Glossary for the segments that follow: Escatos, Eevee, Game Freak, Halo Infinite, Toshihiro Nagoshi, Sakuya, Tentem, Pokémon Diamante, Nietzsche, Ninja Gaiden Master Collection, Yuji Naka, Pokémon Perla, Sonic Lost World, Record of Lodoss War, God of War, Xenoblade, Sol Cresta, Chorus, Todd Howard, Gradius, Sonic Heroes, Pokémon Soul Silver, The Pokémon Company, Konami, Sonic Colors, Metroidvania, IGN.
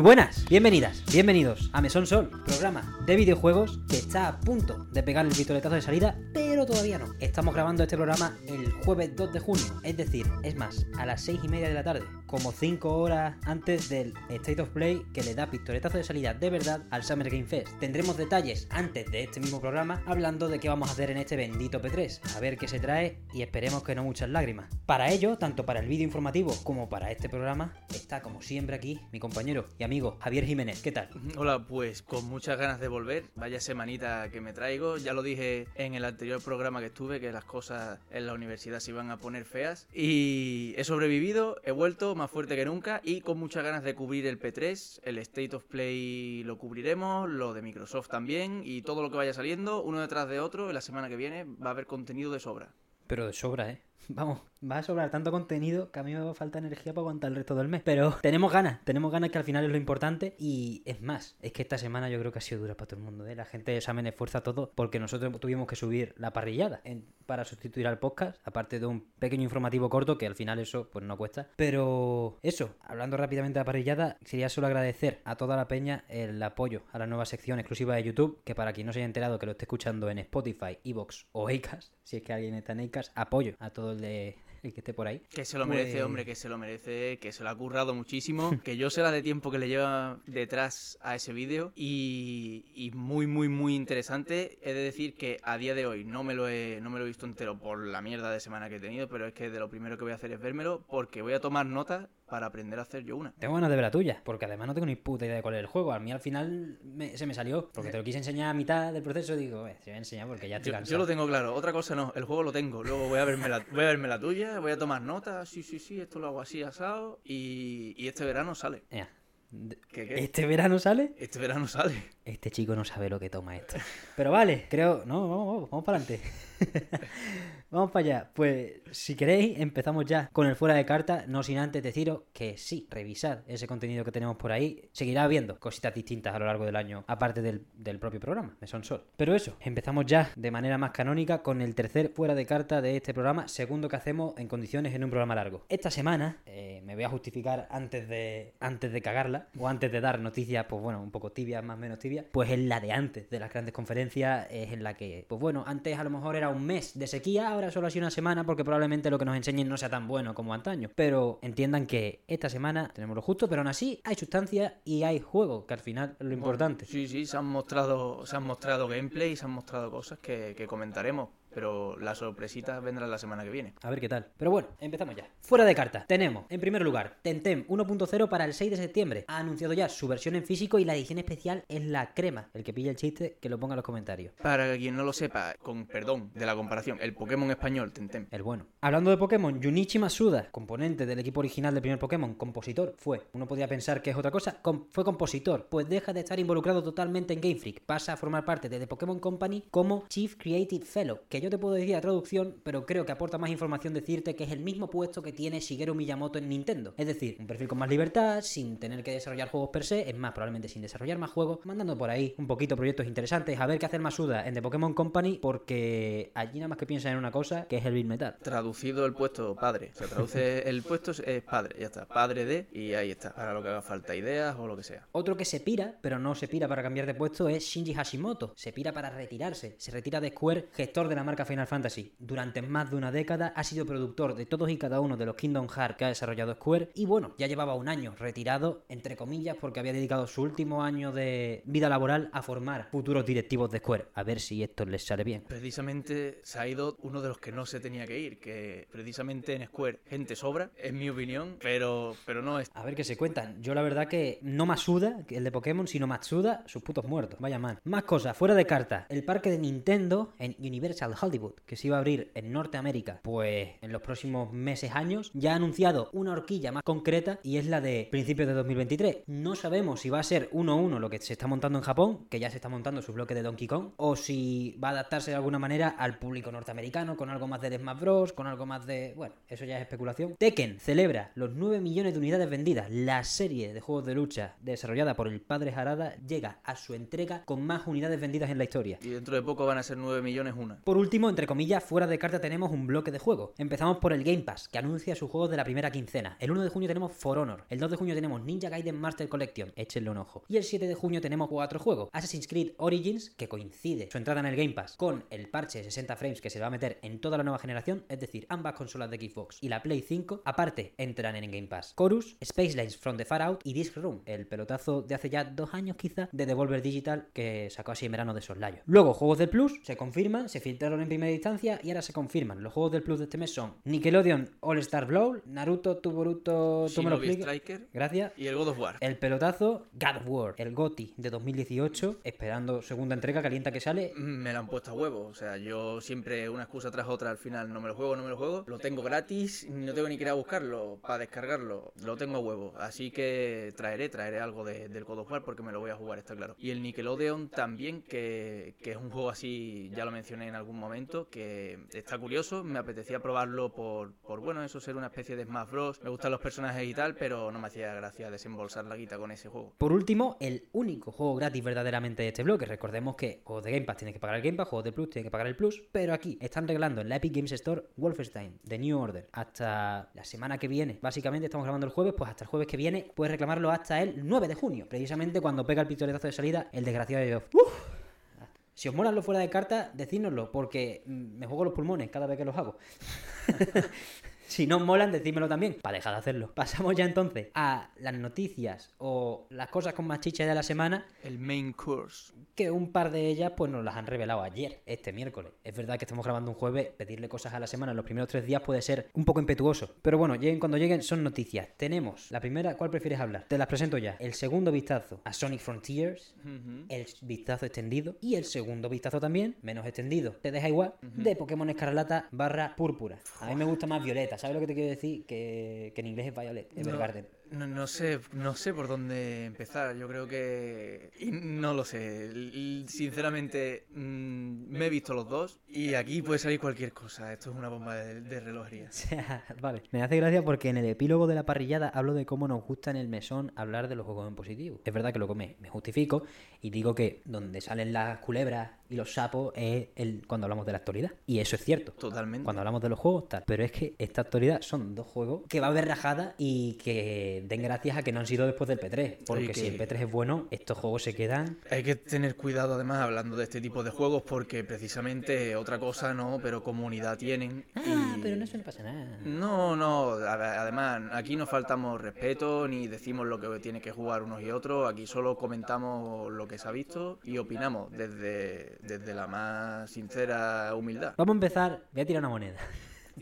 Muy buenas, bienvenidas, bienvenidos a Mesón Sol, programa de videojuegos que está a punto de pegar el pistoletazo de salida, pero todavía no. Estamos grabando este programa el jueves 2 de junio, es decir, es más, a las 6:30 de la tarde, como 5 horas antes del State of Play que le da pistoletazo de salida de verdad al Summer Game Fest. Tendremos detalles antes de este mismo programa hablando de qué vamos a hacer en este bendito P3, a ver qué se trae y esperemos que no muchas lágrimas. Para ello, tanto para el vídeo informativo como para este programa, está como siempre aquí mi compañero y amigo Javier Jiménez. ¿Qué tal? Hola, pues con muchas ganas de volver. Vaya semanita que me traigo. Ya lo dije en el anterior programa que estuve, que las cosas en la universidad se iban a poner feas. Y he sobrevivido, he vuelto más fuerte que nunca y con muchas ganas de cubrir el P3. El State of Play lo cubriremos, lo de Microsoft también y todo lo que vaya saliendo, uno detrás de otro. La semana que viene va a haber contenido de sobra. Pero de sobra, ¿eh? Vamos, va a sobrar tanto contenido que a mí me va a faltar energía para aguantar el resto del mes. Pero tenemos ganas que al final es lo importante. Y es más, es que esta semana yo creo que ha sido dura para todo el mundo, ¿eh? La gente se me esfuerza todo porque nosotros tuvimos que subir la parrillada para sustituir al podcast, aparte de un pequeño informativo corto que al final eso pues no cuesta. Pero eso, hablando rápidamente de la parrillada, sería solo agradecer a toda la peña el apoyo a la nueva sección exclusiva de YouTube, que para quien no se haya enterado, que lo esté escuchando en Spotify, iVoox o Acast, si es que alguien está en Acast, apoyo a todo el que esté por ahí. Que se lo merece, hombre, que se lo merece, que se lo ha currado muchísimo, que yo sé la de tiempo que le lleva detrás a ese vídeo y muy, muy, muy interesante. He de decir que a día de hoy no me lo he visto entero por la mierda de semana que he tenido, pero es que de lo primero que voy a hacer es vérmelo porque voy a tomar nota para aprender a hacer yo una. Tengo ganas de ver la tuya, porque además no tengo ni puta idea de cuál es el juego. A mí al final se me salió, porque te lo quise enseñar a mitad del proceso y digo, te voy a enseñar porque ya estoy cansado. Yo lo tengo claro, otra cosa no, el juego lo tengo. Luego voy a verme la tuya, voy a tomar notas, sí, esto lo hago así asado y este verano sale. ¿Qué? ¿Este verano sale? Este verano sale. Este chico no sabe lo que toma esto. Pero vale, creo... No, vamos para adelante. Vamos para allá. Pues si queréis empezamos ya con el fuera de carta, no sin antes deciros que sí, revisad ese contenido que tenemos por ahí. Seguirá habiendo cositas distintas a lo largo del año, aparte del propio programa, Mesón Sol. Pero eso, empezamos ya de manera más canónica con el tercer fuera de carta de este programa, segundo que hacemos en condiciones en un programa largo. Esta semana me voy a justificar antes de cagarla, o antes de dar noticias, pues bueno, un poco tibias, más o menos tibias. Pues es la de antes de las grandes conferencias, es en la que, pues bueno, antes a lo mejor era un mes de sequía, ahora solo ha sido una semana porque probablemente lo que nos enseñen no sea tan bueno como antaño. Pero entiendan que esta semana tenemos lo justo, pero aún así hay sustancia y hay juego, que al final es lo importante. Bueno, sí, se han mostrado gameplay, se han mostrado cosas que comentaremos. Pero las sorpresitas vendrán la semana que viene. A ver qué tal. Pero bueno, empezamos ya. Fuera de carta. Tenemos, en primer lugar, Tentem 1.0 para el 6 de septiembre. Ha anunciado ya su versión en físico y la edición especial es la crema. El que pille el chiste, que lo ponga en los comentarios. Para quien no lo sepa, con perdón de la comparación, el Pokémon español Tentem. El bueno. Hablando de Pokémon, Junichi Masuda, componente del equipo original del primer Pokémon, compositor, fue. Uno podía pensar que es otra cosa. Fue compositor. Pues deja de estar involucrado totalmente en Game Freak. Pasa a formar parte de The Pokémon Company como Chief Creative Fellow, que yo te puedo decir la traducción, pero creo que aporta más información decirte que es el mismo puesto que tiene Shigeru Miyamoto en Nintendo. Es decir, un perfil con más libertad, sin tener que desarrollar juegos per se, es más, probablemente sin desarrollar más juegos, mandando por ahí un poquito proyectos interesantes, a ver qué hacer Masuda en The Pokémon Company, porque allí nada más que piensan en una cosa, que es el Bill Metal. Traducido el puesto, padre. Se traduce el puesto, es padre, ya está, padre de, y ahí está, para lo que haga falta, ideas o lo que sea. Otro que se pira, pero no se pira para cambiar de puesto, es Shinji Hashimoto. Se pira para retirarse. Se retira de Square, gestor de la marca Final Fantasy. Durante más de una década ha sido productor de todos y cada uno de los Kingdom Hearts que ha desarrollado Square y bueno, ya llevaba un año retirado, entre comillas, porque había dedicado su último año de vida laboral a formar futuros directivos de Square. A ver si esto les sale bien. Precisamente se ha ido uno de los que no se tenía que ir, que precisamente en Square gente sobra, es mi opinión, pero no es... A ver qué se cuentan. Yo la verdad que no Masuda, el de Pokémon, sino Matsuda, sus putos muertos. Vaya man. Más cosas, fuera de carta. El parque de Nintendo en Universal Hollywood, que se iba a abrir en Norteamérica, pues en los próximos meses, años, ya ha anunciado una horquilla más concreta y es la de principios de 2023. No sabemos si va a ser 1-1 lo que se está montando en Japón, que ya se está montando su bloque de Donkey Kong, o si va a adaptarse de alguna manera al público norteamericano con algo más de Smash Bros, con algo más de... Bueno, eso ya es especulación. Tekken celebra los 9 millones de unidades vendidas. La serie de juegos de lucha desarrollada por el padre Harada llega a su entrega con más unidades vendidas en la historia. Y dentro de poco van a ser 9 millones una. Por último, último, entre comillas, fuera de carta tenemos un bloque de juegos. Empezamos por el Game Pass, que anuncia sus juegos de la primera quincena. El 1 de junio tenemos For Honor. El 2 de junio tenemos Ninja Gaiden Master Collection. Échenle un ojo. Y el 7 de junio tenemos 4 juegos. Assassin's Creed Origins, que coincide su entrada en el Game Pass con el parche de 60 frames que se va a meter en toda la nueva generación, es decir, ambas consolas de Xbox y la Play 5, aparte, entran en Game Pass. Chorus, Space Lines from the Far Out y Disc Room, el pelotazo de hace ya 2 años quizá, de Devolver Digital, que sacó así en verano de soslayo. Luego, juegos del Plus, se confirman, se filtraron en primera instancia y ahora se confirman. Los juegos del Plus de este mes son Nickelodeon All Star Brawl, Naruto, Tu Boruto, tú me lo explicas. Gracias. Y el God of War. El pelotazo, God of War, el GOTY de 2018, esperando segunda entrega, calienta que sale. Me la han puesto a huevo, o sea, yo siempre una excusa tras otra, al final no me lo juego, lo tengo gratis, no tengo ni que ir a buscarlo para descargarlo, lo tengo a huevo, así que traeré algo del God of War porque me lo voy a jugar, está claro. Y el Nickelodeon también, que es un juego así, ya lo mencioné en algún momento, que está curioso, me apetecía probarlo por bueno, eso, ser una especie de Smash Bros, me gustan los personajes y tal, pero no me hacía gracia desembolsar la guita con ese juego. Por último, el único juego gratis verdaderamente de este bloque, recordemos que juegos de Game Pass tienes que pagar el Game Pass, juegos de Plus tienes que pagar el Plus, pero aquí están regalando en la Epic Games Store Wolfenstein The New Order hasta la semana que viene. Básicamente estamos grabando el jueves, pues hasta el jueves que viene puedes reclamarlo hasta el 9 de junio, precisamente cuando pega el pistoletazo de salida el desgraciado de Geoff. Si os molan los fuera de carta, decídnoslo, porque me juego los pulmones cada vez que los hago. Si no os molan, decídmelo también, para dejar de hacerlo. Pasamos ya entonces a las noticias o las cosas con más chicha de la semana. El main course. Que un par de ellas pues nos las han revelado ayer, este miércoles. Es verdad que estamos grabando un jueves, pedirle cosas a la semana en los primeros 3 días puede ser un poco impetuoso. Pero bueno, lleguen cuando lleguen, son noticias. Tenemos la primera, ¿cuál prefieres hablar? Te las presento ya. El segundo vistazo a Sonic Frontiers, el vistazo extendido y el segundo vistazo también, menos extendido, te deja igual, de Pokémon Escarlata / Púrpura. A mí me gusta más Violeta. ¿Sabes lo que te quiero decir? Que en inglés es Violet Evergarden. No sé por dónde empezar. Yo creo que... No lo sé. Sinceramente, me he visto los dos y aquí puede salir cualquier cosa. Esto es una bomba de relojería. O sea, vale. Me hace gracia porque en el epílogo de la parrillada hablo de cómo nos gusta en el mesón hablar de los juegos en positivo. Es verdad que luego me justifico y digo que donde salen las culebras y los sapos es cuando hablamos de la actualidad. Y eso es cierto. Totalmente. Cuando hablamos de los juegos, tal. Pero es que esta actualidad son 2 juegos que va a haber rajada y que den gracias a que no han sido después del P3, porque si el P3 es bueno, estos juegos se quedan. Hay que tener cuidado además hablando de este tipo de juegos, porque precisamente otra cosa no, pero comunidad tienen. Pero no suele pasar nada. No, además aquí no faltamos respeto ni decimos lo que tiene que jugar unos y otros, aquí solo comentamos lo que se ha visto y opinamos desde la más sincera humildad. Vamos a empezar, voy a tirar una moneda.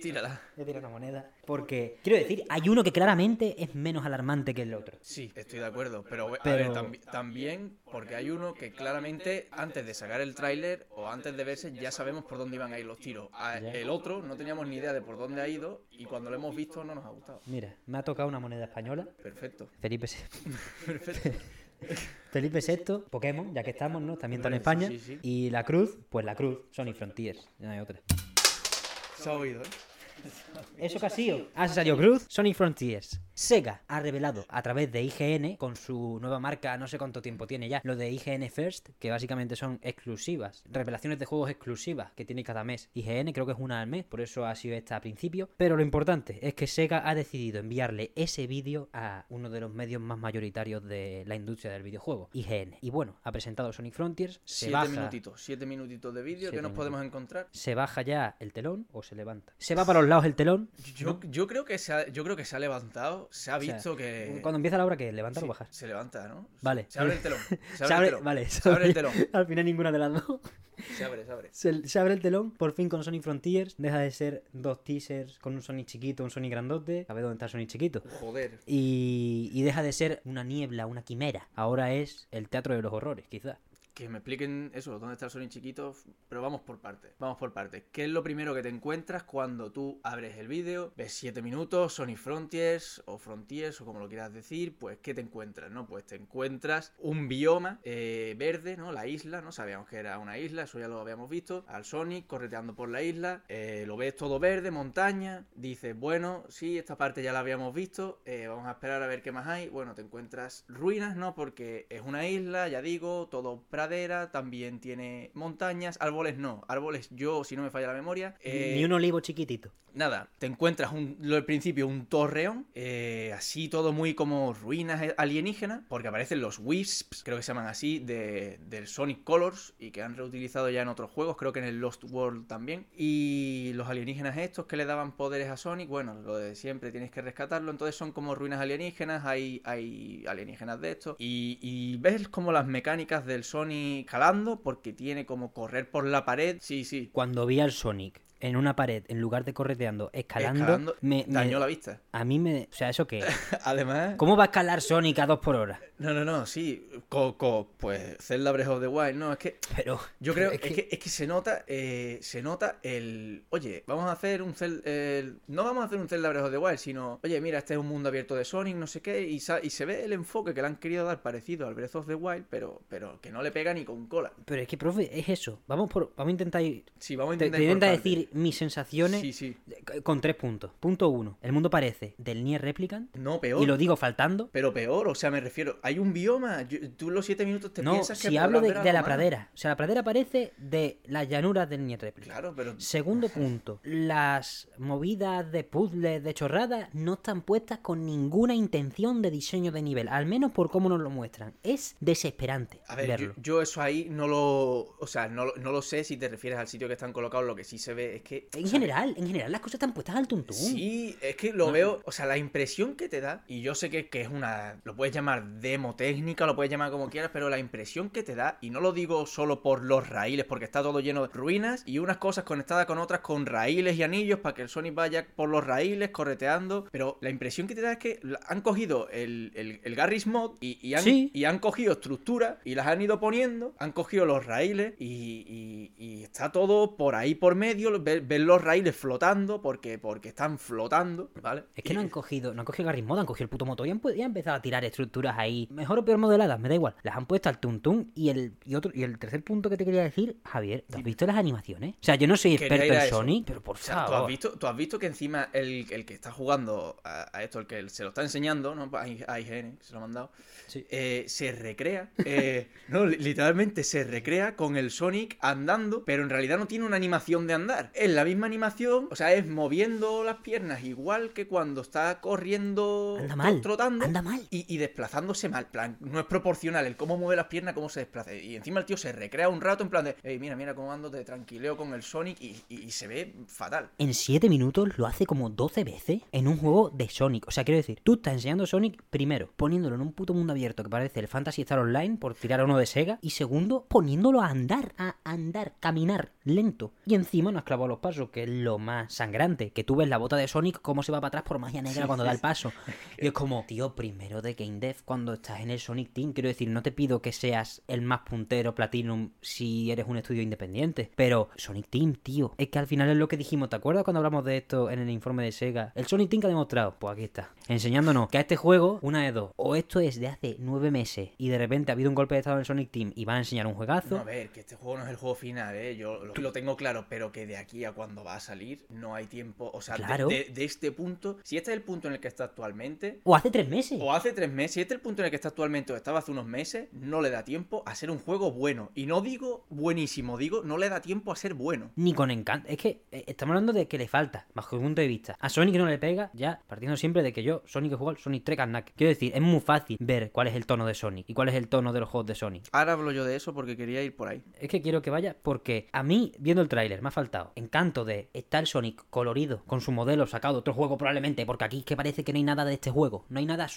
Tírala. Voy a tirar una moneda. Porque, quiero decir, hay uno que claramente es menos alarmante que el otro. Sí, estoy de acuerdo. Pero... A ver, también porque hay uno que claramente, antes de sacar el tráiler o antes de verse, ya sabemos por dónde iban a ir los tiros. El otro no teníamos ni idea de por dónde ha ido y cuando lo hemos visto no nos ha gustado. Mira, me ha tocado una moneda española. Perfecto. Felipe VI. Perfecto. Felipe VI, Pokémon, ya que estamos, ¿no? También está en España. Sí. Y la cruz, pues la cruz, Sonic Frontiers. Ya no hay otra. Se ha oído, ¿eh? Eso que ha sido. Ha salido cruz, Sonic Frontiers. Sega ha revelado a través de IGN, con su nueva marca, no sé cuánto tiempo tiene ya, lo de IGN First, que básicamente son exclusivas, revelaciones de juegos exclusivas que tiene cada mes. IGN creo que es una al mes, por eso ha sido esta a principio. Pero lo importante es que Sega ha decidido enviarle ese vídeo a uno de los medios más mayoritarios de la industria del videojuego, IGN. Y bueno, ha presentado Sonic Frontiers. 7 minutitos de vídeo que nos podemos encontrar. ¿Se baja ya el telón o se levanta? ¿Se va para los lados el telón? Yo creo que se ha levantado, se ha visto, o sea, que... Cuando empieza la obra, ¿qué? ¿Levanta o baja? Se levanta, ¿no? Vale. Se abre el telón. Se abre el telón. Al final ninguna de las dos. Se abre. Se abre el telón, por fin, con Sonic Frontiers. Deja de ser 2 teasers con un Sonic chiquito, un Sonic grandote. A ver dónde está el Sonic chiquito. Joder. Y deja de ser una niebla, una quimera. Ahora es el teatro de los horrores, quizás. Que me expliquen eso, dónde está el Sonic chiquito, pero vamos por partes. ¿Qué es lo primero que te encuentras cuando tú abres el vídeo? Ves 7 minutos, Sonic Frontiers o como lo quieras decir, pues ¿qué te encuentras? ¿No? Pues te encuentras un bioma verde, ¿no? La isla, no sabíamos que era una isla, eso ya lo habíamos visto, al Sonic correteando por la isla, lo ves todo verde, montaña, dices, bueno, sí, esta parte ya la habíamos visto, vamos a esperar a ver qué más hay, bueno, te encuentras ruinas, ¿no? Porque es una isla, ya digo, todo prado, ladera, también tiene montañas, árboles no, árboles yo, si no me falla la memoria. Ni un olivo chiquitito. Nada, te encuentras al principio un torreón, así todo muy como ruinas alienígenas, porque aparecen los Wisps, creo que se llaman así, del Sonic Colors, y que han reutilizado ya en otros juegos, creo que en el Lost World también. Y los alienígenas estos que le daban poderes a Sonic, bueno, lo de siempre, tienes que rescatarlo, entonces son como ruinas alienígenas, hay alienígenas de estos, y ves como las mecánicas del Sonic calando, porque tiene como correr por la pared, sí. Cuando vi al Sonic en una pared, en lugar de correteando, escalando me dañó la vista. A mí me... O sea, ¿eso qué? Además... ¿Cómo va a escalar Sonic a 2 por hora? No, sí. Pues Zelda Breath of the Wild, no, es que... Pero... Yo creo... Es que se nota el... Oye, vamos a hacer un no vamos a hacer un Zelda Breath of the Wild, sino... Oye, mira, este es un mundo abierto de Sonic, no sé qué, y se ve el enfoque que le han querido dar parecido al Breath of the Wild, pero que no le pega ni con cola. Pero es que, profe, es eso. Vamos a intentar ir... Sí, vamos a intentar decir mis sensaciones con 3 puntos. Punto 1. El mundo parece del Nier Replicant. No, peor. Y lo digo faltando. Pero peor, o sea, me refiero... Hay un bioma. Tú los 7 minutos te piensas que... No, si hablo de la pradera. O sea, la pradera parece de las llanuras del Nier Replicant. Claro, pero... Segundo punto. Las movidas de puzzles, de chorradas, no están puestas con ninguna intención de diseño de nivel. Al menos por cómo nos lo muestran. Es desesperante verlo. A ver, verlo. Yo eso ahí no lo... O sea, no lo sé si te refieres al sitio que están colocados. Lo que sí se ve... Es que, en general las cosas están puestas al tuntún. Sí, es que lo veo, o sea, la impresión que te da, y yo sé que es una, lo puedes llamar demo técnica, lo puedes llamar como quieras, pero la impresión que te da, y no lo digo solo por los raíles, porque está todo lleno de ruinas y unas cosas conectadas con otras con raíles y anillos para que el Sonic vaya por los raíles correteando, pero la impresión que te da es que han cogido el Garry's Mod y han cogido estructuras y las han ido poniendo, han cogido los raíles y está todo por ahí por medio. Ven los raíles flotando porque están flotando, ¿vale? Es que no han cogido Garry's Mod, han cogido el puto motor y han empezado a tirar estructuras ahí, mejor o peor modeladas, me da igual. Las han puesto al tuntún. Y el tercer punto que te quería decir, Javier, ¿tú has visto las animaciones? O sea, yo no soy experto en Sonic, pero por favor. O sea, ¿tú has visto que encima el que está jugando a esto, el que se lo está enseñando, ¿no? A IGN, se lo han mandado. Sí. Se recrea. No, literalmente se recrea con el Sonic andando, pero en realidad no tiene una animación de andar. Es la misma animación, o sea, es moviendo las piernas igual que cuando está corriendo, trotando, anda mal. Y desplazándose mal, plan, no es proporcional el cómo mueve las piernas, cómo se desplaza. Y encima el tío se recrea un rato en plan de, hey, mira cómo ando, te tranquileo con el Sonic y se ve fatal. En 7 minutos lo hace como 12 veces en un juego de Sonic. O sea, quiero decir, tú estás enseñando Sonic, primero, poniéndolo en un puto mundo abierto que parece el Fantasy Star Online, por tirar a uno de Sega, y segundo, poniéndolo a andar, caminar lento. Y encima no has clavado los pasos, que es lo más sangrante, que tú ves la bota de Sonic cómo se va para atrás por magia negra cuando da el paso. Y es como, tío, primero de Game Dev cuando estás en el Sonic Team, quiero decir, no te pido que seas el más puntero Platinum si eres un estudio independiente, pero Sonic Team, tío, es que al final es lo que dijimos, ¿te acuerdas cuando hablamos de esto en el informe de Sega? El Sonic Team que ha demostrado, pues aquí está, enseñándonos que a este juego, una de dos, o esto es de hace 9 meses y de repente ha habido un golpe de estado en el Sonic Team y van a enseñar un juegazo. No, a ver, que este juego no es el juego final, yo lo tengo claro, pero que de aquí a cuando va a salir no hay tiempo, o sea, claro. de este punto, si este es el punto en el que está actualmente, o hace tres meses, si este es el punto en el que está actualmente o estaba hace unos meses, no le da tiempo a ser un juego bueno, y no digo buenísimo, digo no le da tiempo a ser bueno, ni con encanto. Es que estamos hablando de que le falta, bajo mi punto de vista, a Sonic no le pega, ya partiendo siempre de que yo Sonic he jugado Sonic 3 Knuckles, quiero decir, es muy fácil ver cuál es el tono de Sonic y cuál es el tono de los juegos de Sonic. Ahora hablo yo de eso porque quería ir por ahí, es que quiero que vaya, porque a mí, viendo el tráiler, me ha faltado encanto de estar Sonic colorido con su modelo sacado de otro juego probablemente, porque aquí es que parece que no hay nada de este juego, no hay nada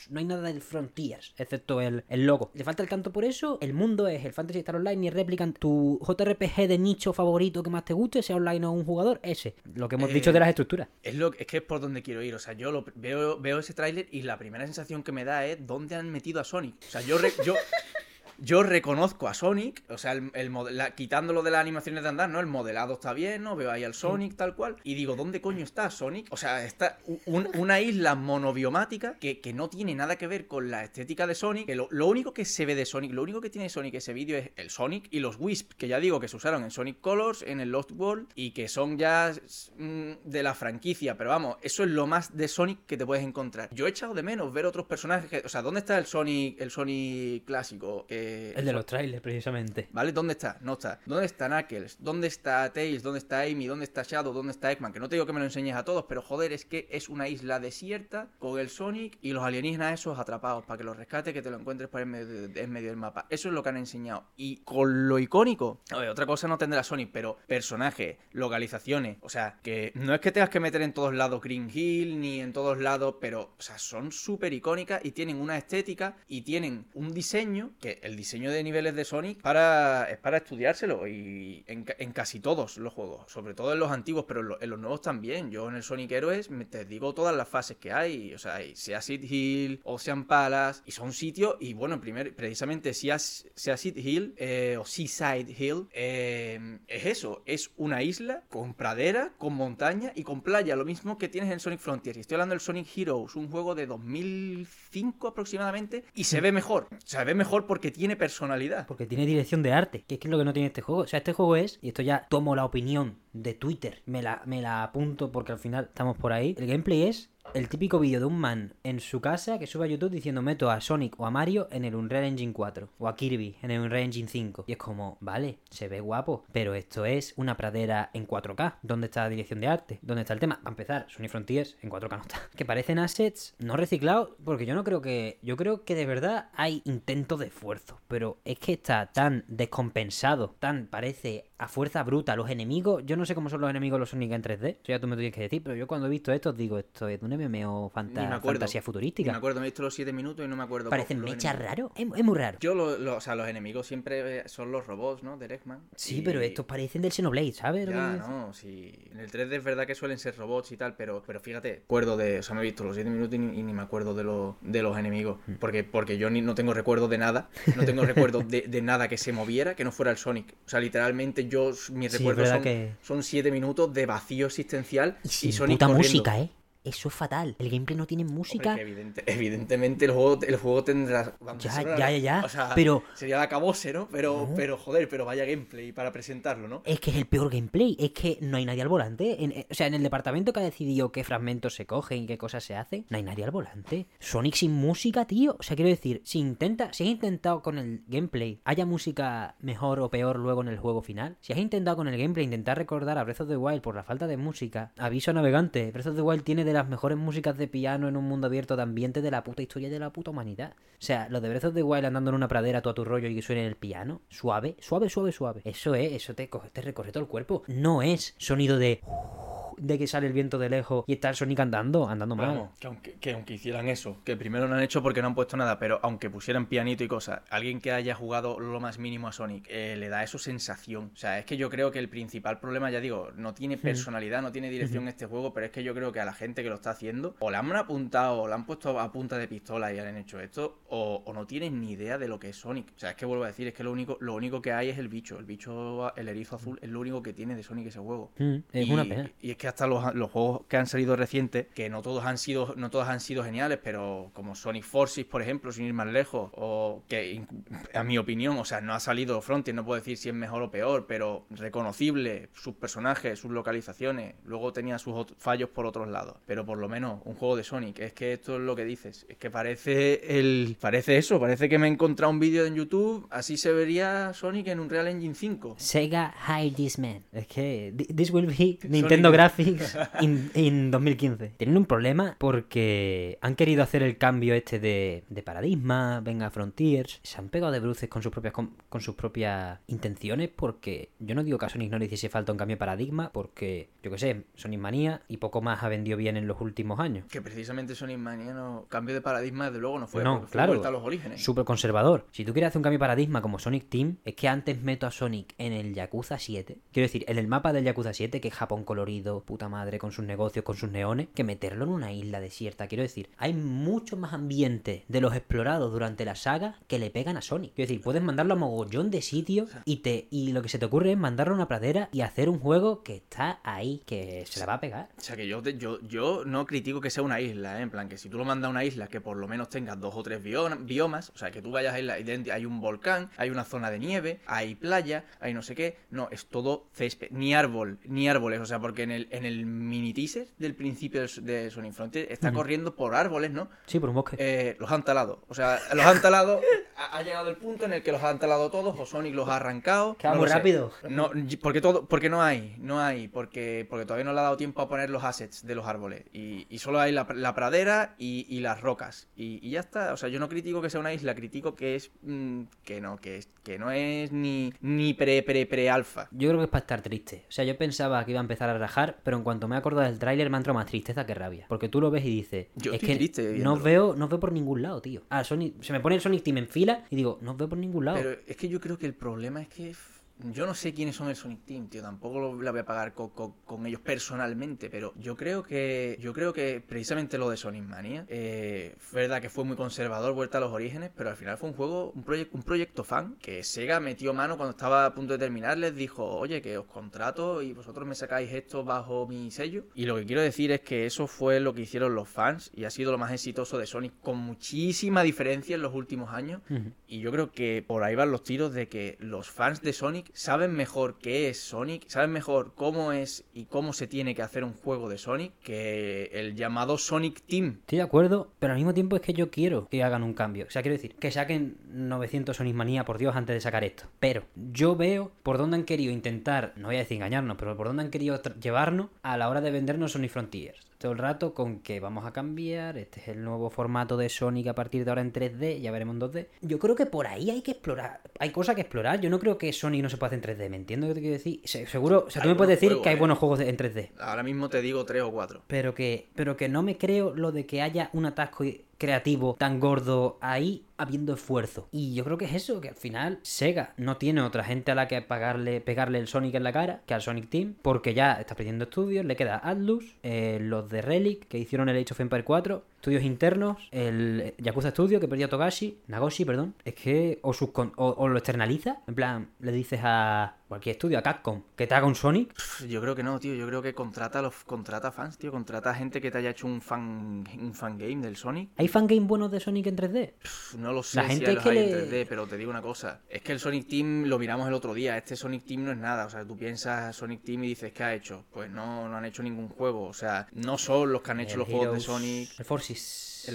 del Frontiers excepto el logo, le falta el canto. Por eso el mundo es el Fantasy Star Online y el Replicant, tu JRPG de nicho favorito que más te guste, sea online o un jugador, ese lo que hemos dicho de las estructuras, es que es por donde quiero ir. O sea, yo veo ese tráiler y la primera sensación que me da es dónde han metido a Sonic. O sea, Yo reconozco a Sonic, o sea, quitándolo de las animaciones de andar, ¿no? El modelado está bien, ¿no? Veo ahí al Sonic, tal cual. Y digo, ¿dónde coño está Sonic? O sea, está una isla monobiomática que no tiene nada que ver con la estética de Sonic. Que lo único que se ve de Sonic, lo único que tiene Sonic ese vídeo es el Sonic y los Wisps, que ya digo que se usaron en Sonic Colors, en el Lost World, y que son ya de la franquicia. Pero vamos, eso es lo más de Sonic que te puedes encontrar. Yo he echado de menos ver otros personajes. O sea, ¿dónde está el Sonic clásico? El de los trailers, precisamente. ¿Vale? ¿Dónde está? No está. ¿Dónde está Knuckles? ¿Dónde está Tails? ¿Dónde está Amy? ¿Dónde está Shadow? ¿Dónde está Eggman? Que no te digo que me lo enseñes a todos, pero joder, es que es una isla desierta con el Sonic y los alienígenas esos atrapados para que los rescates, que te lo encuentres para en medio del mapa. Eso es lo que han enseñado. Y con lo icónico, a ver, otra cosa no tendrá Sonic, pero personajes, localizaciones, o sea, que no es que tengas que meter en todos lados Green Hill ni en todos lados, pero, o sea, son súper icónicas y tienen una estética y tienen un diseño, que el diseño de niveles de Sonic es para estudiárselo y en casi todos los juegos, sobre todo en los antiguos, pero en los nuevos también. Yo en el Sonic Heroes te digo todas las fases que hay, o sea, sea Seed Hill, Ocean Palace, y son sitios, y bueno, precisamente sea Seed Hill o Seaside Hill, es eso, es una isla con pradera, con montaña y con playa, lo mismo que tienes en Sonic Frontiers. Estoy hablando del Sonic Heroes, un juego de 2005 aproximadamente, y se ve mejor. Se ve mejor porque tiene personalidad. Porque tiene dirección de arte, que es lo que no tiene este juego. O sea, este juego es, y esto ya tomo la opinión de Twitter, me la apunto porque al final estamos por ahí. El gameplay es el típico vídeo de un man en su casa que sube a YouTube diciendo meto a Sonic o a Mario en el Unreal Engine 4 o a Kirby en el Unreal Engine 5. Y es como, vale, se ve guapo, pero esto es una pradera en 4K. ¿Dónde está la dirección de arte? ¿Dónde está el tema? Para empezar, Sonic Frontiers en 4K no está. Que parecen assets no reciclados, porque yo creo que de verdad hay intentos de esfuerzo, pero es que está tan descompensado, tan parece a fuerza bruta. Los enemigos, yo no sé cómo son los enemigos de los Sonic en 3D, eso ya tú me tienes que decir, pero yo cuando he visto esto digo, esto es un MMO fantasía futurística. Me acuerdo, me he visto los 7 minutos y no me acuerdo. Parecen mechas raros, es muy raro. Yo, o sea, los enemigos siempre son los robots, ¿no? De Eggman. Sí, pero estos parecen del Xenoblade, ¿sabes? Ya, no, sí. En el 3D es verdad que suelen ser robots y tal, pero fíjate, acuerdo de, o sea, me he visto los 7 minutos y ni me acuerdo de los enemigos, porque yo no tengo recuerdo de nada, no tengo recuerdo de nada que se moviera, que no fuera el Sonic. O sea, literalmente yo, mis recuerdos son 7 minutos de vacío existencial y Sonic puta corriendo. Música, eso es fatal. El gameplay no tiene música. Hombre, evidentemente el juego tendrá... Ya. O sea, pero... sería la cabose, ¿no? Pero joder, pero vaya gameplay para presentarlo, ¿no? Es que es el peor gameplay. Es que no hay nadie al volante. O sea, en el departamento que ha decidido qué fragmentos se cogen y qué cosas se hacen, no hay nadie al volante. Sonic sin música, tío. O sea, quiero decir, si has intentado con el gameplay, haya música mejor o peor luego en el juego final. Si has intentado con el gameplay intentar recordar a Breath of the Wild por la falta de música, aviso navegante, Breath of the Wild tiene de las mejores músicas de piano en un mundo abierto de ambiente de la puta historia y de la puta humanidad. O sea, los de Breath of the Wild andando en una pradera tú a tu rollo y que suene el piano. Suave, suave, suave, suave. Eso te recorre todo el cuerpo. No es sonido de que sale el viento de lejos y está el Sonic andando mal. Vamos, que aunque hicieran eso, que primero no han hecho porque no han puesto nada, pero aunque pusieran pianito y cosas, alguien que haya jugado lo más mínimo a Sonic, le da eso sensación. O sea, es que yo creo que el principal problema, ya digo, no tiene personalidad, no tiene dirección este juego, pero es que yo creo que a la gente que lo está haciendo, o la han apuntado, o la han puesto a punta de pistola y han hecho esto, o no tienen ni idea de lo que es Sonic. O sea, es que vuelvo a decir, es que lo único que hay es el bicho, el erizo azul, es lo único que tiene de Sonic ese juego. Es una pena. Y es que hasta los juegos que han salido recientes, que no todos han sido geniales, pero como Sonic Forces, por ejemplo, sin ir más lejos, o que a mi opinión, o sea, no ha salido Frontier, no puedo decir si es mejor o peor, pero reconocible, sus personajes, sus localizaciones, luego tenía sus fallos por otros lados, pero por lo menos un juego de Sonic, es que esto es lo que dices, es que parece que me he encontrado un vídeo en YouTube, así se vería Sonic en Unreal Engine 5. Sega hide this man, es que this will be Nintendo Sonic Graphics in 2015. Tienen un problema porque han querido hacer el cambio de paradigma, venga Frontiers, se han pegado de bruces con sus propias intenciones, porque yo no digo que a Sonic no le hiciese falta un cambio de paradigma, porque yo qué sé, Sonic Mania y poco más ha vendido bien en los últimos años. Que precisamente Sonic Mania no, cambio de paradigma desde luego no fue, no, porque claro, fue vuelta a los orígenes. Súper conservador. Si tú quieres hacer un cambio de paradigma como Sonic Team, es que antes meto a Sonic en el Yakuza 7, quiero decir, en el mapa del Yakuza 7, que es Japón colorido, puta madre, con sus negocios, con sus neones, que meterlo en una isla desierta. Quiero decir, hay mucho más ambiente de los explorados durante la saga que le pegan a Sonic. Quiero decir, puedes mandarlo a mogollón de sitios y lo que se te ocurre es mandarlo a una pradera y hacer un juego que está ahí, que se la va a pegar. O sea, que yo no critico que sea una isla, en plan, que si tú lo mandas a una isla que por lo menos tengas 2 o 3 biomas, o sea, que tú vayas a isla y hay un volcán, hay una zona de nieve, hay playa, hay no sé qué, no, es todo césped, ni árboles, o sea, porque en el en el mini teaser del principio de Sonic Frontiers está corriendo por árboles, ¿no? Sí, por un bosque. Los han talado. O sea, los han talado. Ha llegado el punto en el que los han talado todos o Sonic los ha arrancado. Queda muy rápido. No, porque no hay. Porque todavía no le ha dado tiempo a poner los assets de los árboles. Y solo hay la pradera y las rocas. Y ya está. O sea, yo no critico que sea una isla, critico que es. Que no es ni pre-alfa. Yo creo que es para estar triste. O sea, yo pensaba que iba a empezar a rajar, pero en cuanto me he acordado del tráiler me ha entrado más tristeza que rabia. Porque tú lo ves y dices, yo es que triste, no os veo por ningún lado, tío. Ah, Sonic, se me pone el Sonic Team en fila y digo, no os veo por ningún lado. Pero es que yo creo que el problema es que yo no sé quiénes son el Sonic Team, tío. Tampoco la voy a pagar con ellos personalmente, pero yo creo que precisamente lo de Sonic Mania, verdad que fue muy conservador, vuelta a los orígenes, pero al final fue un juego, un proyecto fan que Sega metió mano cuando estaba a punto de terminar, les dijo, oye, que os contrato y vosotros me sacáis esto bajo mi sello. Y lo que quiero decir es que eso fue lo que hicieron los fans y ha sido lo más exitoso de Sonic con muchísima diferencia en los últimos años. Uh-huh. Y yo creo que por ahí van los tiros de que los fans de Sonic saben mejor qué es Sonic, saben mejor cómo es y cómo se tiene que hacer un juego de Sonic que el llamado Sonic Team. Estoy de acuerdo, pero al mismo tiempo es que yo quiero que hagan un cambio. O sea, quiero decir, que saquen 900 Sonic Manía, por Dios, antes de sacar esto. Pero yo veo por dónde han querido intentar, no voy a decir engañarnos, pero por dónde han querido llevarnos a la hora de vendernos Sonic Frontiers. Todo el rato con que vamos a cambiar, este es el nuevo formato de Sonic a partir de ahora en 3D, ya veremos en 2D. Yo creo que por ahí hay que explorar, hay cosas que explorar. Yo no creo que Sonic no se puede hacer en 3D, ¿me entiendes lo que te quiero decir? Seguro, o sea, tú me puedes decir que hay buenos juegos en 3D. Ahora mismo te digo 3 o 4. Pero que no me creo lo de que haya un atasco creativo tan gordo ahí habiendo esfuerzo. Y yo creo que es eso, que al final Sega no tiene otra gente a la que pegarle el Sonic en la cara que al Sonic Team, porque ya está perdiendo estudios, le queda Atlus, los de Relic, que hicieron el Age of Empires 4, estudios internos, el Yakuza Studio, que perdió a Nagoshi, es que o lo externaliza, en plan, le dices a cualquier estudio, a Capcom, que te haga un Sonic. Yo creo que no, tío, yo creo que contrata fans, tío, contrata gente que te haya hecho un fan game del Sonic. ¿Hay fan game buenos de Sonic en 3D? No lo sé, la gente si los hay en 3D, pero te digo una cosa, es que el Sonic Team lo miramos el otro día, este Sonic Team no es nada, o sea, tú piensas Sonic Team y dices, ¿qué ha hecho? Pues no han hecho ningún juego, o sea, no son los que han hecho los Heroes, juegos de Sonic. El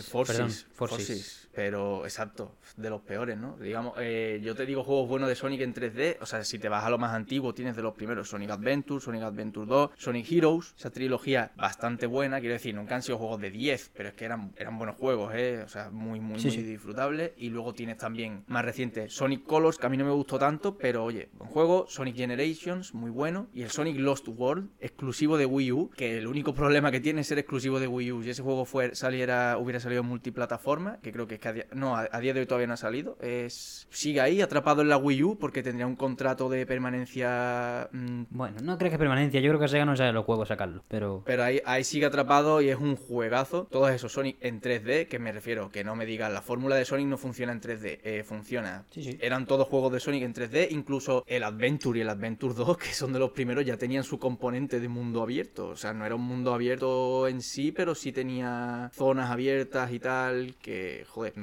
Forces. Forces. Pero, exacto, de los peores, ¿no? Digamos, yo te digo juegos buenos de Sonic en 3D, o sea, si te vas a lo más antiguo, tienes de los primeros Sonic Adventure, Sonic Adventure 2, Sonic Heroes, esa trilogía bastante buena, quiero decir, nunca han sido juegos de 10, pero es que eran buenos juegos, o sea, muy disfrutables, y luego tienes también, más reciente, Sonic Colors, que a mí no me gustó tanto, pero oye, buen juego, Sonic Generations, muy bueno, y el Sonic Lost World, exclusivo de Wii U, que el único problema que tiene es ser exclusivo de Wii U, si ese juego hubiera salido en multiplataforma, que creo que a día de hoy todavía no ha salido. Sigue ahí, atrapado en la Wii U, porque tendría un contrato de permanencia. Bueno, no creo que es permanencia. Yo creo que Sega no sabe los juegos sacarlo. Pero ahí sigue atrapado y es un juegazo. Todos esos Sonic en 3D, que me refiero, que no me digan, la fórmula de Sonic no funciona en 3D. Funciona. Sí. Eran todos juegos de Sonic en 3D, incluso el Adventure y el Adventure 2, que son de los primeros, ya tenían su componente de mundo abierto. O sea, no era un mundo abierto en sí, pero sí tenía zonas abiertas y tal, que, joder,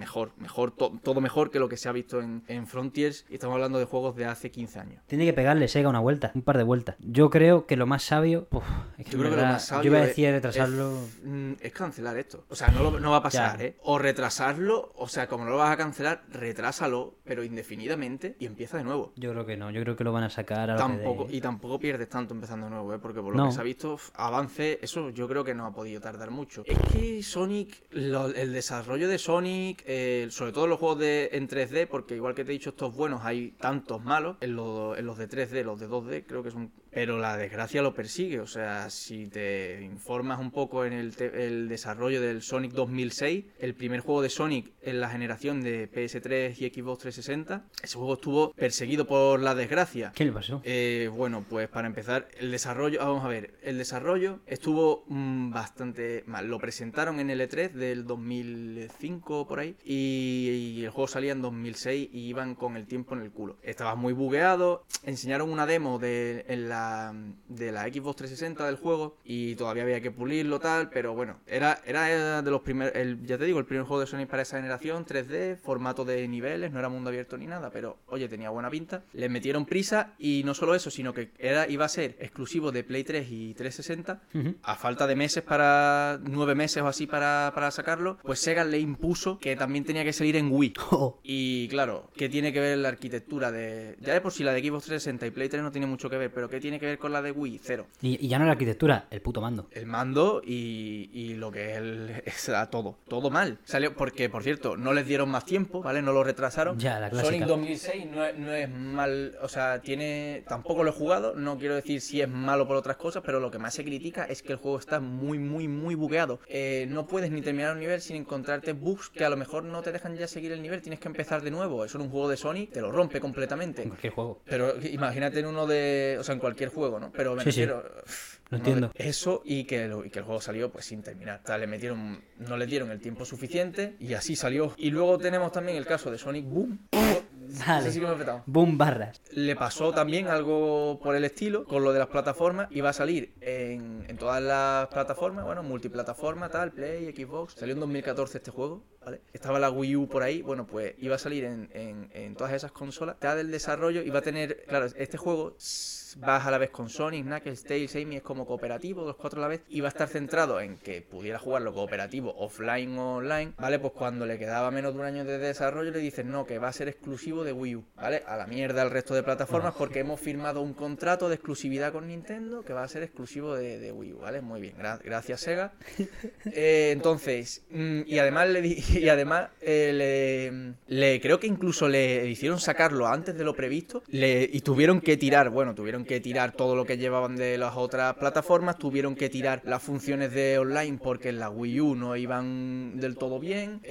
todo mejor que lo que se ha visto en Frontiers, y estamos hablando de juegos de hace 15 años. Tiene que pegarle Sega un par de vueltas. Yo creo que lo más sabio, yo iba a decir retrasarlo. Es cancelar esto. O sea, no va a pasar, ya. O retrasarlo, o sea, como no lo vas a cancelar, retrásalo, pero indefinidamente, y empieza de nuevo. Yo creo que no, yo creo que lo van a sacar a tampoco, y tampoco pierdes tanto empezando de nuevo, porque por lo que se ha visto, avance, eso yo creo que no ha podido tardar mucho. Es que Sonic, el desarrollo de Sonic, sobre todo los juegos en 3D, porque igual que te he dicho, estos buenos hay tantos malos, en los de 3D, los de 2D creo que son, pero la desgracia lo persigue. O sea, si te informas un poco en el desarrollo del Sonic 2006, el primer juego de Sonic en la generación de PS3 y Xbox 360, ese juego estuvo perseguido por la desgracia. ¿Qué le pasó? Bueno, pues para empezar, el desarrollo estuvo bastante mal. Lo presentaron en el E3 del 2005 por ahí, y el juego salía en 2006 y iban con el tiempo en el culo. Estaba muy bugueado, enseñaron una demo en la de la Xbox 360 del juego y todavía había que pulirlo tal, pero bueno, era de los primeros, ya te digo, el primer juego de Sonic para esa generación, 3D, formato de niveles, no era mundo abierto ni nada, pero oye, tenía buena pinta. Les metieron prisa y no solo eso, sino que iba a ser exclusivo de Play 3 y 360, uh-huh. A falta de meses, 9 meses o así para sacarlo, pues Sega le impuso que también tenía que salir en Wii. Oh. Y claro, ¿qué tiene que ver la arquitectura de...? Ya de por sí la de Xbox 360 y Play 3 no tiene mucho que ver, pero ¿qué tiene que ver con la de Wii? Cero. Y ya no la arquitectura, el puto mando. El mando y lo que es todo mal. Salió porque, por cierto, no les dieron más tiempo, ¿vale? No lo retrasaron. Ya, la clásica. Sonic 2006 no es mal, o sea, tiene... Tampoco lo he jugado, no quiero decir si es malo por otras cosas, pero lo que más se critica es que el juego está muy, muy, muy bugueado. No puedes ni terminar un nivel sin encontrarte bugs que a lo mejor no te dejan ya seguir el nivel, tienes que empezar de nuevo. Eso en un juego de Sonic te lo rompe completamente. En cualquier juego. Pero imagínate en uno de... O sea, en cualquier juego, ¿no? Pero me refiero... Sí. No entiendo. Eso y que el juego salió pues sin terminar. O sea, no le dieron el tiempo suficiente y así salió. Y luego tenemos también el caso de Sonic Boom. Dale. Sí, Boom barras. Le pasó también algo por el estilo con lo de las plataformas. Iba a salir en todas las plataformas, bueno, multiplataforma, tal, Play, Xbox. Salió en 2014 este juego, ¿vale? Estaba la Wii U por ahí, bueno, pues iba a salir en todas esas consolas. Está del desarrollo y va a tener, claro, este juego vas a la vez con Sonic, Knuckles, Tails, Amy, es como cooperativo, los cuatro a la vez, y va a estar centrado en que pudiera jugarlo cooperativo offline o online, ¿vale? Pues cuando le quedaba menos de un año de desarrollo le dicen no, que va a ser exclusivo de Wii U, ¿vale? A la mierda el resto de plataformas porque hemos firmado un contrato de exclusividad con Nintendo que va a ser exclusivo de Wii U, ¿vale? Muy bien, gracias Sega. Entonces, y además creo que incluso le hicieron sacarlo antes de lo previsto y tuvieron que tirar todo lo que llevaban de las otras plataformas, tuvieron que tirar las funciones de online porque en la Wii U no iban del todo bien,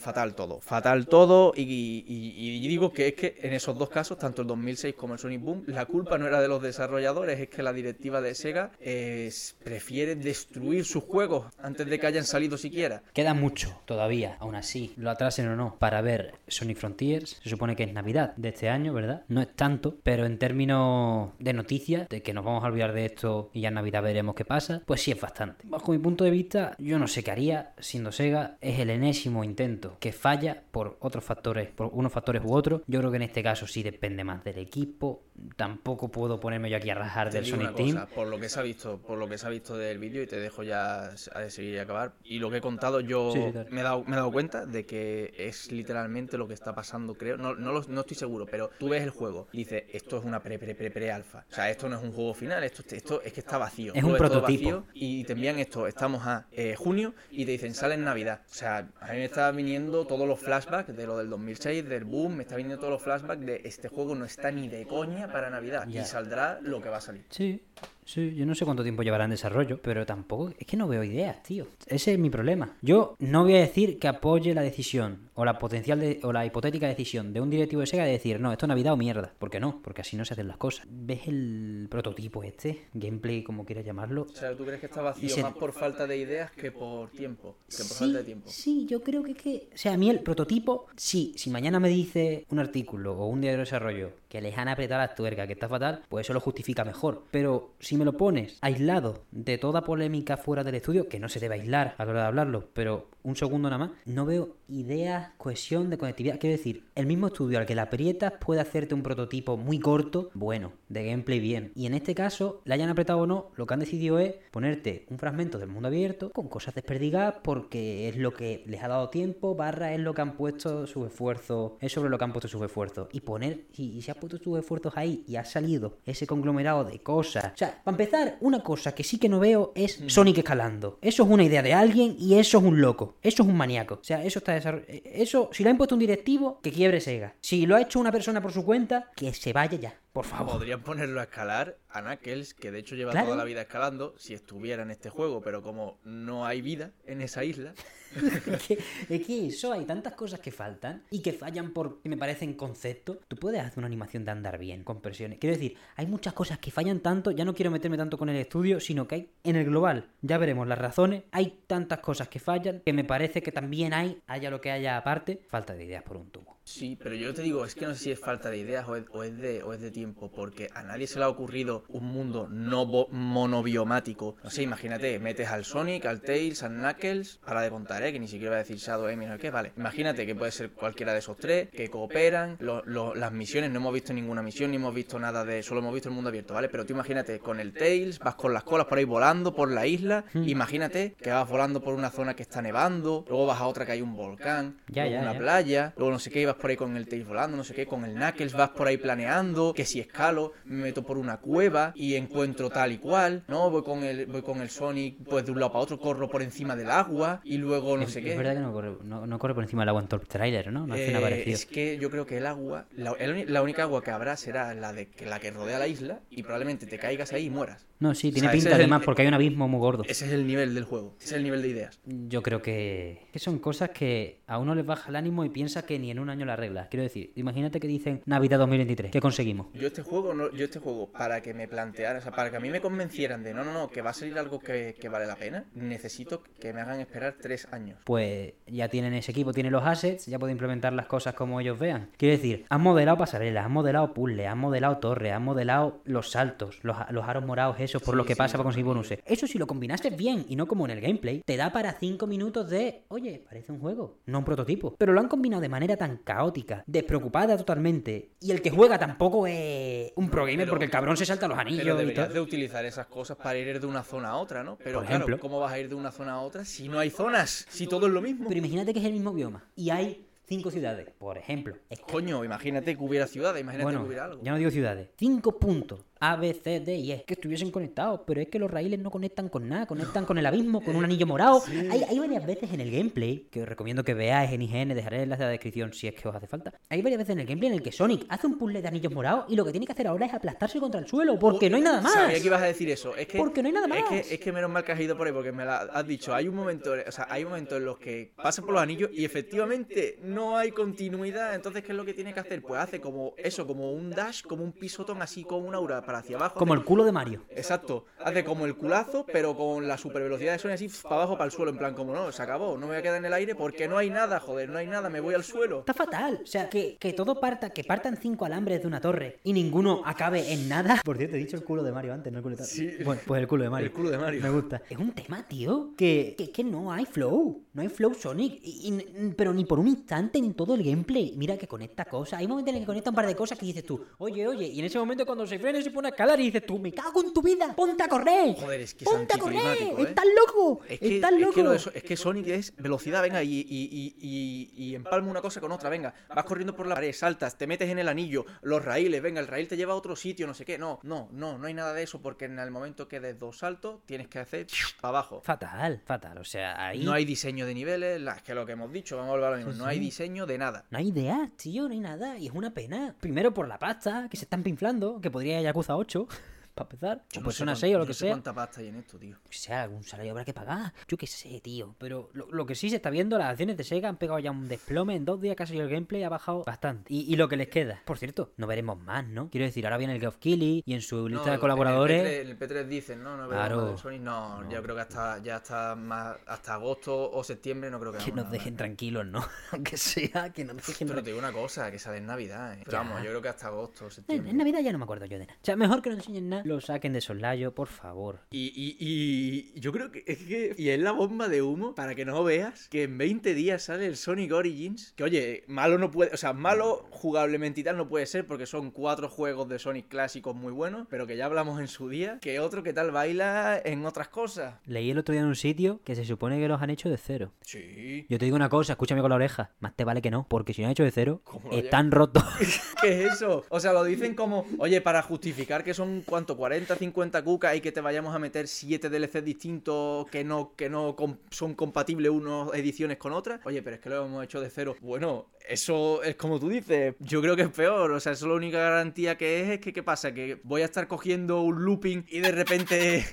fatal todo y digo que es que en esos dos casos, tanto el 2006 como el Sonic Boom, la culpa no era de los desarrolladores, es que la directiva de Sega prefiere destruir sus juegos antes de que hayan salido siquiera. Queda mucho todavía, aún así, lo atrasen o no, para ver Sonic Frontiers, se supone que es Navidad de este año, ¿verdad? No es tanto, pero en términos de noticias, de que nos vamos a olvidar de esto y ya en Navidad veremos qué pasa, pues sí es bastante. Bajo mi punto de vista, yo no sé qué haría siendo Sega, es el enésimo intento que falla por otros factores, por unos factores u otros. Yo creo que en este caso sí depende más del equipo, tampoco puedo ponerme yo aquí a rajar del Sonic Team. Por lo que se ha visto del vídeo, y te dejo ya a decidir y acabar, y lo que he contado yo sí, claro. me he dado cuenta de que es literalmente lo que está pasando, creo, no estoy seguro, pero tú ves el juego y dices, esto es una pre-alfa, o sea, esto no es un juego final, esto es que está vacío, es un prototipo, y te envían esto, estamos a junio y te dicen sale en Navidad. O sea, a mí me está viniendo todos los flashbacks de lo del 2006, del Boom, me está viniendo todos los flashbacks de este juego no está ni de coña para Navidad, yeah. Y saldrá lo que va a salir. Sí, yo no sé cuánto tiempo llevará en desarrollo, pero tampoco... Es que no veo ideas, tío. Ese es mi problema. Yo no voy a decir que apoye la decisión o la hipotética decisión de un directivo de Sega de decir no, esto es Navidad o mierda. ¿Por qué no? Porque así no se hacen las cosas. ¿Ves el prototipo este? Gameplay, como quieras llamarlo. O sea, ¿tú crees que está vacío más por falta de ideas que por tiempo? Sí, yo creo que es que... O sea, a mí el prototipo... Sí, si mañana me dice un artículo o un diario de desarrollo que les han apretado las tuercas, que está fatal, pues eso lo justifica mejor. Pero si me lo pones aislado de toda polémica fuera del estudio, que no se debe aislar a la hora de hablarlo, pero un segundo nada más, no veo ideas, cohesión de conectividad. Quiero decir, el mismo estudio al que la aprietas puede hacerte un prototipo muy corto, bueno, de gameplay bien. Y en este caso, la hayan apretado o no, lo que han decidido es ponerte un fragmento del mundo abierto con cosas desperdigadas porque es lo que les ha dado tiempo, barra es lo que han puesto sus esfuerzos, es sobre lo que han puesto sus esfuerzos. Y si has puesto tus esfuerzos ahí y ha salido ese conglomerado de cosas, o sea, para empezar, una cosa que sí que no veo es Sonic escalando. Eso es una idea de alguien y eso es un loco. Eso es un maníaco. O sea, eso está desarrollado. Eso, si lo ha impuesto un directivo, que quiebre Sega. Si lo ha hecho una persona por su cuenta, que se vaya ya. Por favor. Podrían ponerlo a escalar a Knuckles, que de hecho lleva toda la vida escalando, si estuviera en este juego, pero como no hay vida en esa isla... es que eso, hay tantas cosas que faltan y que fallan porque me parecen conceptos. Tú puedes hacer una animación de andar bien, con presiones. Quiero decir, hay muchas cosas que fallan tanto, ya no quiero meterme tanto con el estudio, sino que hay en el global, ya veremos las razones, hay tantas cosas que fallan, que me parece que también haya lo que haya aparte, falta de ideas por un tubo. Sí, pero yo te digo, es que no sé si es falta de ideas o es de tiempo, porque a nadie se le ha ocurrido un mundo no monobiomático. No sé, imagínate, metes al Sonic, al Tails, al Knuckles, para de contar, que ni siquiera va a decir Shadow, no sé qué, vale. Imagínate que puede ser cualquiera de esos tres, que cooperan, las misiones, no hemos visto ninguna misión, ni hemos visto nada de, solo hemos visto el mundo abierto, ¿vale? Pero tú imagínate, con el Tails, vas con las colas por ahí volando por la isla, imagínate que vas volando por una zona que está nevando, luego vas a otra que hay un volcán, luego una playa, luego no sé qué, y vas por ahí con el Tails volando, no sé qué, con el Knuckles vas por ahí planeando, que si escalo me meto por una cueva y encuentro tal y cual, ¿no? Voy con el Sonic, pues de un lado para otro, corro por encima del agua y luego no sé qué. Es verdad que no corre por encima del agua en Top Trailer, ¿no? No hace nada parecido. Es que yo creo que el agua, la única agua que habrá será la que rodea la isla y probablemente te caigas ahí y mueras. No, sí, tiene pinta además porque hay un abismo muy gordo. Ese es el nivel del juego, ese es el nivel de ideas. Yo creo que son cosas que a uno les baja el ánimo y piensa que ni en un año la regla. Quiero decir, imagínate que dicen Navidad 2023, ¿qué conseguimos? Yo este juego para que me planteara, o sea, para que a mí me convencieran de no, que va a salir algo que vale la pena, necesito que me hagan esperar 3 años. Pues ya tienen ese equipo, tienen los assets, ya pueden implementar las cosas como ellos vean. Quiero decir, han modelado pasarelas, han modelado puzzles, han modelado torres, han modelado los saltos, los aros morados esos por los que pasa para conseguir bonuses. Eso si lo combinaste bien y no como en el gameplay, te da para 5 minutos de, oye, parece un juego, no un prototipo. Pero lo han combinado de manera tan caótica, despreocupada totalmente, y el que juega tampoco es un pro gamer porque el cabrón se salta los anillos. Pero deberías de utilizar esas cosas para ir de una zona a otra, ¿no? Pero por claro, ejemplo, ¿cómo vas a ir de una zona a otra si no hay zonas? Si todo es lo mismo. Pero imagínate que es el mismo bioma y hay 5 ciudades, por ejemplo. Coño, imagínate que hubiera ciudades, que hubiera algo. Ya no digo ciudades, 5 puntos. A, B, C, D y E, que estuviesen conectados, pero es que los raíles no conectan con nada, conectan con el abismo, con un anillo morado. Sí. Hay varias veces en el gameplay, que os recomiendo que veáis en IGN, dejaré el enlace de la descripción si es que os hace falta. Hay varias veces en el gameplay en el que Sonic hace un puzzle de anillos morados y lo que tiene que hacer ahora es aplastarse contra el suelo, porque no hay nada más. Sabía que ibas a decir eso, es que porque no hay nada más. Es que menos mal que has ido por ahí, porque me la has dicho. Hay momentos en los que pasan por los anillos y efectivamente no hay continuidad. Entonces, ¿qué es lo que tiene que hacer? Pues hace como eso, como un dash, como un pisotón así, como una aura. Para hacia abajo, como el culo de Mario. Exacto. Hace como el culazo, pero con la super velocidad de Sony así para abajo, para el suelo. En plan, como no, se acabó, no me voy a quedar en el aire porque no hay nada, joder, no hay nada, me voy al suelo. Está fatal. O sea, que todo partan 5 alambres de una torre y ninguno acabe en nada. Por cierto, he dicho el culo de Mario antes, no el culo de... Sí. Bueno, pues el culo de Mario. El culo de Mario. Me gusta. Es un tema, tío, que no hay flow. No hay flow Sonic. Pero ni por un instante en todo el gameplay. Mira que conecta cosas. Hay momentos en los que conecta un par de cosas que dices tú, oye, y en ese momento cuando se frena se pone a escalar y dices tú, me cago en tu vida, ponte a correr. Joder, es que es anticlimático, ¿eh? Estás loco, estás loco. Es que Sonic es velocidad, venga, y empalma una cosa con otra, venga, vas corriendo por la pared, saltas, te metes en el anillo, los raíles, venga, el raíl te lleva a otro sitio, no sé qué, no hay nada de eso, porque en el momento que des 2 saltos tienes que hacer para abajo. Fatal, o sea, ahí... No hay diseño de niveles, es que lo que hemos dicho, vamos a volver a lo mismo, no hay diseño de nada. No hay ideas, tío, no hay nada, y es una pena. Primero por la pasta, que se están pinflando, que podría Yakuza 8, para empezar, o Persona 6 o lo que sea. Yo no sé cuánta pasta hay en esto, tío. O sea, algún salario habrá que pagar. Yo qué sé, tío. Pero lo que sí se está viendo, las acciones de Sega han pegado ya un desplome. En 2 días casi el gameplay ha bajado bastante. Y lo que les queda. Por cierto, no veremos más, ¿no? Quiero decir, ahora viene el Geoff Keighley y en su lista de colaboradores... En el P3 dicen, no veremos claro, más de Sony. No, yo creo que hasta más, hasta agosto o septiembre no creo que nos dejen tranquilos, ¿no? Aunque sea que nos dejen... Pero te digo una cosa, que sale en Navidad, ¿eh? Pero vamos, yo creo que hasta agosto o septiembre. En Navidad ya no me acuerdo yo de nada. O sea, mejor que no enseñen nada. Lo saquen de soslayo, por favor. Y yo creo que es la bomba de humo, para que no veas, que en 20 días sale el Sonic Origins. Que oye, malo no puede, o sea, malo jugablemente y tal no puede ser, porque son 4 juegos de Sonic clásicos muy buenos, pero que ya hablamos en su día, que otro que tal baila en otras cosas. Leí el otro día en un sitio que se supone que los han hecho de cero. Sí. Yo te digo una cosa, escúchame con la oreja, más te vale que no, porque si no han hecho de cero, están rotos. ¿Qué es eso? O sea, lo dicen como, oye, para justificar que son cuantos 40, 50 cucas y que te vayamos a meter 7 DLCs distintos que no son compatibles unas ediciones con otras. Oye, pero es que lo hemos hecho de cero. Bueno, eso es como tú dices. Yo creo que es peor. O sea, eso es la única garantía que es que ¿qué pasa? Que voy a estar cogiendo un looping y de repente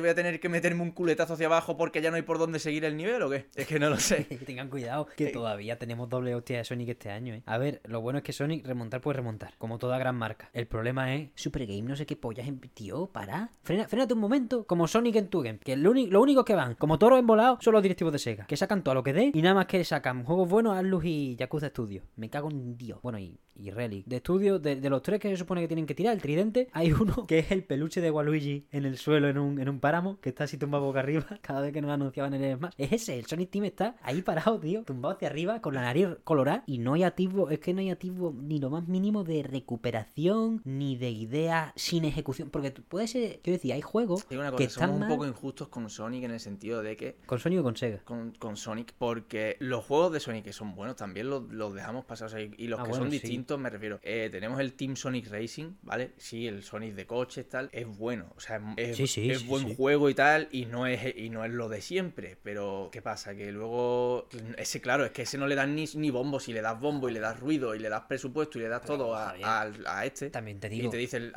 voy a tener que meterme un culetazo hacia abajo porque ya no hay por dónde seguir el nivel, ¿o qué? Es que no lo sé. Tengan cuidado, que todavía tenemos doble hostia de Sonic este año, ¿eh? A ver, lo bueno es que Sonic remontar puede remontar, como toda gran marca. El problema es Super Game, no sé qué pollas, tío, para. Frénate un momento, como Sonic en Tugen, que lo único que van, como toros envolados, son los directivos de Sega, que sacan todo a lo que dé y nada más que sacan juegos buenos, a luz y y Yakuza Studio. Me cago en Dios. Bueno, y Relic. De estudio, de los tres que se supone que tienen que tirar el tridente, hay uno que es el peluche de Waluigi en el suelo en un páramo, que está así tumbado boca arriba cada vez que nos anunciaban el Smash. Es ese, el Sonic Team está ahí parado, tío, tumbado hacia arriba, con la nariz colorada, y no hay atisbo, es que no hay atisbo ni lo más mínimo de recuperación, ni de idea sin ejecución, porque puede ser, quiero decir, hay juegos que están un poco injustos con Sonic en el sentido de que... ¿Con Sonic o con Sega? Con Sonic, porque los juegos de Sonic que son buenos también los dejamos pasar, o sea, y los que bueno, son distintos, sí. Me refiero, tenemos el Team Sonic Racing, ¿vale? Sí, el Sonic de coches, tal, es bueno, o sea, es buen juego y tal, y no es lo de siempre, pero ¿qué pasa? Que luego, ese claro, es que ese no le das ni bombo, si le das bombo y le das ruido y le das presupuesto y le das pero todo a este, también te digo, y te dicen,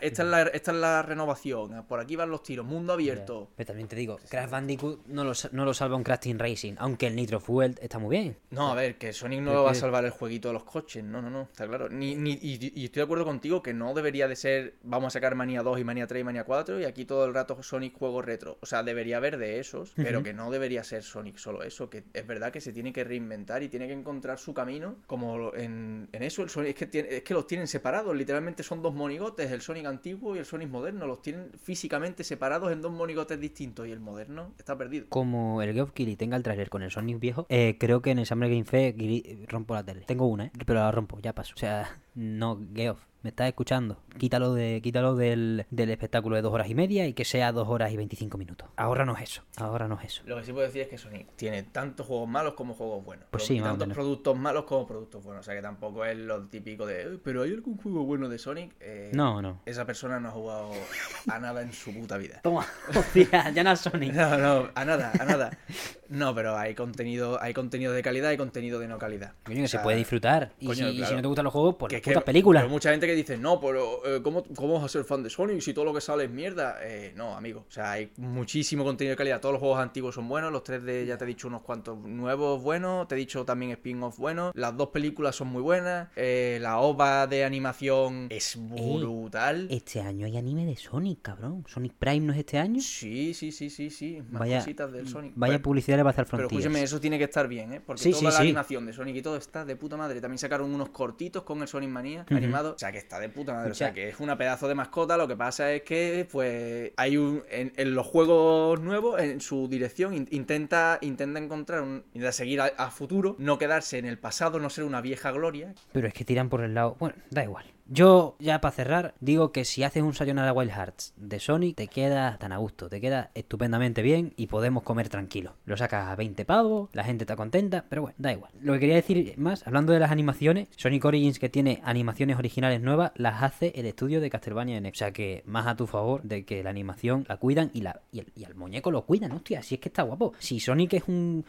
esta es la renovación, por aquí van los tiros, mundo abierto. Pero también te digo, Crash Bandicoot no lo salva un Crash Team Racing, aunque el Nitro Fuel está muy bien. No, a ver, que Sonic no va a salvar el jueguito de los coches, no, está claro. Y estoy de acuerdo contigo que no debería de ser, vamos a sacar Mania 2 y Mania 3 y Mania 4 y aquí todo el rato Sonic juego retro. O sea, debería haber de esos, pero que no debería ser Sonic solo eso, que es verdad que se tiene que reinventar y tiene que encontrar su camino, como en eso, el Sonic es que los tienen separados, literalmente son dos monigotes, el Sonic antiguo y el Sonic moderno, los tienen físicamente separados en dos monigotes distintos y el moderno está perdido. Como el Geoff Keighley tenga el trailer con el Sonic viejo, creo que en el Summer Game Fest rompo la tele. Tengo una, pero la rompo, ya paso. O sea, no, Geoff, me estás escuchando. Quítalo del espectáculo de 2 horas y media y que sea 2 horas y 25 minutos. Ahórranos eso. Lo que sí puedo decir es que Sonic tiene tantos juegos malos como juegos buenos. Pues sí, tantos productos malos como productos buenos. O sea que tampoco es lo típico de ¿pero hay algún juego bueno de Sonic? No. Esa persona no ha jugado a nada en su puta vida. Toma, hostia, ya no es Sonic. No, a nada. No, pero hay contenido de calidad y contenido de no calidad. Coño, que se puede disfrutar. Y si no te gustan los juegos, pues las putas películas. Pero mucha gente que dice, no, pero ¿cómo vas a ser fan de Sonic si todo lo que sale es mierda? No, amigo. O sea, hay muchísimo contenido de calidad. Todos los juegos antiguos son buenos. Los 3D, ya te he dicho unos cuantos nuevos buenos. Te he dicho también spin-off buenos. Las 2 películas son muy buenas. La OVA de animación es brutal. Este año hay anime de Sonic, cabrón. ¿Sonic Prime no es este año? Sí. Más cositas del Sonic. Vaya publicidad le va a hacer Frontiers. Pero escúchame, eso tiene que estar bien, ¿eh? Porque toda la animación de Sonic y todo está de puta madre. También sacaron unos cortitos con el Sonic Mania animado. O sea, que está de puta madre, o sea que es una pedazo de mascota. Lo que pasa es que pues hay en los juegos nuevos, en su dirección intenta encontrar intenta seguir a futuro, no quedarse en el pasado, no ser una vieja gloria, pero es que tiran por el lado, bueno, da igual. Yo, ya para cerrar, digo que si haces un Sayonara Wild Hearts de Sonic, te queda tan a gusto, te queda estupendamente bien y podemos comer tranquilo. Lo sacas a 20 pavos, la gente está contenta, pero bueno, da igual. Lo que quería decir más, hablando de las animaciones, Sonic Origins, que tiene animaciones originales nuevas, las hace el estudio de Castlevania Symphony of the Night. O sea que, más a tu favor de que la animación la cuidan y al muñeco lo cuidan, hostia, si es que está guapo. Si Sonic es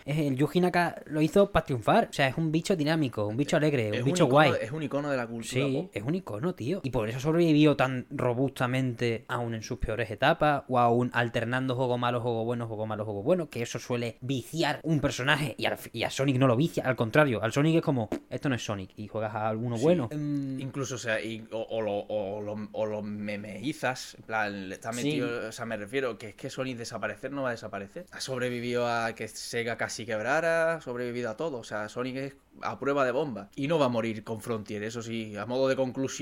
el Yuji Naka lo hizo para triunfar, o sea, es un bicho dinámico, un bicho alegre, un bicho guay. Es un icono de la cultura. Sí, es un icono. No, tío. Y por eso sobrevivió tan robustamente aún en sus peores etapas o aún alternando juego malo, juego bueno, que eso suele viciar un personaje y a Sonic no lo vicia, al contrario, al Sonic es como, esto no es Sonic y juegas a alguno bueno. Incluso, o sea, o lo memeizas, en plan, está metido, sí. O sea, me refiero, que es que Sonic desaparecer no va a desaparecer. Ha sobrevivido a que Sega casi quebrara, ha sobrevivido a todo, o sea, Sonic es a prueba de bomba y no va a morir con Frontier, eso sí, a modo de conclusión.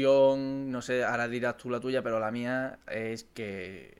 No sé, ahora dirás tú la tuya, pero la mía es que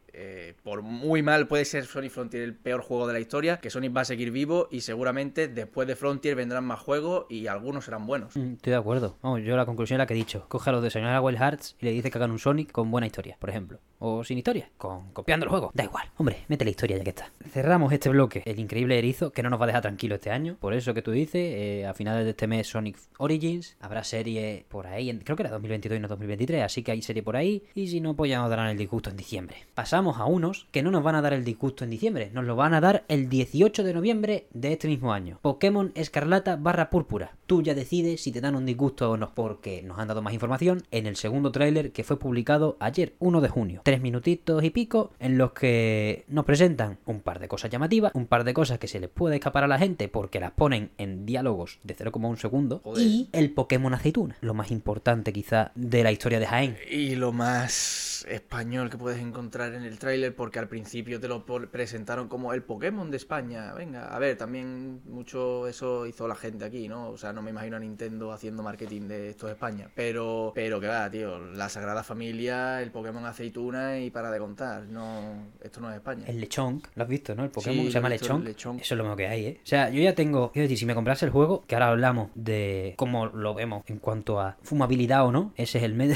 por muy mal puede ser Sonic Frontier el peor juego de la historia, que Sonic va a seguir vivo y seguramente después de Frontier vendrán más juegos y algunos serán buenos. Estoy de acuerdo. Vamos, yo la conclusión es la que he dicho. Coge a los de Sayonara Wild Hearts y le dices que hagan un Sonic con buena historia, por ejemplo. O sin historia, copiando el juego. Da igual. Hombre, mete la historia ya que está. Cerramos este bloque. El increíble erizo que no nos va a dejar tranquilo este año. Por eso que tú dices, a finales de este mes Sonic Origins. Habrá serie por ahí. Creo que era 2022 y no 2023. Así que hay serie por ahí. Y si no, pues ya nos darán el disgusto en diciembre. Pasamos a unos que no nos van a dar el disgusto en diciembre, nos lo van a dar el 18 de noviembre de este mismo año. Pokémon Escarlata /Púrpura. Tú ya decides si te dan un disgusto o no, porque nos han dado más información en el segundo tráiler que fue publicado ayer, 1 de junio. 3 minutitos y pico en los que nos presentan un par de cosas llamativas, un par de cosas que se les puede escapar a la gente porque las ponen en diálogos de 0,1 segundo. Joder. Y el Pokémon Aceituna, lo más importante quizá de la historia de Jaén. Y lo más español que puedes encontrar en el el tráiler, porque al principio te lo presentaron como el Pokémon de España. Venga, a ver, también mucho eso hizo la gente aquí, ¿no? O sea, no me imagino a Nintendo haciendo marketing de esto de España. Pero que va, tío, la Sagrada Familia, el Pokémon aceituna y para de contar. No, esto no es España. El lechón, lo has visto, ¿no? El Pokémon, sí, que se llama lechón. Eso es lo mismo que hay, ¿eh? O sea, yo ya tengo... Quiero decir, si me comprase el juego, que ahora hablamos de cómo lo vemos en cuanto a fumabilidad o no, ese es el medio.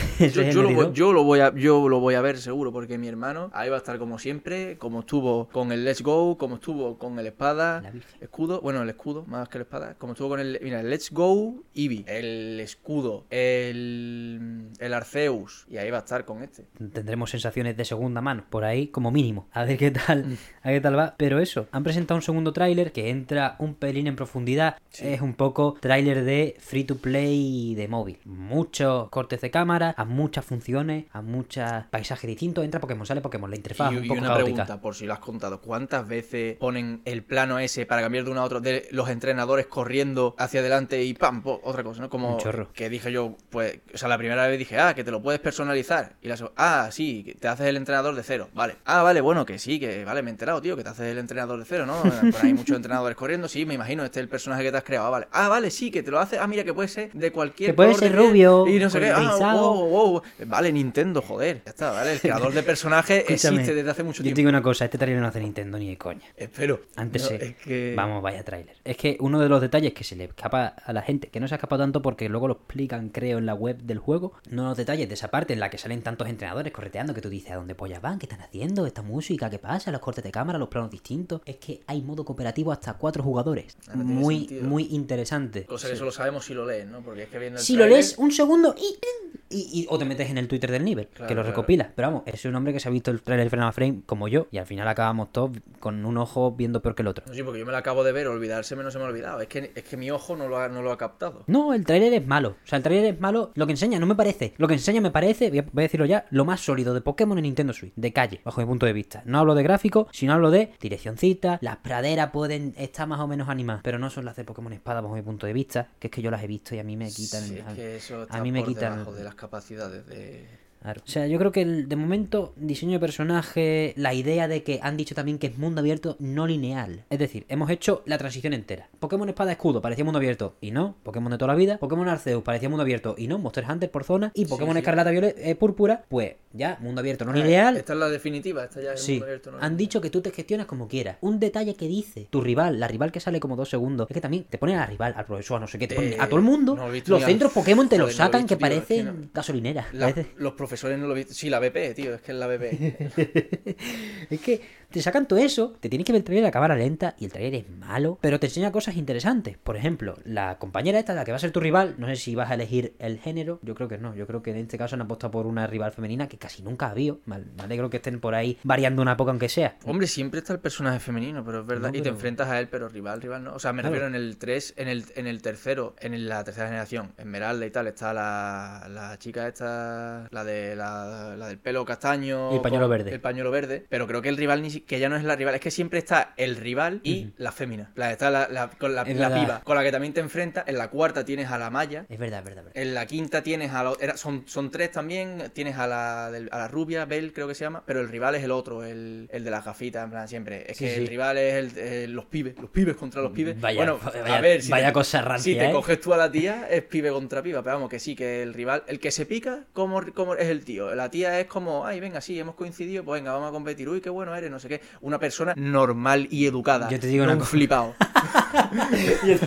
Yo lo voy a ver seguro, porque mi hermano ahí va a estar como siempre, como estuvo con el Let's Go, como estuvo con el escudo, más que la espada, como estuvo con el Let's Go Eevee, el escudo, el Arceus, y ahí va a estar con este. Tendremos sensaciones de segunda mano, por ahí como mínimo, a ver qué tal va, pero eso, han presentado un segundo tráiler que entra un pelín en profundidad, sí. Es un poco tráiler de free to play y de móvil, muchos cortes de cámara, a muchas funciones, a muchos paisajes distintos, entra Pokémon, sale Pokémon, la interfaz y un poco caótica. Pregunta, por si lo has contado, ¿cuántas veces ponen el plano ese para cambiar de uno a otro de los entrenadores corriendo hacia adelante y pam, otra cosa, ¿no? Como que dije yo, pues, o sea, la primera vez dije, que te lo puedes personalizar, y la segunda, sí, te haces el entrenador de cero, vale. Vale, bueno, que sí, que vale, me he enterado, tío, que te haces el entrenador de cero, ¿no? Por ahí muchos entrenadores corriendo, sí, me imagino, este es el personaje que te has creado, vale. Vale, sí, que te lo haces, mira, que puede ser de cualquier... Que puede ser rubio, y no sé qué, vale, Nintendo, joder, ya está, vale, el creador de personaje existe desde hace mucho tiempo. Yo te digo una cosa, este tráiler no hace Nintendo ni de coña. Espero. Vamos, vaya tráiler. Es que uno de los detalles que se le escapa a la gente, que no se ha escapado tanto porque luego lo explican, creo, en la web del juego, no los detalles de esa parte en la que salen tantos entrenadores correteando que tú dices, ¿a dónde pollas van? ¿Qué están haciendo? ¿Esta música? ¿Qué pasa? Los cortes de cámara, los planos distintos. Es que hay modo cooperativo hasta 4 jugadores. Muy interesante. Cosa que solo sabemos si lo lees, ¿no? Porque es que viene el si trailer... lo lees un segundo y o te metes en el Twitter del nivel, claro, que lo recopilas. Pero vamos, es un hombre que se ha visto el trailer frame a frame como yo, y al final acabamos todos con un ojo viendo peor que el otro. No, sí, porque yo me lo acabo de ver, olvidárseme no se me ha olvidado. Es que mi ojo no lo ha captado. No, el trailer es malo. O sea, el trailer es malo. Lo que enseña no me parece. Lo que enseña me parece, voy a decirlo ya, lo más sólido de Pokémon en Nintendo Switch, de calle, bajo mi punto de vista. No hablo de gráficos, sino hablo de direccioncita. Las praderas pueden estar más o menos animadas, pero no son las de Pokémon Espada bajo mi punto de vista, que es que yo las he visto y a mí me quitan... Sí, es que eso está debajo de las capacidades de... Claro. O sea, yo creo que de momento, diseño de personaje, la idea de que han dicho también que es mundo abierto no lineal. Es decir, hemos hecho la transición entera. Pokémon Espada Escudo parecía mundo abierto y no. Pokémon de toda la vida. Pokémon Arceus parecía mundo abierto y no. Monster Hunter por zona. Y Pokémon Escarlata Púrpura, pues ya, mundo abierto no lineal. Esta es la definitiva, esta ya es mundo abierto no lineal. Han dicho que tú te gestionas como quieras. Un detalle que dice tu rival, la rival que sale como 2 segundos, es que también te ponen a la rival, al profesor, no sé qué, te ponen a todo el mundo. No los centros Pokémon te los sacan, que parecen gasolineras. Los profesores no lo viste. Sí, la BP, tío, es que es la BP. Es que te sacan todo eso, te tienes que ver el trailer a cámara lenta y el trailer es malo, pero te enseña cosas interesantes. Por ejemplo, la compañera esta, la que va a ser tu rival, no sé si vas a elegir el género, yo creo que no, yo creo que en este caso han apostado por una rival femenina que casi nunca ha habido. Me alegro que estén por ahí variando una poca aunque sea. Hombre, siempre está el personaje femenino, pero es verdad, no, pero... y te enfrentas a él, pero rival no. O sea, me refiero en el 3, en el tercero, en la tercera generación, Esmeralda y tal, está la chica esta, la de la del pelo castaño, el pañuelo verde. El pañuelo verde, pero creo que el rival que ya no es la rival, es que siempre está el rival y la fémina. Está la piba, con la que también te enfrentas. En la cuarta tienes a la Maya. Es verdad. En la quinta tienes a son 3 también, tienes a la rubia, Bell creo que se llama, pero el rival es el otro, el de las gafitas, en plan siempre. Es que el rival es los pibes contra los pibes. Cosa rancia. Si te coges tú a la tía, es pibe contra piba, pero vamos, que sí, que el rival, el que se pica, como es el tío. La tía es como, venga, sí, hemos coincidido, pues venga, vamos a competir. Uy, qué bueno eres, no sé qué. Una persona normal y educada. Yo te digo una cosa. Flipado.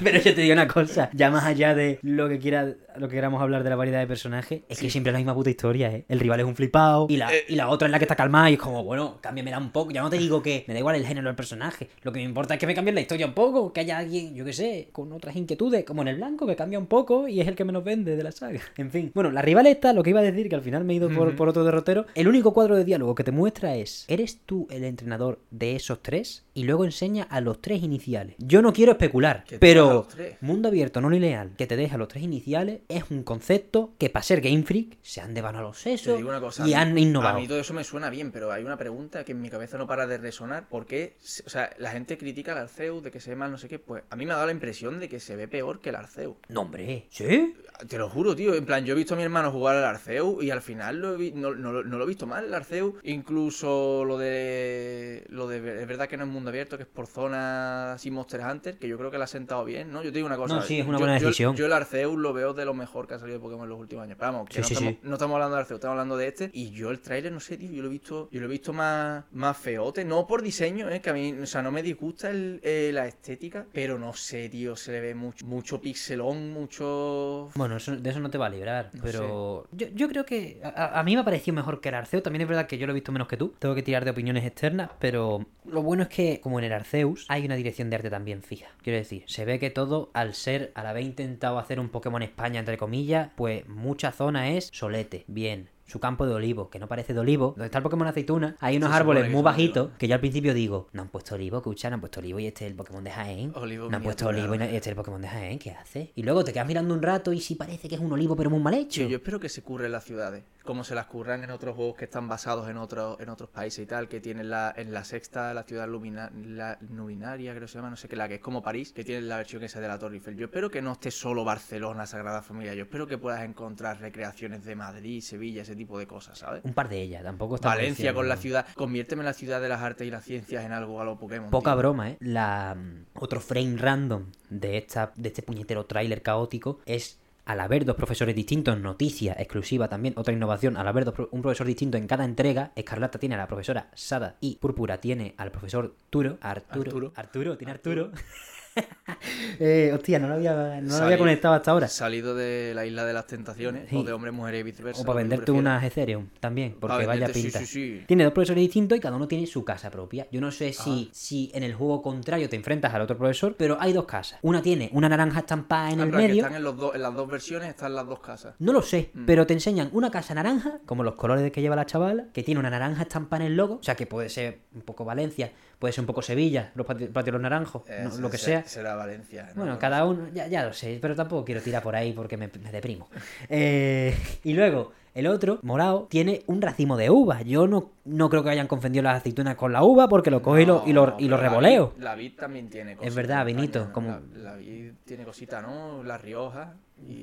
Pero yo te digo una cosa. Ya más allá de lo que queramos hablar de la variedad de personajes, es que siempre es la misma puta historia, ¿eh? El rival es un flipado y la otra es la que está calmada y es como, bueno, cámbiamela un poco. Ya no te digo que me da igual el género del personaje. Lo que me importa es que me cambien la historia un poco, que haya alguien, yo qué sé, con otras inquietudes, como en el Blanco, que cambia un poco y es el que menos vende de la saga. En fin. Bueno, la rival esta, lo que iba a decir, que al final me he ido por otro derrotero. El único cuadro de diálogo que te muestra es, ¿eres tú el entrenador de esos 3? Y luego enseña a los 3 iniciales. Yo no quiero especular, pero mundo abierto no lineal que te deja los 3 iniciales es un concepto que para ser Game Freak se han devanado los sesos y han innovado. A mí todo eso me suena bien, pero hay una pregunta que en mi cabeza no para de resonar. ¿Por qué? O sea, la gente critica al Arceus de que se ve mal, no sé qué. Pues a mí me ha dado la impresión de que se ve peor que el Arceus. No, hombre. ¿Sí? Te lo juro, tío. En plan, yo he visto a mi hermano jugar al Arceus y al final no lo he visto mal el Arceus. Incluso lo de es verdad que no es mundo abierto, que es por zonas así Monster Hunter, que yo creo que la ha sentado bien, ¿no? Yo te digo una cosa. No, sí, es una buena decisión. Yo el Arceus lo veo de lo mejor que ha salido de Pokémon en los últimos años. Pero vamos, que no estamos hablando de Arceus, estamos hablando de este. Y yo el tráiler, no sé, tío, yo lo he visto más feote. No por diseño, que a mí, o sea, no me disgusta la estética, pero no sé, tío, se le ve mucho pixelón, mucho... Bueno, de eso no te va a librar, no, pero yo creo que a mí me ha parecido mejor que el Arceus. También es verdad que yo lo he visto menos que tú, tengo que tirar de opiniones externas, pero lo bueno es que, como en el Arceus, hay una dirección de arte también fija. Quiero decir, se ve que todo, al haber intentado hacer un Pokémon España, entre comillas, pues mucha zona es solete, bien. Su campo de olivo, que no parece de olivo. Donde está el Pokémon Aceituna, hay unos árboles muy bajitos que yo al principio digo, no han puesto olivo, escucha, no han puesto olivo y este es el Pokémon de Jaén. Olivo, no han puesto olivo y este es el Pokémon de Jaén, ¿qué hace? Y luego te quedas mirando un rato y sí parece que es un olivo, pero muy mal hecho. Yo espero que se curren las ciudades, como se las curran en otros juegos que están basados en otros países y tal, que tienen en la sexta, la ciudad luminaria, creo que se llama, no sé qué, la que es como París, que tienen la versión esa de la Torre Eiffel. Yo espero que no esté solo Barcelona, Sagrada Familia, yo espero que puedas encontrar recreaciones de Madrid, Sevilla, ese tipo de cosas, ¿sabes? Un par de ellas, tampoco está Valencia con la ciudad, conviérteme en la ciudad de las artes y las ciencias en algo a los Pokémon. Poca tío. Broma, ¿eh? Otro frame random de este puñetero tráiler caótico es... Al haber dos profesores distintos, noticia exclusiva también, otra innovación, al haber un profesor distinto en cada entrega, Escarlata tiene a la profesora Sada y Púrpura tiene al profesor Arturo. Hostia, no lo había conectado hasta ahora. Salido de la isla de las tentaciones, sí. O de hombres, mujeres y viceversa. O para venderte unas Ethereum también, porque vaya pinta. Sí. Tiene dos profesores distintos y cada uno tiene su casa propia. Yo no sé si en el juego contrario te enfrentas al otro profesor, pero hay dos casas. Una tiene una naranja estampada en el medio. Que están en las dos versiones, están las dos casas. No lo sé, pero te enseñan una casa naranja, como los colores que lleva la chavala, que tiene una naranja estampada en el logo, o sea que puede ser un poco Valencia, puede ser un poco Sevilla, los patios naranjos, lo que sea. Será Valencia. ¿No? Bueno, cada uno, ya lo sé, pero tampoco quiero tirar por ahí porque me deprimo. Y luego, el otro, morado, tiene un racimo de uvas. Yo no creo que hayan confundido las aceitunas con la uva porque lo cojo y lo revoleo. La vid también tiene cositas. Es verdad, vinito. Como... La vid tiene cositas, ¿no? La Rioja.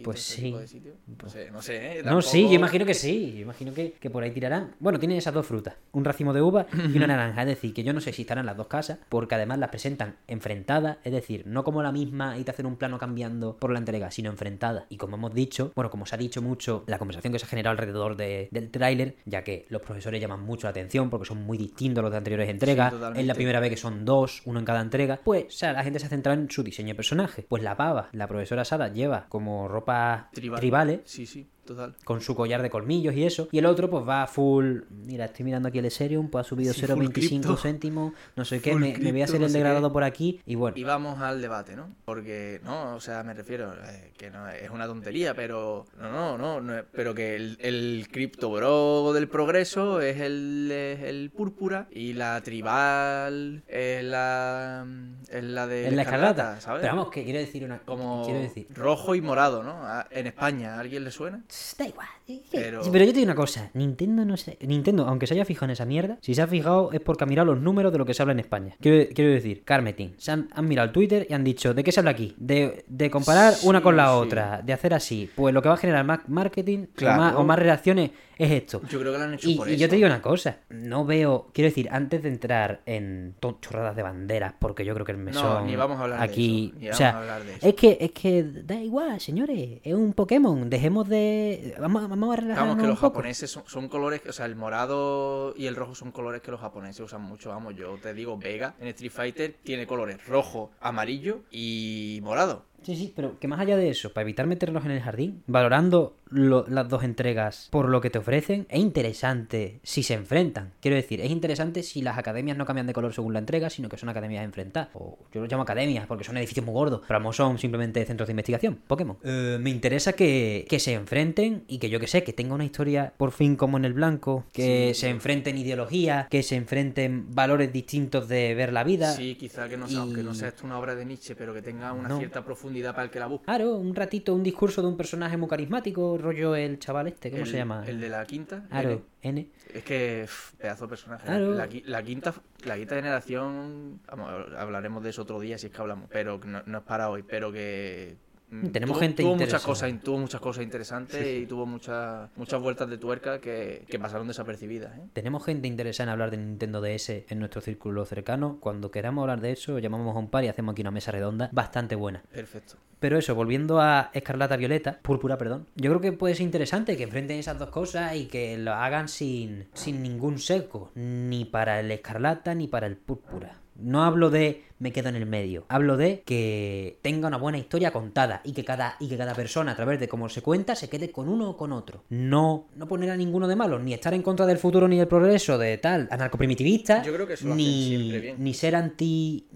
Pues sí. Pues, no sé. Tampoco... No, sí, yo imagino que sí. Yo imagino que por ahí tirarán. Bueno, tienen esas dos frutas. Un racimo de uva y una naranja. Es decir, que yo no sé si estarán las dos casas, porque además las presentan enfrentadas. Es decir, no como la misma y te hacen un plano cambiando por la entrega, sino enfrentadas. Y como hemos dicho, bueno, como se ha dicho mucho, la conversación que se ha generado alrededor del tráiler, ya que los profesores llaman mucho la atención porque son muy distintos a los de anteriores entregas. Sí, es la primera vez que son dos, uno en cada entrega. Pues, o sea, la gente se ha centrado en su diseño de personaje. Pues la pava, la profesora Sada, lleva como ropa tribales. Sí. Total. Con su collar de colmillos y eso. Y el otro pues va full... Mira, estoy mirando aquí el Ethereum, pues ha subido 0,25 céntimos, no sé qué, me voy a hacer el degradado por aquí y bueno. Y vamos al debate, ¿no? Porque, no, o sea, me refiero, que no es una tontería, pero... No, pero que el cripto bro del progreso es el púrpura y la tribal es la de... Es la escarlata, ¿sabes? Pero vamos, que quiero decir una... Como rojo y morado, ¿no? En España, ¿a alguien le suena? Da igual, pero yo te digo una cosa, Nintendo, aunque se haya fijado en esa mierda, si se ha fijado es porque ha mirado los números de lo que se habla en España. Quiero decir, Carmetín, han mirado el Twitter y han dicho, ¿de qué se habla aquí? De comparar una con la otra, de hacer así, pues lo que va a generar más marketing, claro, o más relaciones es esto. Yo creo que lo han hecho por eso. Y yo te digo una cosa, no veo, quiero decir, antes de entrar en chorradas de banderas, porque yo creo que el mesón ni vamos a hablar aquí, de eso, o sea, es que da igual, señores, es un Pokémon, dejemos de Vamos a relajarnos un poco. Que los japoneses son colores, o sea, el morado y el rojo son colores que los japoneses usan mucho. Vamos, yo te digo, Vega en Street Fighter tiene colores rojo, amarillo y morado. Sí, pero que más allá de eso, para evitar meterlos en el jardín, valorando las dos entregas por lo que te ofrecen, es interesante si se enfrentan. Quiero decir, es interesante si las academias no cambian de color según la entrega, sino que son academias enfrentadas. O yo los llamo academias porque son edificios muy gordos, pero no son simplemente centros de investigación, Pokémon. Me interesa que se enfrenten y que yo que sé, que tenga una historia por fin como en el Blanco, que se enfrenten ideologías, que se enfrenten valores distintos de ver la vida. Sí, quizá que no sea, aunque no sea esto una obra de Nietzsche, pero que tenga una cierta profundidad profundidad para el que la busque. Claro, un ratito, un discurso de un personaje muy carismático, rollo el chaval este, ¿cómo se llama? El de la quinta. Claro, N. Es que pedazo de personaje. Claro. La quinta generación, vamos, hablaremos de eso otro día si es que hablamos, pero no es para hoy, pero que... Tuvo muchas cosas interesantes, sí. Y tuvo muchas vueltas de tuerca que pasaron desapercibidas, ¿eh? Tenemos gente interesada en hablar de Nintendo DS en nuestro círculo cercano. Cuando queramos hablar de eso, llamamos a un par y hacemos aquí una mesa redonda bastante buena. Perfecto. Pero eso, volviendo a Púrpura, yo creo que puede ser interesante que enfrenten esas dos cosas y que lo hagan sin ningún seco, ni para el Escarlata ni para el Púrpura. No hablo de me quedo en el medio, hablo de que tenga una buena historia contada y que cada persona, a través de cómo se cuenta, se quede con uno o con otro. No poner a ninguno de malo, ni estar en contra del futuro ni del progreso de tal anarcoprimitivista, ni ser anti,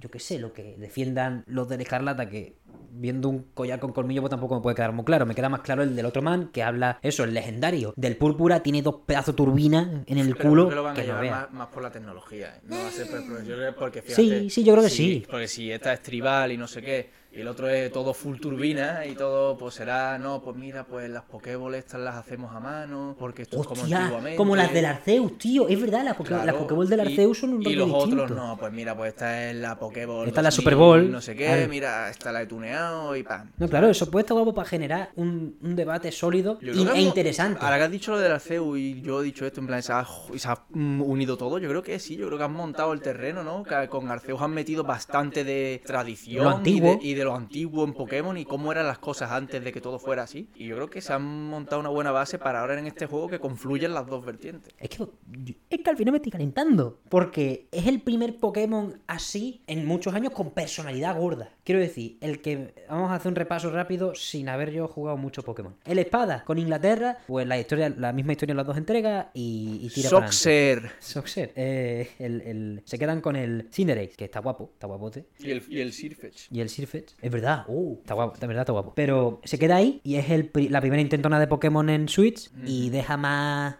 yo qué sé, lo que defiendan los del Escarlata, que viendo un collar con colmillo pues tampoco me puede quedar muy claro. Me queda más claro el del otro man que habla, eso, el legendario. Del Púrpura tiene dos pedazos de turbina en el culo. Pero lo van a llevar más por la tecnología, ¿eh? No va a ser por el profesor, porque fíjate, sí, yo creo que sí. Porque si esta es tribal y no sé qué, y el otro es todo full turbina y todo, pues será, no, pues mira, pues las Pokébolas estas las hacemos a mano, porque esto es como antiguamente. Como las del Arceus, tío, es verdad, las Pokéball del Arceus son un rollo distinto. Y los otros no, pues mira, pues esta es la Pokéball. Esta es la Super Bowl. No sé qué, claro. Mira, esta la he tuneado y pam. No, claro, eso puede estar guapo para generar un debate sólido e interesante. Ahora que has dicho lo del Arceus y yo he dicho esto, en plan, se ha unido todo, yo creo que sí, yo creo que han montado el terreno, ¿no? Que con Arceus han metido bastante de tradición. Lo antiguo. Y de lo antiguo en Pokémon y cómo eran las cosas antes de que todo fuera así. Y yo creo que se han montado una buena base para ahora en este juego que confluyen las dos vertientes. Es que al final me estoy calentando, porque es el primer Pokémon así en muchos años con personalidad gorda. Quiero decir, vamos a hacer un repaso rápido sin haber yo jugado mucho Pokémon. El Espada con Inglaterra, pues la misma historia en las dos entregas y tira para adelante. Soxer. Se quedan con el Cinderace, que está guapo, está guapote. Y el Sirfetch. Es verdad, está guapo. Pero se queda ahí y es la primera intentona de Pokémon en Switch y deja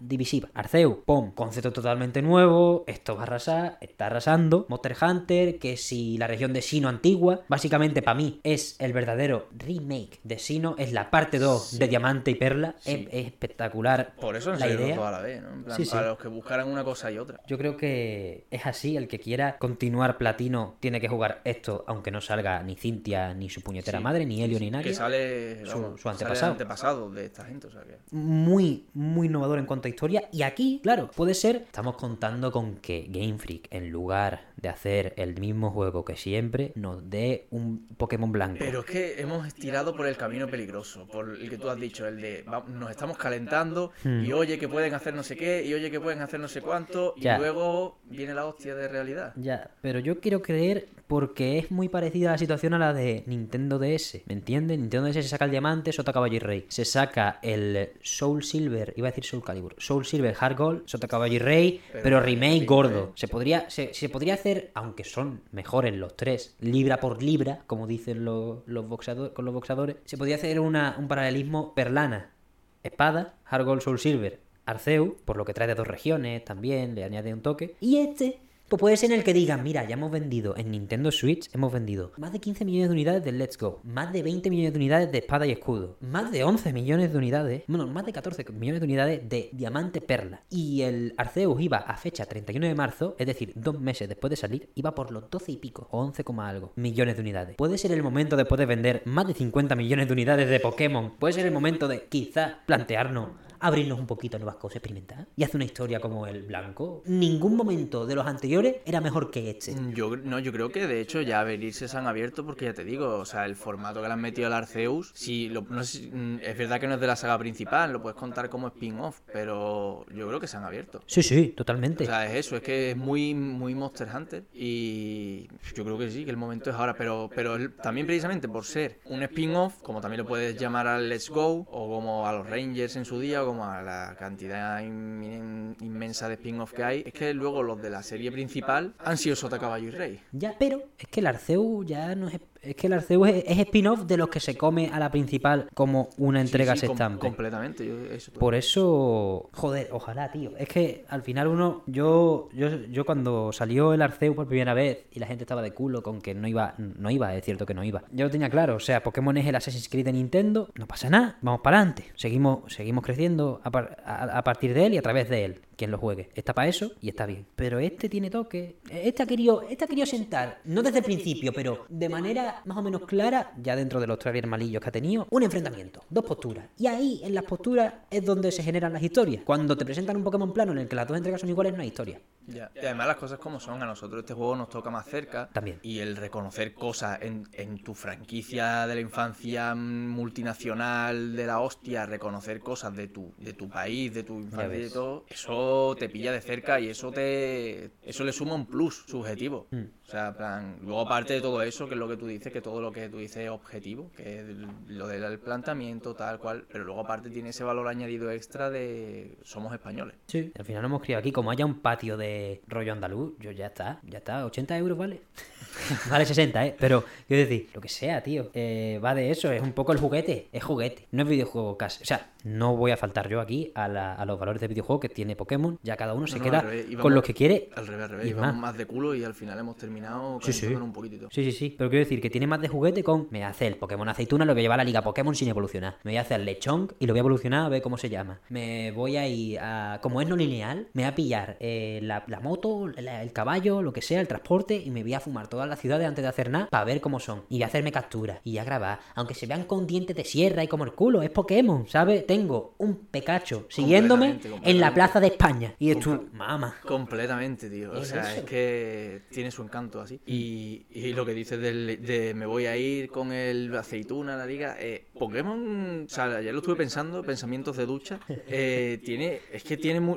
divisiva. Arceus, concepto totalmente nuevo, esto va a arrasar, está arrasando. Monster Hunter, que si la región de Sinnoh antigua, básicamente para mí es el verdadero remake de Sinnoh, es la parte 2 de Diamante y Perla, es espectacular. Por eso la idea toda la vez, ¿no? En plan, para los que buscaran una cosa y otra. Yo creo que es así, el que quiera continuar platino tiene que jugar esto, aunque no salga ni Cintia, ni su puñetera madre, ni Helio, ni nadie. Que sale su antepasado de esta gente. O sea que... Muy, muy innovador en cuanto a historia. Y aquí, claro, puede ser... Estamos contando con que Game Freak, en lugar de hacer el mismo juego que siempre, nos dé un Pokémon Blanco. Pero es que hemos tirado por el camino peligroso, por el que tú has dicho, el de nos estamos calentando y oye que pueden hacer no sé qué, y oye que pueden hacer no sé cuánto, y luego viene la hostia de realidad. Ya, pero yo quiero creer porque es muy parecida a la situación a la de Nintendo DS, ¿me entiendes? Nintendo DS se saca el Diamante, Sota, Caballo y Rey. Se saca el Soul Silver, Soul Silver, Hard Gold, Sota, Caballo y Rey, pero remake gordo. Se podría hacer, aunque son mejores los tres, libra por libra, como dicen los boxeadores, se podría hacer un paralelismo perlana. Espada, Hard Gold, Soul Silver, Arceus, por lo que trae de dos regiones también, le añade un toque. Y este... Pues puede ser en el que digan, mira, ya hemos vendido en Nintendo Switch, hemos vendido más de 15 millones de unidades de Let's Go, más de 20 millones de unidades de Espada y Escudo, más de 11 millones de unidades, bueno, más de 14 millones de unidades de Diamante Perla. Y el Arceus iba a fecha 31 de marzo, es decir, 2 meses después de salir, iba por los 12 y pico, o 11, algo, millones de unidades. Puede ser el momento de poder vender más de 50 millones de unidades de Pokémon. Puede ser el momento de, quizás, plantearnos... abrirnos un poquito nuevas cosas, experimentar y hacer una historia como el Blanco. Ningún momento de los anteriores era mejor que este. Yo creo que de hecho ya abrirse se han abierto, porque ya te digo, o sea, el formato que le han metido al Arceus, es verdad que no es de la saga principal, lo puedes contar como spin-off, pero yo creo que se han abierto. Sí, totalmente. O sea, es eso, es que es muy, muy Monster Hunter y yo creo que sí, que el momento es ahora, pero también precisamente por ser un spin-off, como también lo puedes llamar al Let's Go o como a los Rangers en su día, como a la cantidad inmensa de spin-off que hay, es que luego los de la serie principal han sido Sota, Caballo y Rey. Ya, pero es que el Arceus ya no es... Es que el Arceus es spin-off de los que se come a la principal como una entrega sextante. Completamente. Por eso, joder, ojalá, tío. Es que al final uno, yo cuando salió el Arceus por primera vez y la gente estaba de culo con que no iba, es cierto que no iba. Yo lo tenía claro, o sea, Pokémon es el Assassin's Creed de Nintendo, no pasa nada, vamos para adelante. Seguimos creciendo a partir de él y a través de él. Quien lo juegue. Está para eso y está bien. Pero este tiene toque. Este ha querido sentar, no desde el principio, pero de manera más o menos clara, ya dentro de los trailers malillos que ha tenido, un enfrentamiento, dos posturas. Y ahí, en las posturas, es donde se generan las historias. Cuando te presentan un Pokémon plano en el que las dos entregas son iguales, no hay historia. Ya. Y además las cosas como son, a nosotros este juego nos toca más cerca. También. Y el reconocer cosas en tu franquicia de la infancia multinacional de la hostia, reconocer cosas de tu país, de tu infancia y de todo, eso te pilla de cerca y eso le suma un plus subjetivo. O sea, plan, luego aparte de todo eso, que es lo que tú dices, que todo lo que tú dices es objetivo, que es lo del planteamiento, tal cual, pero luego aparte tiene ese valor añadido extra de somos españoles. Sí, al final nos hemos criado aquí, como haya un patio de rollo andaluz, yo ya está, 80 euros vale. Vale 60, pero, quiero decir, lo que sea, tío, va de eso, es un poco el juguete, es juguete, no es videojuego casi, o sea, no voy a faltar yo aquí a los valores de videojuego que tiene Pokémon, ya cada uno se queda con lo que quiere. Al revés, íbamos más de culo y al final hemos terminado un poquitito. Sí, pero quiero decir que tiene más de juguete con me hace el Pokémon aceituna, lo voy a llevar a la Liga Pokémon sin evolucionar, me voy a hacer lechón y lo voy a evolucionar a ver cómo se llama, me voy a ir a, como es no lineal, me voy a pillar la moto, el caballo, lo que sea, el transporte, y me voy a fumar todas las ciudades antes de hacer nada para ver cómo son, y voy a hacerme capturas y voy a grabar, aunque se vean con dientes de sierra y como el culo, es Pokémon, ¿sabes? Tengo un Pikachu siguiéndome completamente. En la plaza de España y es tu mamá. Completamente, tío, o sea, es que tiene su encanto así. Y lo que dices de me voy a ir con el aceituna, la liga, Pokémon, o sea, ayer lo estuve pensando, pensamientos de ducha, tiene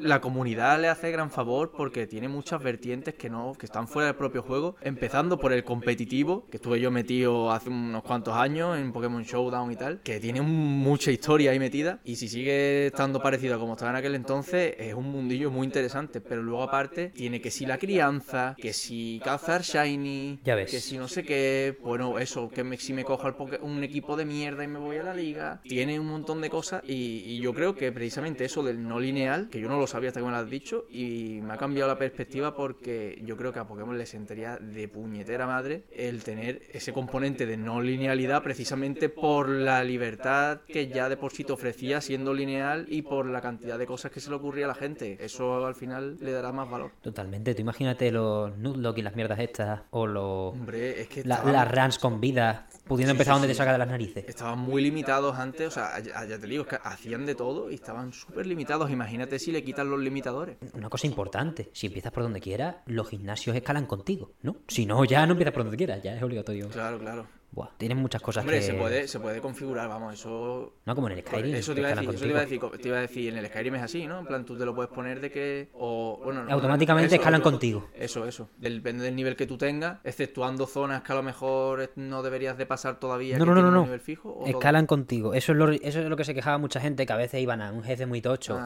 la comunidad le hace gran favor porque tiene muchas vertientes que están fuera del propio juego, empezando por el competitivo, que estuve yo metido hace unos cuantos años en Pokémon Showdown y tal, que tiene mucha historia ahí metida, y si sigue estando parecido a como estaba en aquel entonces, es un mundillo muy interesante, pero luego aparte tiene que si la crianza, que si cazar shiny, ya ves. Que si no sé qué, bueno, eso, que si me cojo un equipo de mierda y me voy a la liga, tiene un montón de cosas y yo creo que precisamente eso del no lineal, que yo no lo sabía hasta que me lo has dicho y me ha cambiado la perspectiva, porque yo creo que a Pokémon le sentaría de puñetera madre el tener ese componente de no linealidad, precisamente por la libertad que ya de por sí te ofrecía siendo lineal y por la cantidad de cosas que se le ocurría a la gente. Eso al final le dará más valor. Totalmente, tú imagínate los Nuzlocke y las mierdas estas, o hombre, es que las runs con vida, pudiendo empezar donde te saca de las narices. Estaban muy limitados antes, o sea, ya te digo, es que hacían de todo y estaban súper limitados. Imagínate si le quitan los limitadores. Una cosa importante, si empiezas por donde quieras, los gimnasios escalan contigo, ¿no? Si no, ya no empiezas por donde quieras, ya es obligatorio. Claro. Buah, tienen muchas cosas. Hombre, que... se puede configurar, vamos, eso... No, como en el Skyrim. Eso te iba a decir, en el Skyrim es así, ¿no? En plan, tú te lo puedes poner de que... O, bueno, no, automáticamente eso, escalan contigo. Eso. Depende del nivel que tú tengas, exceptuando zonas que a lo mejor no deberías de pasar todavía. No. Nivel fijo, o escalan contigo. Eso es lo que se quejaba mucha gente, que a veces iban a un jefe muy tocho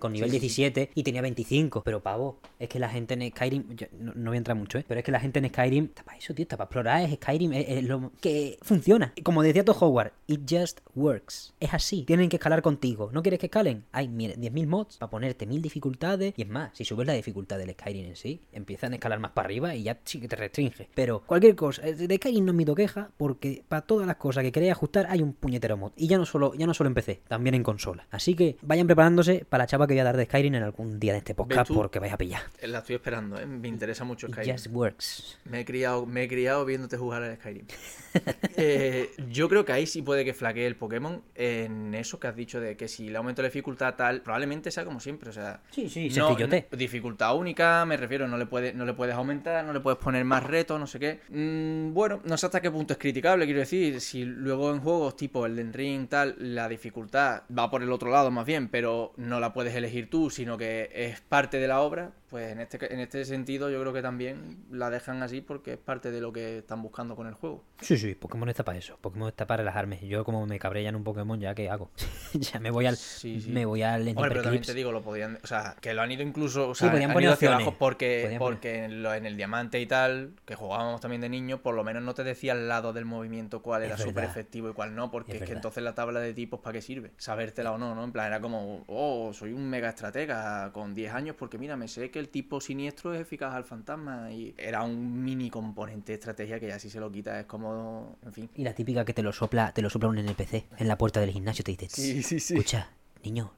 con nivel 17 y tenía 25. Pero, pavo, es que la gente en Skyrim... Yo, no voy a entrar mucho, pero es que la gente en Skyrim... Está para eso, tío, está para explorar, es Skyrim, es lo que funciona. Como decía Todd Howard, it just works. Es así. Tienen que escalar contigo. ¿No quieres que escalen? Hay 10.000 mods para ponerte 1.000 dificultades. Y es más, si subes la dificultad del Skyrim en sí, empiezan a escalar más para arriba y ya sí que te restringe. Pero cualquier cosa, de Skyrim no emito queja, porque para todas las cosas que queréis ajustar hay un puñetero mod. Y ya no solo en PC, también en consola. Así que vayan preparándose para la chapa que voy a dar de Skyrim en algún día de este podcast, porque vais a pillar. La estoy esperando, me interesa mucho Skyrim. It just works. Me he criado viéndote jugar al Skyrim. Yo creo que ahí sí puede que flaquee el Pokémon en eso que has dicho, de que si le aumento la dificultad tal, probablemente sea como siempre, o sea, no, dificultad única, me refiero, no le puedes aumentar, no le puedes poner más retos, no sé qué. Bueno, no sé hasta qué punto es criticable, quiero decir, si luego en juegos tipo Elden Ring tal, la dificultad va por el otro lado más bien, pero no la puedes elegir tú, sino que es parte de la obra. Pues en este sentido yo creo que también la dejan así porque es parte de lo que están buscando con el juego. Sí, sí, Pokémon está para eso. Pokémon está para relajarme. Yo como me cabré ya en un Pokémon, ¿ya qué hago? Ya me voy al... Sí, sí. Me voy al... Hombre, pero también te digo, lo podían... O sea, que lo han ido incluso... O sea, sí, podían poner hacia abajo porque en el Diamante y tal, que jugábamos también de niño, por lo menos no te decía al lado del movimiento cuál era súper efectivo y cuál no, porque es que entonces la tabla de tipos ¿para qué sirve? Sabértela o no, ¿no? En plan, era como, oh, soy un mega estratega con 10 años porque mira, me sé que el tipo siniestro es eficaz al fantasma, y era un mini componente de estrategia que ya si se lo quita es como, en fin. Y la típica que te lo sopla un NPC en la puerta del gimnasio, te dice, sí, sí, sí. Escucha, niño,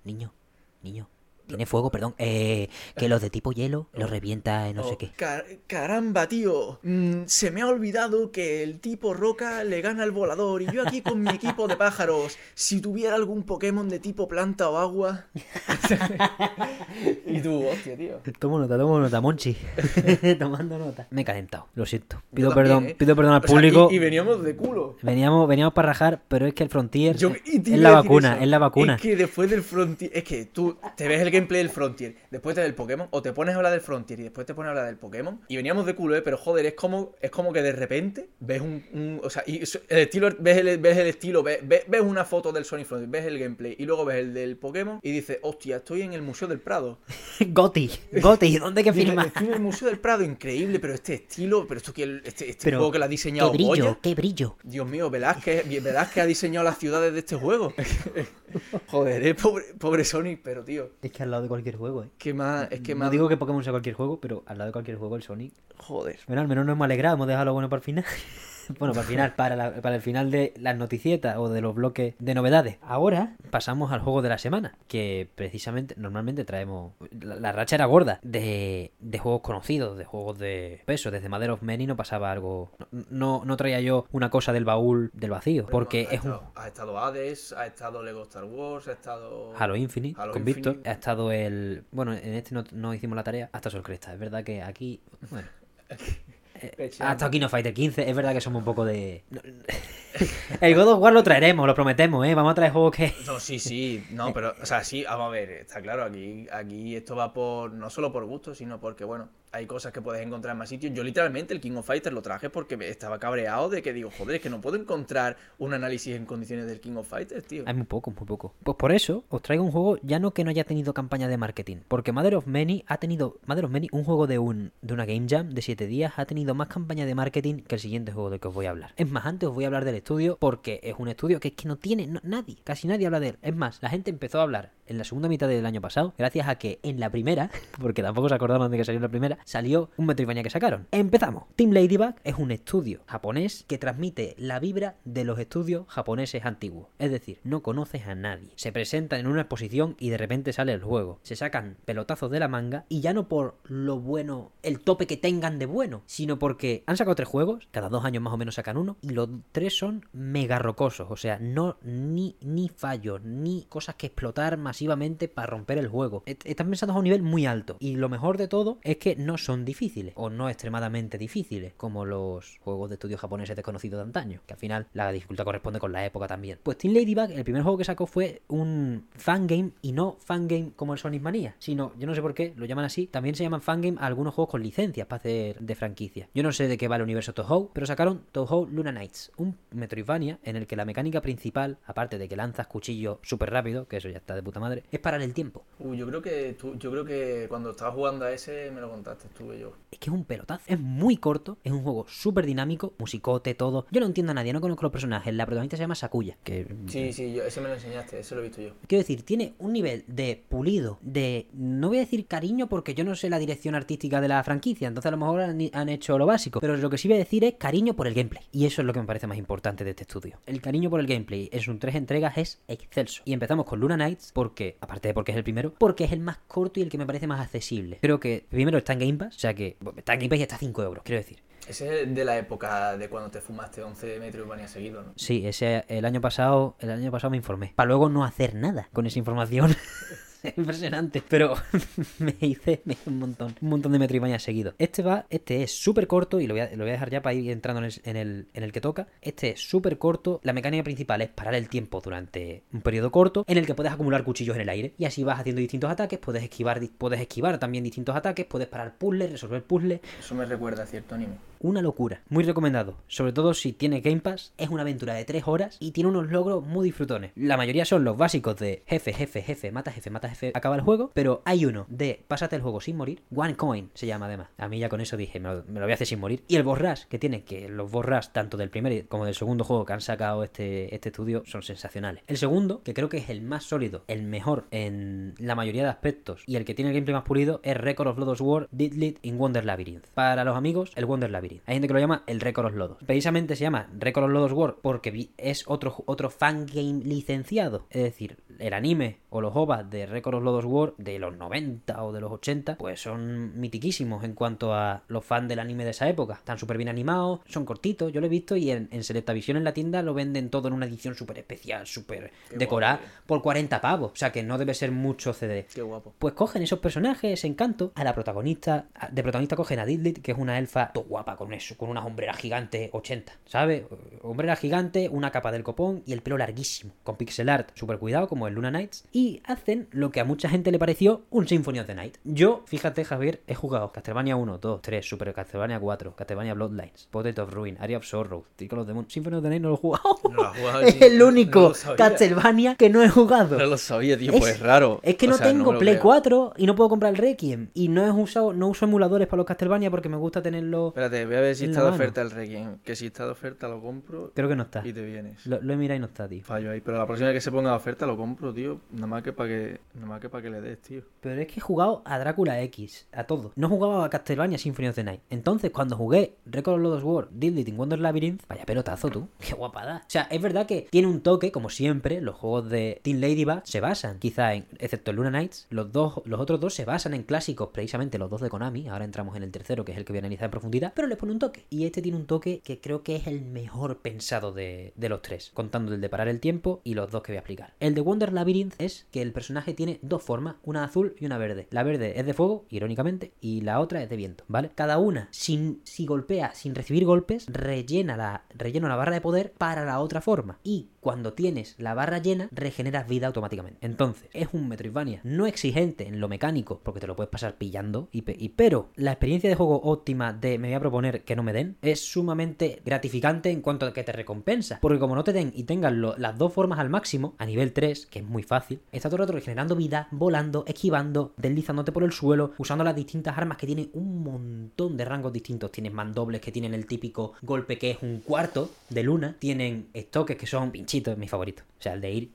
tiene fuego, perdón, que los de tipo hielo los revienta no sé qué. Caramba, tío, se me ha olvidado que el tipo roca le gana al volador y yo aquí con mi equipo de pájaros, si tuviera algún Pokémon de tipo planta o agua... Y tú, hostia, tío. Tomo nota, Monchi. Tomando nota. Me he calentado, lo siento. Pido perdón al público. Y veníamos de culo. Veníamos para rajar, pero es que el Frontier es la vacuna. Es que después del Frontier... Es que tú te ves el gameplay del Frontier, después te ves el Pokémon, o te pones a hablar del Frontier y después te pones a hablar del Pokémon. Y veníamos de culo, pero joder, es como que de repente ves un o sea, y el estilo, ves una foto del Sonic Frontier, ves el gameplay y luego ves el del Pokémon y dices, hostia, estoy en el Museo del Prado. Goti, ¿dónde que firma? Estoy en el Museo del Prado, increíble, pero este estilo, pero esto que este juego que lo ha diseñado Goya. ¡Qué brillo! Dios mío, Velázquez ha diseñado las ciudades de este juego. Joder, pobre Sonic, pero tío. Es que al lado de cualquier juego, No digo que Pokémon sea cualquier juego, pero al lado de cualquier juego el Sonic. Joder. Bueno, al menos no hemos alegrado, hemos dejado lo bueno para el final. Bueno, para el final de las noticietas o de los bloques de novedades. Ahora pasamos al juego de la semana, que precisamente normalmente traemos... La racha era gorda de juegos conocidos, de juegos de peso. Desde Mother of Many no pasaba algo... No traía yo una cosa del baúl del vacío, porque ha estado Hades, ha estado Lego Star Wars, ha estado... Halo Infinite. Víctor. Ha estado el... Bueno, en este no hicimos la tarea hasta Sol Cresta. Es verdad que aquí... Bueno... Hasta Kino Fighter 15, es verdad que somos un poco de... El God of War lo traeremos, lo prometemos, ¿eh? Vamos a traer juegos que... No, sí, no, pero, o sea, sí, vamos a ver, está claro, aquí esto va por, no solo por gusto, sino porque, bueno, hay cosas que puedes encontrar en más sitios. Yo literalmente el King of Fighters lo traje porque estaba cabreado de que digo, joder, es que no puedo encontrar un análisis en condiciones del King of Fighters, tío. Hay muy poco. Pues por eso os traigo un juego, ya no que no haya tenido campaña de marketing, porque Mother of Many, un juego de una Game Jam de 7 días, ha tenido más campaña de marketing que el siguiente juego del que os voy a hablar. Es más, antes os voy a hablar del estudio porque es un estudio que es que no tiene nadie, casi nadie habla de él. Es más, la gente empezó a hablar en la segunda mitad del año pasado, gracias a que en la primera, porque tampoco se acordaron de que salió la primera, salió un Metroidvania que sacaron. Empezamos. Team Ladybug es un estudio japonés que transmite la vibra de los estudios japoneses antiguos. Es decir, no conoces a nadie. Se presentan en una exposición y de repente sale el juego. Se sacan pelotazos de la manga y ya no por lo bueno, el tope que tengan de bueno, sino porque han sacado 3 juegos, cada 2 años más o menos sacan uno, y los 3 son mega rocosos. O sea, no ni fallos, ni cosas que explotar masivamente para romper el juego. Están pensados a un nivel muy alto. Y lo mejor de todo es que no son difíciles, o no extremadamente difíciles, como los juegos de estudios japoneses desconocidos de antaño, que al final la dificultad corresponde con la época también. Pues Team Ladybug, el primer juego que sacó fue un fangame, y no fangame como el Sonic Mania, sino, yo no sé por qué lo llaman así, también se llaman fangame a algunos juegos con licencias para hacer de franquicia. Yo no sé de qué va el universo Touhou, pero sacaron Touhou Luna Knights, un Metroidvania en el que la mecánica principal, aparte de que lanzas cuchillos súper rápido, que eso ya está de puta madre, es parar el tiempo. Yo creo que cuando estaba jugando a ese me lo contaste tú y yo. Es que es un pelotazo, es muy corto, es un juego súper dinámico, musicote, todo. Yo no entiendo a nadie, no conozco los personajes. La protagonista se llama Sakuya. Ese me lo enseñaste, ese lo he visto yo. Quiero decir, tiene un nivel de pulido, de... No voy a decir cariño porque yo no sé la dirección artística de la franquicia, entonces a lo mejor han hecho lo básico, pero lo que sí voy a decir es cariño por el gameplay. Y eso es lo que me parece más importante de este estudio. El cariño por el gameplay en sus 3 entregas es excelso. Y empezamos con Luna Knights porque, aparte de porque es el primero, porque es el más corto y el que me parece más accesible. Creo que primero está en Game Pass, o sea que está en Game Pass y está a 5 euros, quiero decir. Ese es de la época de cuando te fumaste 11 Metroidvania seguidos, ¿no? Sí, ese el año pasado me informé. Para luego no hacer nada con esa información. es impresionante. Pero me hice un montón de metroidvanias seguido. Este es súper corto y lo voy a dejar ya para ir entrando en el que toca. Este es súper corto. La mecánica principal es parar el tiempo durante un periodo corto en el que puedes acumular cuchillos en el aire. Y así vas haciendo distintos ataques, puedes esquivar también distintos ataques, puedes parar puzzles, resolver puzzles. Eso me recuerda a cierto anime. Una locura. Muy recomendado. Sobre todo si tienes Game Pass. Es una aventura de 3 horas y tiene unos logros muy disfrutones. La mayoría son los básicos de jefe, mata jefe, acaba el juego. Pero hay uno de pásate el juego sin morir. One Coin se llama además. A mí ya con eso dije, me lo voy a hacer sin morir. Y el boss rush que tiene, que los boss rush tanto del primer como del segundo juego que han sacado este estudio son sensacionales. El segundo, que creo que es el más sólido, el mejor en la mayoría de aspectos y el que tiene el gameplay más pulido, es Record of Lodoss War Did Lead in Wonder Labyrinth. Para los amigos, el Wonder Labyrinth. Hay gente que lo llama el Record of Lodoss. Precisamente se llama Record of Lodoss War porque es otro fangame licenciado. Es decir, el anime o los OVAs de Record of Lodoss War de los 90 o de los 80 pues son mitiquísimos en cuanto a los fans del anime de esa época. Están súper bien animados, son cortitos, yo lo he visto, y en Selectavision en la tienda lo venden todo en una edición súper especial, súper decorada, por 40 pavos. O sea que no debe ser mucho CD. Qué guapo. Pues cogen esos personajes, ese encanto, a la protagonista, de protagonista cogen a Didlit, que es una elfa todo guapa, con unas hombreras gigantes 80, ¿sabes? Hombreras gigantes, una capa del copón y el pelo larguísimo, con pixel art súper cuidado como el Luna Knights, y hacen lo que a mucha gente le pareció un Symphony of the Night. Yo, fíjate Javier, he jugado Castlevania 1, 2, 3, Super Castlevania 4, Castlevania Bloodlines, Pocket of Ruin, Area of Sorrow, Trick of the Moon. Symphony of the Night no lo he jugado. No lo he jugado. Es el único Castlevania que no he jugado. No lo sabía, tío, pues es raro. Es que tengo Play 4 y no puedo comprar el Requiem y no uso emuladores para los Castlevania porque me gusta tenerlos. Espérate, voy a ver si está de oferta el Requiem. Que si está de oferta lo compro. Creo que no está. Y te vienes. Lo he mirado y no está, tío. Fallo ahí. Pero la próxima vez que se ponga de oferta lo compro, tío. Nada más que para que le des, tío. Pero es que he jugado a Drácula X. A todo. No jugaba a Castlevania Symphony of the Night. Entonces, cuando jugué Record of Lodoss War, Didlit in Wonder Labyrinth, vaya pelotazo, tú. Qué guapada. O sea, es verdad que tiene un toque, como siempre, los juegos de Team Ladybug se basan, quizá en, excepto el Luna Knights, los otros dos se basan en clásicos, precisamente los dos de Konami. Ahora entramos en el tercero, que es el que voy a analizar en profundidad, pero les pone un toque. Y este tiene un toque que creo que es el mejor pensado de los tres, contando el de parar el tiempo y los dos que voy a explicar. El de Wonder Labyrinth es que el personaje tiene dos formas, una azul y una verde. La verde es de fuego, irónicamente, y la otra es de viento, ¿vale? Cada una, si golpea sin recibir golpes, rellena la barra de poder para la otra forma. Y cuando tienes la barra llena, regeneras vida automáticamente. Entonces, es un Metroidvania no exigente en lo mecánico, porque te lo puedes pasar pillando, pero la experiencia de juego óptima de me voy a proponer que no me den es sumamente gratificante en cuanto a que te recompensa, porque como no te den y tengas las dos formas al máximo, a nivel 3, que es muy fácil, estás todo el rato regenerando vida, volando, esquivando, deslizándote por el suelo, usando las distintas armas que tienen un montón de rangos distintos. Tienes mandobles que tienen el típico golpe que es un cuarto de luna, tienen estoques que son pinchitos, es mi favorito, o sea, el de ir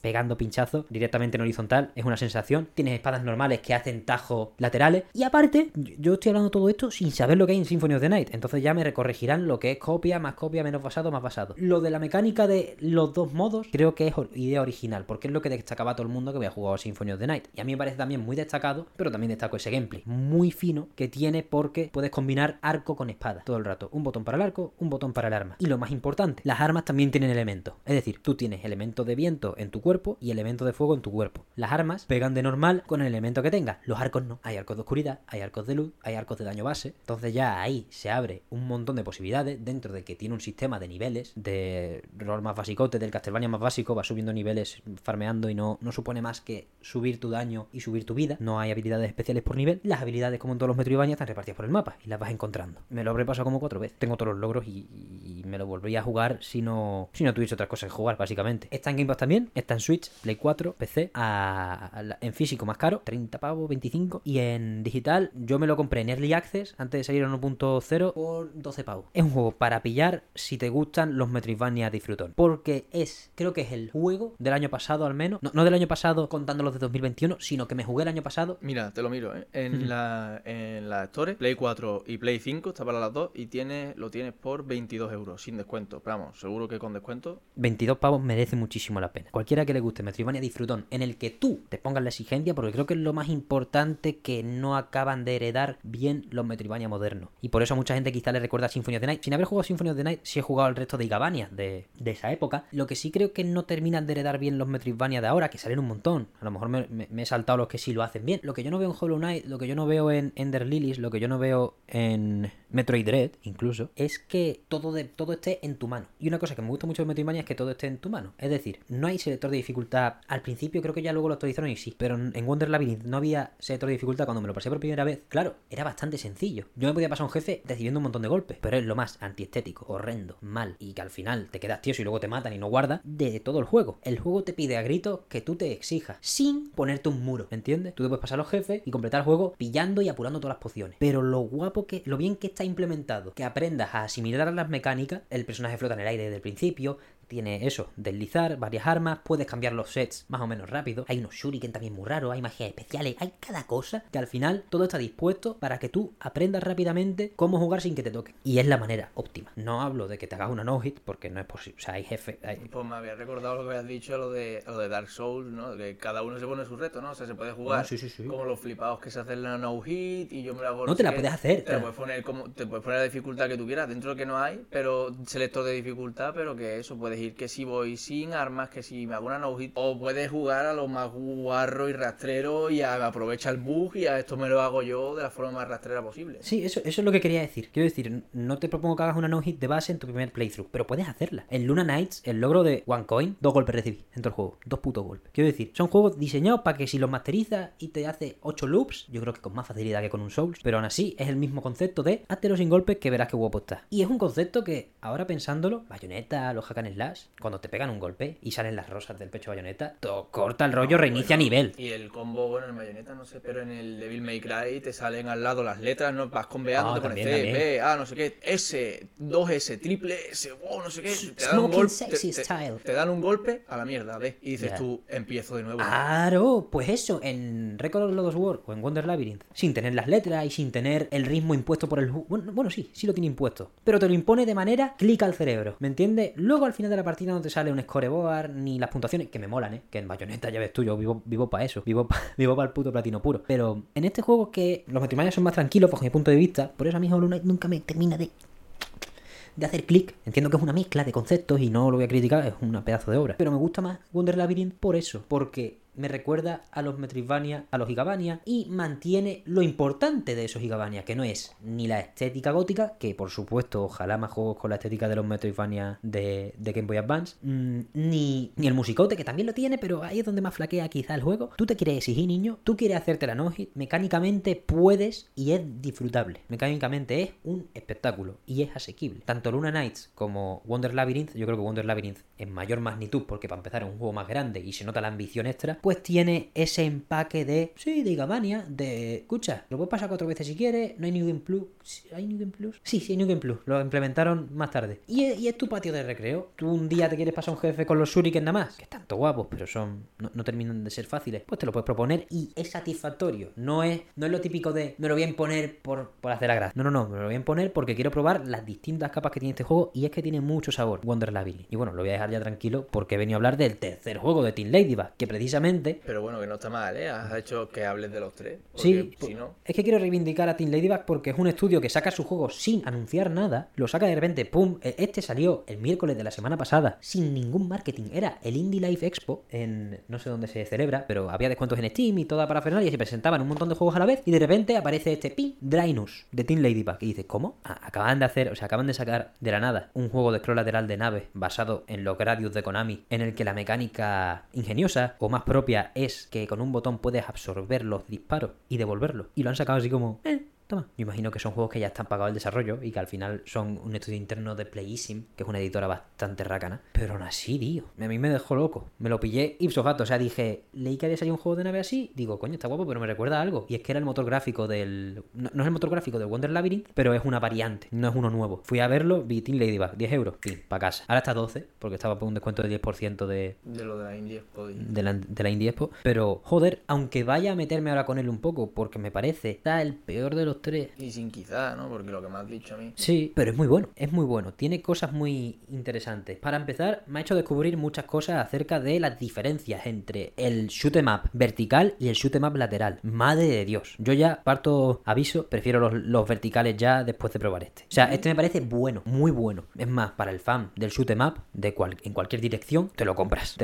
pegando pinchazos directamente en horizontal es una sensación. Tienes espadas normales que hacen tajos laterales, y aparte yo estoy hablando todo esto sin saber lo que hay en Symphony of the Night, entonces ya me recorregirán lo que es copia, menos basado, más basado. Lo de la mecánica de los dos modos creo que es idea original, porque es lo que destacaba todo el mundo que había jugado a Symphony of the Night, y a mí me parece también muy destacado, pero también destaco ese gameplay muy fino que tiene, porque puedes combinar arco con espada todo el rato, un botón para el arco, un botón para el arma, y lo más importante, las armas también tienen elementos, es decir, tú tienes elementos de viento en tu cuerpo y elemento de fuego en tu cuerpo. Las armas pegan de normal con el elemento que tengas. Los arcos no. Hay arcos de oscuridad, hay arcos de luz, hay arcos de daño base. Entonces ya ahí se abre un montón de posibilidades dentro de que tiene un sistema de niveles de rol más basicote, del Castlevania más básico, vas subiendo niveles, farmeando, y no supone más que subir tu daño y subir tu vida. No hay habilidades especiales por nivel. Las habilidades, como en todos los Metroidvania, están repartidas por el mapa y las vas encontrando. Me lo habré pasado como 4 veces. Tengo todos los logros y me lo volvería a jugar si no tuviese otras cosas que jugar, básicamente. Está en Game Pass también. Está en Switch, Play 4, PC, en físico más caro, 30 pavos, 25, y en digital yo me lo compré en Early Access antes de salir a 1.0 por 12 pavos. Es un juego para pillar si te gustan los Metroidvania disfrutón, porque creo que es el juego del año pasado, al menos, no del año pasado contando los de 2021, sino que me jugué el año pasado. Mira, te lo miro, ¿eh? en la Store, Play 4 y Play 5, está para las dos, y lo tienes por 22 euros, sin descuento, pero vamos, seguro que con descuento. 22 pavos merece muchísimo la la pena. Cualquiera que le guste Metroidvania disfrutón, en el que tú te pongas la exigencia, porque creo que es lo más importante que no acaban de heredar bien los Metroidvania modernos. Y por eso a mucha gente quizá le recuerda Symphony of the Night. Sin haber jugado Symphony of the Night, sí he jugado el resto de Igavania de esa época. Lo que sí creo que no terminan de heredar bien los Metroidvania de ahora, que salen un montón. A lo mejor me he saltado los que sí lo hacen bien. Lo que yo no veo en Hollow Knight, lo que yo no veo en Ender Lilies, lo que yo no veo en Metroid Dread, incluso, es que todo esté en tu mano. Y una cosa que me gusta mucho de Metroidvania es que todo esté en tu mano. Es decir, no hay selector de dificultad. Al principio creo que ya luego lo actualizaron y sí, pero en Wonder Labyrinth no había selector de dificultad. Cuando me lo pasé por primera vez, claro, era bastante sencillo. Yo me podía pasar a un jefe recibiendo un montón de golpes, pero es lo más antiestético, horrendo, mal, y que al final te quedas tieso y luego te matan y no guardas de todo el juego. El juego te pide a gritos que tú te exijas, sin ponerte un muro, ¿entiendes? Tú te puedes pasar a los jefes y completar el juego pillando y apurando todas las pociones. Pero lo guapo que, lo bien que está implementado, que aprendas a asimilar las mecánicas. El personaje flota en el aire desde el principio, tiene eso, deslizar, varias armas, puedes cambiar los sets más o menos rápido, hay unos shuriken también muy raros, hay magias especiales, hay cada cosa, que al final todo está dispuesto para que tú aprendas rápidamente cómo jugar sin que te toquen, y es la manera óptima. No hablo de que te hagas una no-hit, porque no es posible, o sea, hay jefes... Pues me había recordado lo que habías dicho, lo de Dark Souls, ¿no? Que cada uno se pone su reto, ¿no? O sea, se puede jugar sí. Como los flipados que se hacen la no-hit y yo me la hago... No, te la puedes hacer. Te la puedes poner como... Te puedes poner la dificultad que tú quieras, dentro de que no hay, pero selector de dificultad, pero que eso puedes que si voy sin armas, que si me hago una no-hit, o puedes jugar a lo más guarro y rastrero y aprovecha el bug y a esto me lo hago yo de la forma más rastrera posible. Sí, eso es lo que quería decir. Quiero decir, no te propongo que hagas una no-hit de base en tu primer playthrough, pero puedes hacerla. En Luna Knights, el logro de One Coin, 2 golpes recibí en todo el juego, 2 putos golpes. Quiero decir, son juegos diseñados para que si los masterizas y te hace 8 loops, yo creo que con más facilidad que con un Souls, pero aún así es el mismo concepto de háztelo sin golpes que verás qué guapo está. Y es un concepto que, ahora pensándolo, Bayonetta, los hack and slash, cuando te pegan un golpe y salen las rosas del pecho de Bayonetta, corta el rollo, reinicia nivel. Y el combo, bueno, en Bayonetta no sé, pero en el Devil May Cry te salen al lado las letras, no vas combeando, te pones C, B, A, no sé qué, S, 2S, triple S, wow, no sé qué, te dan un golpe a la mierda, ¿ves? Y dices tú, empiezo de nuevo. Claro, pues eso, en Record of Lodoss War o en Wonder Labyrinth, sin tener las letras y sin tener el ritmo impuesto por el juego, bueno, sí lo tiene impuesto, pero te lo impone de manera clic al cerebro, ¿me entiendes? Luego al final de la partida no te sale un scoreboard ni las puntuaciones, que me molan, que en Bayonetta, ya ves tú, yo vivo para eso, vivo para el puto platino puro, pero en este juego que los matrimonios son más tranquilos bajo mi punto de vista, por eso a mí Hollow Knight nunca me termina de hacer clic. Entiendo que es una mezcla de conceptos y no lo voy a criticar, es una pedazo de obra, pero me gusta más Wonder Labyrinth por eso, porque me recuerda a los Metroidvania, a los Igavania, y mantiene lo importante de esos Igavania, que no es ni la estética gótica, que por supuesto ojalá más juegos con la estética de los Metroidvania de Game Boy Advance, ni el musicote, que también lo tiene, pero ahí es donde más flaquea quizá el juego. Tú te quieres exigir, niño, tú quieres hacerte la no-hit, mecánicamente puedes y es disfrutable, mecánicamente es un espectáculo y es asequible. Tanto Luna Knights como Wonder Labyrinth, yo creo que Wonder Labyrinth en mayor magnitud, porque para empezar es un juego más grande y se nota la ambición extra, pues tiene ese empaque de Igavania, de, escucha, lo puedes pasar 4 veces si quieres, no hay New Game Plus. ¿Hay New Game Plus? Sí, hay New Game Plus, lo implementaron más tarde. Y es tu patio de recreo. Tú un día te quieres pasar un jefe con los shuriken nada más, que están tanto guapos, pero no terminan de ser fáciles, pues te lo puedes proponer y es satisfactorio. No es lo típico de, me lo voy a imponer por hacer la gracia. No, me lo voy a imponer porque quiero probar las distintas capas que tiene este juego y es que tiene mucho sabor, Wonder Labyrinth. Y bueno, lo voy a dejar ya tranquilo porque he venido a hablar del tercer juego de Team Ladybug, que precisamente... Pero bueno, que no está mal, ¿eh? Has hecho que hables de los tres. Sí, si no... Es que quiero reivindicar a Team Ladybug porque es un estudio que saca su juego sin anunciar nada, lo saca de repente, ¡pum! Este salió el miércoles de la semana pasada, sin ningún marketing. Era el Indie Life Expo, en no sé dónde se celebra, pero había descuentos en Steam y toda parafernalia, y se presentaban un montón de juegos a la vez, y de repente aparece este pin, Drainus, de Team Ladybug. Y dices, ¿cómo? Acaban de sacar de la nada un juego de scroll lateral de nave basado en los Gradius de Konami, en el que la mecánica ingeniosa, o más propia, es que con un botón puedes absorber los disparos y devolverlos. Y lo han sacado así como... Toma. Me imagino que son juegos que ya están pagados el desarrollo y que al final son un estudio interno de Playism, que es una editora bastante rácana. Pero aún así, tío, a mí me dejó loco. Me lo pillé ipso facto. O sea, dije, leí que había salido un juego de nave así. Digo, coño, está guapo, pero me recuerda a algo. Y es que era el motor gráfico del... No es el motor gráfico del Wonder Labyrinth, pero es una variante. No es uno nuevo. Fui a verlo, vi Team Ladybug, 10 euros, pim, para casa. Ahora está 12, porque estaba por un descuento del 10% de lo de la Indie Expo. De la Indie Expo. Pero, joder, aunque vaya a meterme ahora con él un poco, porque me parece está el peor de los 3. Y sin quizá, ¿no? Porque lo que me has dicho a mí. Sí, pero es muy bueno, tiene cosas muy interesantes. Para empezar, me ha hecho descubrir muchas cosas acerca de las diferencias entre el shoot'em up vertical y el shoot'em up lateral. Madre de Dios, yo ya parto aviso, prefiero los verticales ya después de probar este. O sea, este me parece bueno, muy bueno. Es más, para el fan del shoot'em up, en cualquier dirección, te lo compras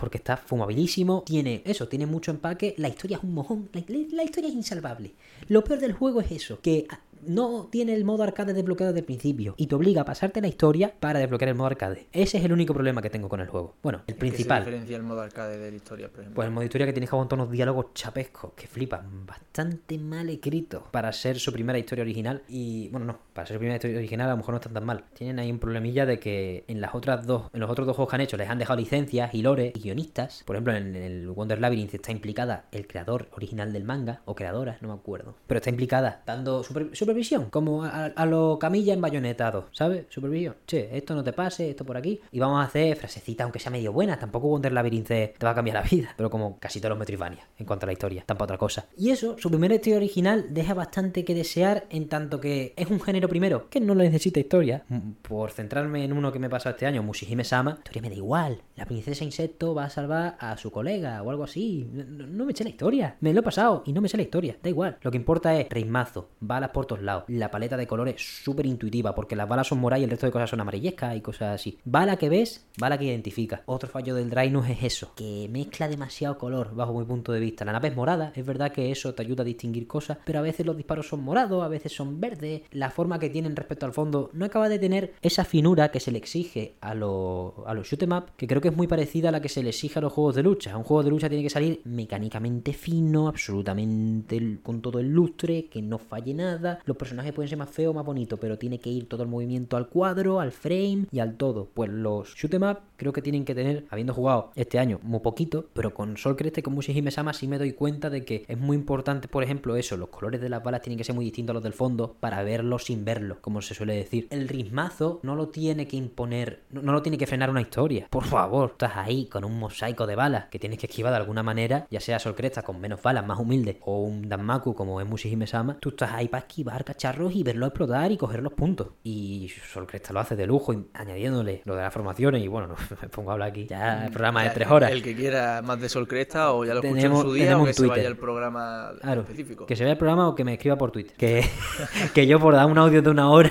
porque está fumabilísimo. Tiene eso, tiene mucho empaque, la historia es un mojón, la historia es insalvable. Lo peor del juego es eso, que no tiene el modo arcade desbloqueado desde el principio y te obliga a pasarte la historia para desbloquear el modo arcade. Ese es el único problema que tengo con el juego. Bueno, el principal. ¿Qué se diferencia el modo arcade de la historia, por ejemplo? Pues el modo historia que tienes que aguantar unos diálogos chapescos que flipan, bastante mal escritos para ser su primera historia original. Y bueno, no, para ser su primera historia original a lo mejor no están tan mal. Tienen ahí un problemilla de que en los otros dos juegos que han hecho les han dejado licencias y lore y guionistas. Por ejemplo, en el Wonder Labyrinth está implicada el creador original del manga, o creadora, no me acuerdo, pero está implicada dando supervisión, como a lo Camilla en Bayonetado, ¿sabes? Supervisión. Che, esto no te pase, esto por aquí. Y vamos a hacer frasecitas, aunque sea medio buena. Tampoco Wonder Labyrinth te va a cambiar la vida, pero como casi todos los Metroidvania, en cuanto a la historia, tampoco otra cosa. Y eso, su primera historia original deja bastante que desear, en tanto que es un género primero que no le necesita historia. Por centrarme en uno que me pasó este año, Mushihime-sama, la historia me da igual. La princesa insecto va a salvar a su colega o algo así. No me sé la historia. Me lo he pasado y no me sé la historia. Da igual. Lo que importa es reismazo, balas por todos lados. La paleta de colores súper intuitiva, porque las balas son moradas y el resto de cosas son amarillescas y cosas así. Bala que ves, bala que identifica. Otro fallo del Drainus es eso, que mezcla demasiado color bajo mi punto de vista. La nave es morada, es verdad que eso te ayuda a distinguir cosas, pero a veces los disparos son morados, a veces son verdes. La forma que tienen respecto al fondo no acaba de tener esa finura que se le exige a los shoot'em up, que creo que es muy parecida a la que se le exige a los juegos de lucha. A un juego de lucha tiene que salir mecánicamente fino, absolutamente con todo el lustre, que no falle nada. Los personajes pueden ser más feos o más bonitos, pero tiene que ir todo el movimiento al cuadro, al frame y al todo. Pues los shoot'em up creo que tienen que tener, habiendo jugado este año muy poquito, pero con Sol Crest y con Mushihime-sama sí me doy cuenta de que es muy importante, por ejemplo, eso. Los colores de las balas tienen que ser muy distintos a los del fondo para verlos sin verlos, como se suele decir. El ritmazo no lo tiene que imponer, no lo tiene que frenar una historia. Por favor, estás ahí con un mosaico de balas que tienes que esquivar de alguna manera, ya sea Sol Crest con menos balas, más humilde, o un Danmaku como es Mushihime-sama. Tú estás ahí para esquivar cacharros y verlo explotar y coger los puntos. Y Sol Crest lo hace de lujo, añadiéndole lo de las formaciones. Y bueno, no me pongo a hablar aquí. Ya el programa de 3 horas. El que quiera más de Sol Crest, o ya lo escuché en su día, o que se vaya al programa, claro, específico. Que se vaya al programa o que me escriba por Twitter. Que yo por dar un audio de 1 hora...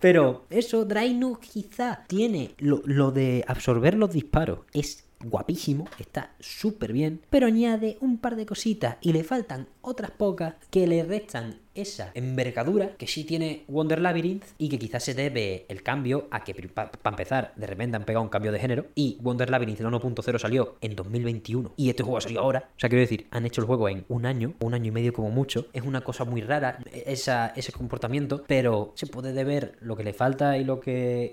Pero eso, Drainus quizá tiene lo de absorber los disparos. Es guapísimo, está súper bien, pero añade un par de cositas y le faltan otras pocas que le restan esa envergadura que sí tiene Wonder Labyrinth, y que quizás se debe el cambio a que, para empezar, de repente han pegado un cambio de género, y Wonder Labyrinth 1.0 salió en 2021 y este juego salió ahora. O sea, quiero decir, han hecho el juego en un año y medio como mucho. Es una cosa muy rara ese comportamiento, pero se puede deber lo que le falta y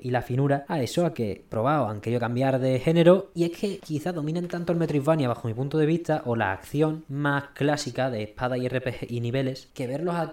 la finura a eso, a que probado han querido cambiar de género. Y es que quizás dominan tanto el Metroidvania, bajo mi punto de vista, o la acción más clásica de espada y RPG y niveles, que verlos aquí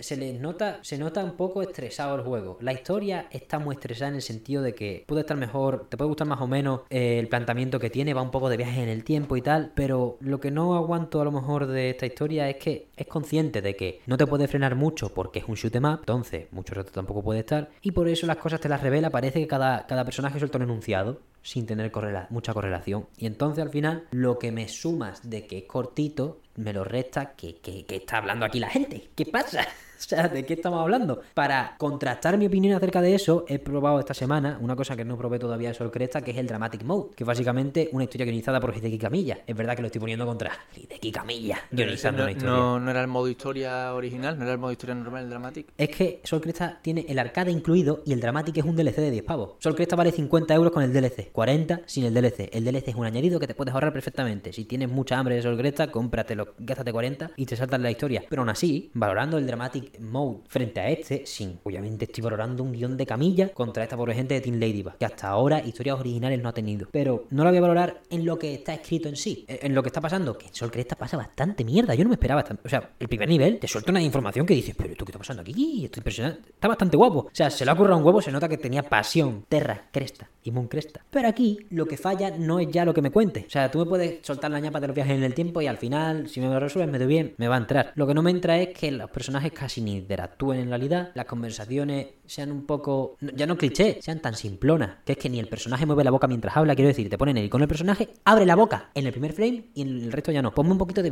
se nota un poco estresado el juego. La historia está muy estresada en el sentido de que puede estar mejor, te puede gustar más o menos el planteamiento que tiene, va un poco de viaje en el tiempo y tal, pero lo que no aguanto a lo mejor de esta historia es que es consciente de que no te puede frenar mucho porque es un shoot'em up, entonces mucho rato tampoco puede estar, y por eso las cosas te las revela. Parece que cada personaje suelta un enunciado sin tener mucha correlación, y entonces al final lo que me sumas de que es cortito me lo resta que está hablando aquí la gente. ¿Qué pasa? O sea, ¿de qué estamos hablando? Para contrastar mi opinión acerca de eso, he probado esta semana una cosa que no probé todavía de Sol Crest, que es el Dramatic Mode, que es básicamente una historia guionizada por Hideki Kamiya. Es verdad que lo estoy poniendo contra Hideki Kamiya guionizando una historia. No era el modo historia original, no era el modo historia normal, el Dramatic. Es que Sol Crest tiene el arcade incluido y el Dramatic es un DLC de 10 pavos. Sol Crest vale 50 euros con el DLC, 40 sin el DLC. El DLC es un añadido que te puedes ahorrar perfectamente. Si tienes mucha hambre de Sol Crest, cómpratelo, gástate 40 y te saltas la historia. Pero aún así, valorando el Dramatic Story Mode frente a este, sin. Obviamente estoy valorando un guión de camilla contra esta pobre gente de Team Ladybug, que hasta ahora historias originales no ha tenido. Pero no la voy a valorar en lo que está escrito en sí, en lo que está pasando. Que en Sol Cresta pasa bastante mierda, yo no me esperaba tanto. O sea, el primer nivel te suelta una información que dices, pero ¿esto qué está pasando aquí? Esto es impresionante. Está bastante guapo. O sea, se le ha currado un huevo, se nota que tenía pasión. Terra, Cresta y Moon Cresta. Pero aquí lo que falla no es ya lo que me cuentes. O sea, tú me puedes soltar la ñapa de los viajes en el tiempo y al final, si me lo resuelves, me doy bien, me va a entrar. Lo que no me entra es que los personajes casi ni interactúen en realidad, las conversaciones sean un poco, ya no cliché, sean tan simplonas, que es que ni el personaje mueve la boca mientras habla. Quiero decir, te ponen el icono del personaje, abre la boca en el primer frame y en el resto ya no. Ponme un poquito de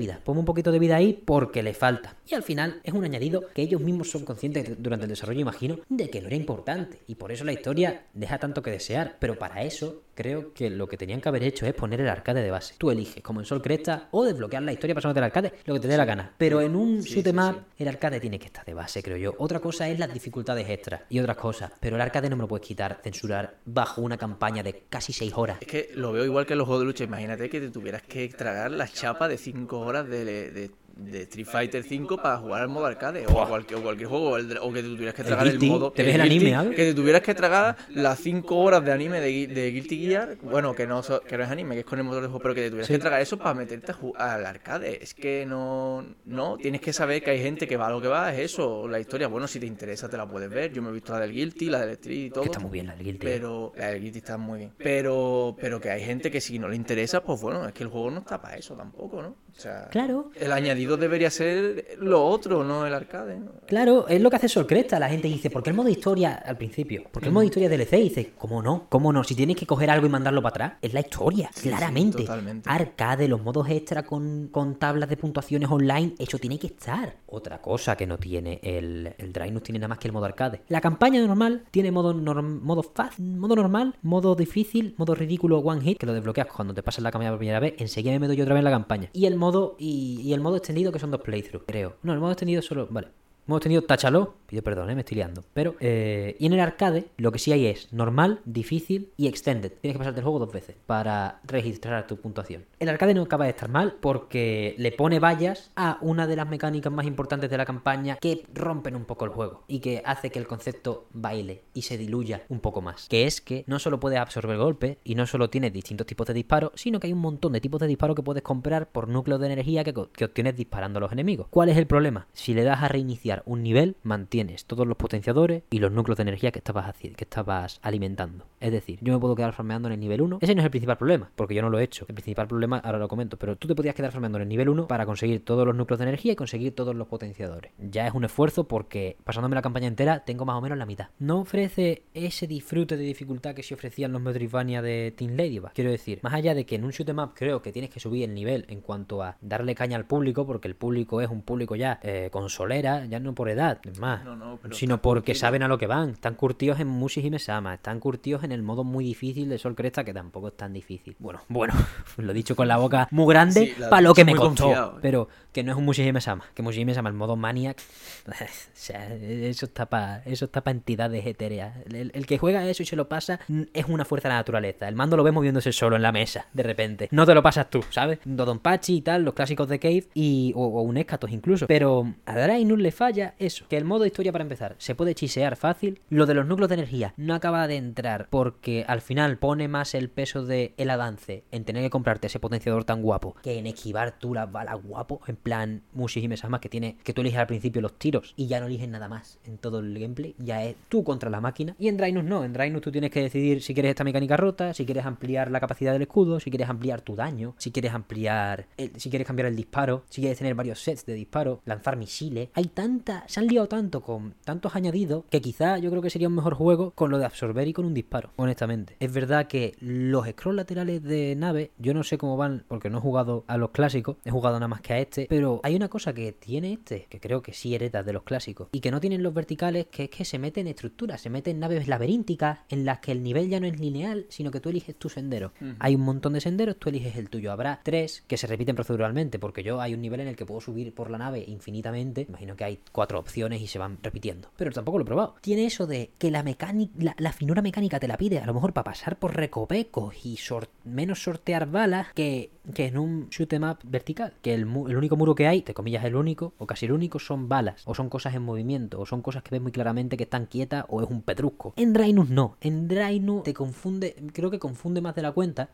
vida ahí porque le falta. Y al final es un añadido que ellos mismos son conscientes durante el desarrollo, imagino, de que no era importante, y por eso la historia deja tanto que desear. Pero para eso creo que lo que tenían que haber hecho es poner el arcade de base. Tú eliges, como en Sol Cresta, o desbloquear la historia pasándote al arcade, lo que te dé la gana. Pero en un shoot 'em up, el arcade tiene que estar de base, creo yo. Otra cosa es las dificultades extras y otras cosas, pero el arcade no me lo puedes quitar, censurar bajo una campaña de casi 6 horas. Es que lo veo igual que en los juegos de lucha. Imagínate que te tuvieras que tragar la chapa de 5 horas de Street Fighter 5 para jugar al modo arcade o cualquier juego, o que te tuvieras que tragar el modo ¿te ves el anime, algo? Que te tuvieras que tragar las 5 horas de anime de Guilty Gear, bueno, que no es anime, que es con el motor de juego, pero que te tuvieras que tragar eso para meterte al arcade. Es que no tienes que saber que hay gente que va a lo que va, es eso, la historia. Bueno, si te interesa te la puedes ver. Yo me he visto la del Guilty, la del Street y todo, que está muy bien la del Guilty, pero la del Guilty está muy bien, pero que hay gente que si no le interesa, pues bueno, es que el juego no está para eso tampoco, ¿no? O sea, claro, el añadido debería ser lo otro, no el arcade, ¿no? Claro, es lo que hace Sol Cresta. La gente dice, ¿por qué el modo historia al principio? ¿Por qué el modo historia DLC? Y dices, ¿cómo no? Si tienes que coger algo y mandarlo para atrás, es la historia, sí, claramente. Sí, arcade, los modos extra con tablas de puntuaciones online, eso tiene que estar. Otra cosa que no tiene el Drive, no tiene nada más que el modo arcade. La campaña normal tiene modo fácil, modo normal, modo difícil, modo ridículo one hit, que lo desbloqueas cuando te pasas la campaña por primera vez, enseguida me meto yo otra vez en la campaña. Y el modo extendido, que son 2 playthroughs, creo. No, el modo extendido solo... Vale. Hemos tenido táchalo, pido perdón, me estoy liando. Pero, y en el arcade, lo que sí hay es normal, difícil y extended. Tienes que pasarte el juego 2 veces para registrar tu puntuación. El arcade no acaba de estar mal porque le pone vallas a una de las mecánicas más importantes de la campaña que rompen un poco el juego y que hace que el concepto baile y se diluya un poco más. Que es que no solo puedes absorber golpes y no solo tienes distintos tipos de disparos, sino que hay un montón de tipos de disparos que puedes comprar por núcleos de energía que obtienes disparando a los enemigos. ¿Cuál es el problema? Si le das a reiniciar un nivel, mantienes todos los potenciadores y los núcleos de energía que estabas alimentando. Es decir, yo me puedo quedar farmeando en el nivel 1. Ese no es el principal problema, porque yo no lo he hecho. El principal problema, ahora lo comento, pero tú te podías quedar farmeando en el nivel 1 para conseguir todos los núcleos de energía y conseguir todos los potenciadores. Ya es un esfuerzo porque pasándome la campaña entera tengo más o menos la mitad. No ofrece ese disfrute de dificultad que se ofrecían los Metroidvania de Team Ladybug. Quiero decir, más allá de que en un shoot 'em up creo que tienes que subir el nivel en cuanto a darle caña al público, porque el público es un público ya consolera, ya no por edad, es más, sino porque saben a lo que van. Están curtidos en Mushi Hime-sama, están curtidos en el modo muy difícil de Sol Cresta, que tampoco es tan difícil. Bueno, lo he dicho con la boca muy grande, sí, para lo que me costó, confiado, pero que no es un Mushi Hime-sama, que Mushi Hime-sama, el modo Maniac, o sea, eso está para entidades etéreas. El que juega eso y se lo pasa es una fuerza de la naturaleza. El mando lo ves moviéndose solo en la mesa, de repente. No te lo pasas tú, ¿sabes? Dodonpachi y tal, los clásicos de Cave, o un Escatos incluso. Pero a Draenor le falla eso, que el modo historia, para empezar, se puede chisear fácil. Lo de los núcleos de energía no acaba de entrar porque al final pone más el peso de el avance en tener que comprarte ese potenciador tan guapo que en esquivar tú las balas guapo, en plan Mushi Hime-sama, que tú eliges al principio los tiros y ya no eliges nada más en todo el gameplay, ya es tú contra la máquina. Y en Draenor no, en Draenor tú tienes que decidir si quieres esta mecánica rota, si quieres ampliar la capacidad del escudo, si quieres ampliar tu daño, si quieres ampliar si quieres cambiar el disparo, si quieres tener varios sets de disparo, lanzar misiles. Hay tantas, se han liado tanto con tantos añadidos que quizá yo creo que sería un mejor juego con lo de absorber y con un disparo, honestamente. Es verdad que los scrolls laterales de nave, yo no sé cómo van porque no he jugado a los clásicos, he jugado nada más que a este, pero hay una cosa que tiene este, que creo que sí hereda de los clásicos y que no tienen los verticales, que es que se mete en estructuras, se mete en naves laberínticas en las que el nivel ya no es lineal, sino que tú eliges tu sendero. Hay un montón de senderos, tú eliges el tuyo. Habrá 3 que se repiten proceduralmente, porque yo hay un nivel en el que puedo subir por la nave infinitamente, imagino que hay cuatro opciones y se van repitiendo. Pero tampoco lo he probado. Tiene eso de que la finura mecánica te la pide, a lo mejor para pasar por recovecos y menos sortear balas que en un shoot 'em up vertical. Que el único muro que hay, entre comillas el único, o casi el único, son balas, o son cosas en movimiento, o son cosas que ves muy claramente que están quietas, o es un pedrusco. En Drainus no. En Drainus te confunde, creo que confunde más de la cuenta,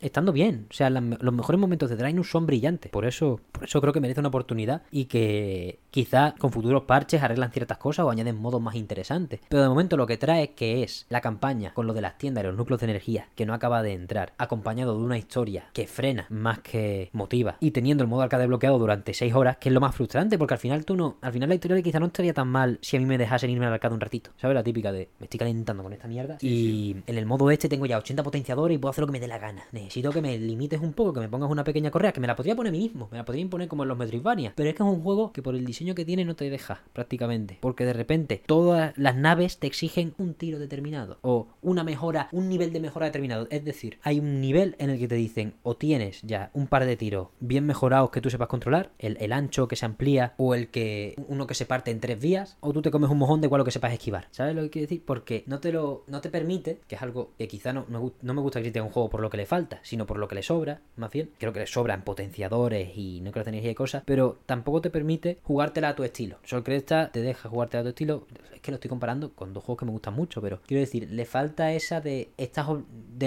estando bien. O sea, los mejores momentos de Drainus son brillantes. Por eso creo que merece una oportunidad y que quizá con futuros parches arreglan ciertas cosas o añaden modos más interesantes. Pero de momento lo que trae que es la campaña con lo de las tiendas y los núcleos de energía que no acaba de entrar, acompañado de una historia que frena más que motiva y teniendo el modo arcade bloqueado durante 6 horas, que es lo más frustrante porque al final la historia quizá no estaría tan mal si a mí me dejasen irme al arcade un ratito. ¿Sabes? La típica de me estoy calentando con esta mierda y en el modo este tengo ya 80 potenciadores y puedo hacer lo que me dé la gana. Necesito que me limites un poco, que me pongas una pequeña correa, que me la podría poner a mí mismo, me la podría imponer como en los Metroidvania, pero es que es un juego que por el diseño que tiene no te deja prácticamente, porque de repente todas las naves te exigen un tiro determinado o una mejora, un nivel de mejora determinado. Es decir, hay un nivel en el que te dicen o tienes ya un par de tiros bien mejorados que tú sepas controlar, el ancho que se amplía o el que uno que se parte en 3 vías, o tú te comes un mojón de igual lo que sepas esquivar. ¿Sabes lo que quiero decir? Porque no te permite, que es algo que quizá no me gusta criticar un juego por lo que le falta, sino por lo que le sobra, más bien. Creo que le sobran potenciadores y no creo que energía y cosas, pero tampoco te permite jugártela a tu estilo. Sol Cresta te deja jugártela a tu estilo. Es que lo estoy comparando con 2 juegos que me gustan mucho, pero quiero decir, le falta esa de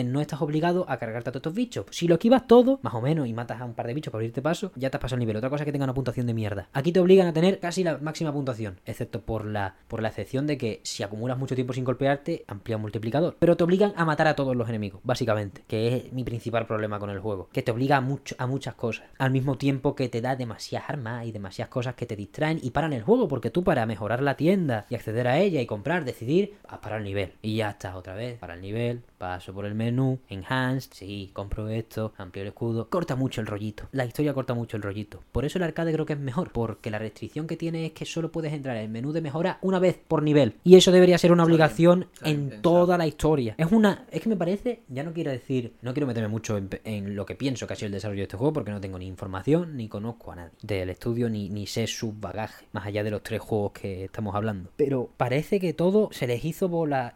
no estás obligado a cargarte a todos estos bichos. Si lo esquivas todo, más o menos, y matas a un par de bichos para abrirte paso, ya te has pasado el nivel. Otra cosa es que tenga una puntuación de mierda. Aquí te obligan a tener casi la máxima puntuación, excepto por la excepción de que si acumulas mucho tiempo sin golpearte, amplía un multiplicador. Pero te obligan a matar a todos los enemigos, básicamente, que es mi principal problema con el juego, que te obliga a muchas cosas, al mismo tiempo que te da demasiadas armas y demasiadas cosas que te distraen y paran el juego, porque tú para mejorar la tienda y acceder a ella y comprar, decidir, vas para el nivel y ya estás otra vez, para el nivel, paso por el menú, enhanced, sí, compro esto, amplio el escudo, corta mucho el rollito, la historia corta mucho el rollito. Por eso el arcade creo que es mejor, porque la restricción que tiene es que solo puedes entrar en el menú de mejora una vez por nivel, y eso debería ser una obligación en toda la historia. Es que me parece, ya no quiero meterme mucho en lo que pienso que ha sido el desarrollo de este juego, porque no tengo ni información, ni conozco a nadie del estudio, ni sé su bagaje, más allá de los 3 juegos que estamos hablando. Pero parece que todo se les hizo por la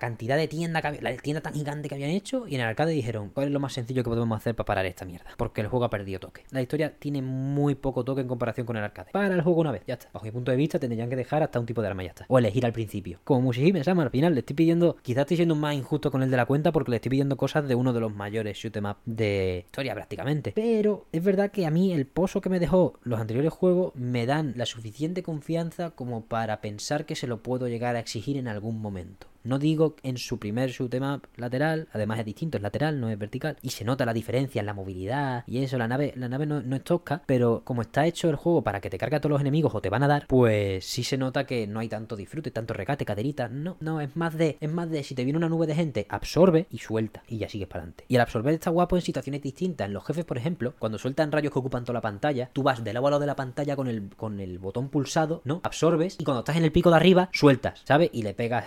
cantidad de tienda que había, la tienda tan gigante que habían hecho, y en el arcade dijeron, ¿cuál es lo más sencillo que podemos hacer para parar esta mierda? Porque el juego ha perdido toque. La historia tiene muy poco toque en comparación con el arcade. Para el juego una vez, ya está. Bajo mi punto de vista tendrían que dejar hasta un tipo de arma, ya está. O elegir al principio. Como Mushihime Sama, al final le estoy pidiendo, quizás estoy siendo más injusto con el de la cuenta porque le estoy pidiendo cosas de uno de los mayores shoot 'em up de historia prácticamente. Pero es verdad que a mí el pozo que me dejó los anteriores juegos me dan la suficiente confianza como para pensar que se lo puedo llegar a exigir en algún momento. No digo en su primer shoot 'em up lateral, además es distinto, es lateral, no es vertical, y se nota la diferencia en la movilidad y eso, la nave no es tosca, pero como está hecho el juego para que te cargue a todos los enemigos o te van a dar, pues sí se nota que no hay tanto disfrute, tanto recate, caderita, no, es más de si te viene una nube de gente, absorbe y suelta, y ya sigues para adelante. Y al absorber está guapo en situaciones distintas, en los jefes, por ejemplo, cuando sueltan rayos que ocupan toda la pantalla, tú vas del lado a lado de la pantalla con el botón pulsado, ¿no? Absorbes, y cuando estás en el pico de arriba, sueltas, ¿sabes? Y le pegas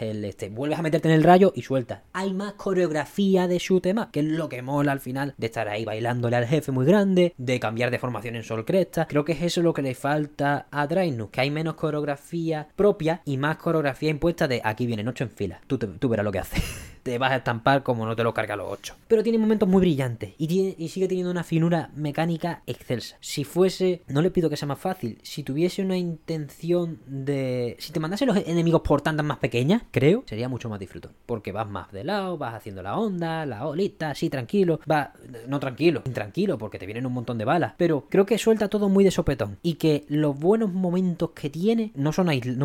vuelves a meterte en el rayo y sueltas. Hay más coreografía de shoot 'em up, que es lo que mola al final, de estar ahí bailándole al jefe muy grande, de cambiar de formación en Sol Cresta. Creo que es eso lo que le falta a Drainus, que hay menos coreografía propia y más coreografía impuesta de aquí vienen 8 en fila, tú verás lo que haces. Te vas a estampar como no te lo carga los 8. Pero tiene momentos muy brillantes y sigue teniendo una finura mecánica excelsa. Si fuese, no le pido que sea más fácil, si tuviese una intención de... Si te mandase los enemigos por tandas más pequeñas, creo, sería mucho más disfrutón. Porque vas más de lado, vas haciendo la onda, la olita, así tranquilo, intranquilo, porque te vienen un montón de balas. Pero creo que suelta todo muy de sopetón y que los buenos momentos que tiene no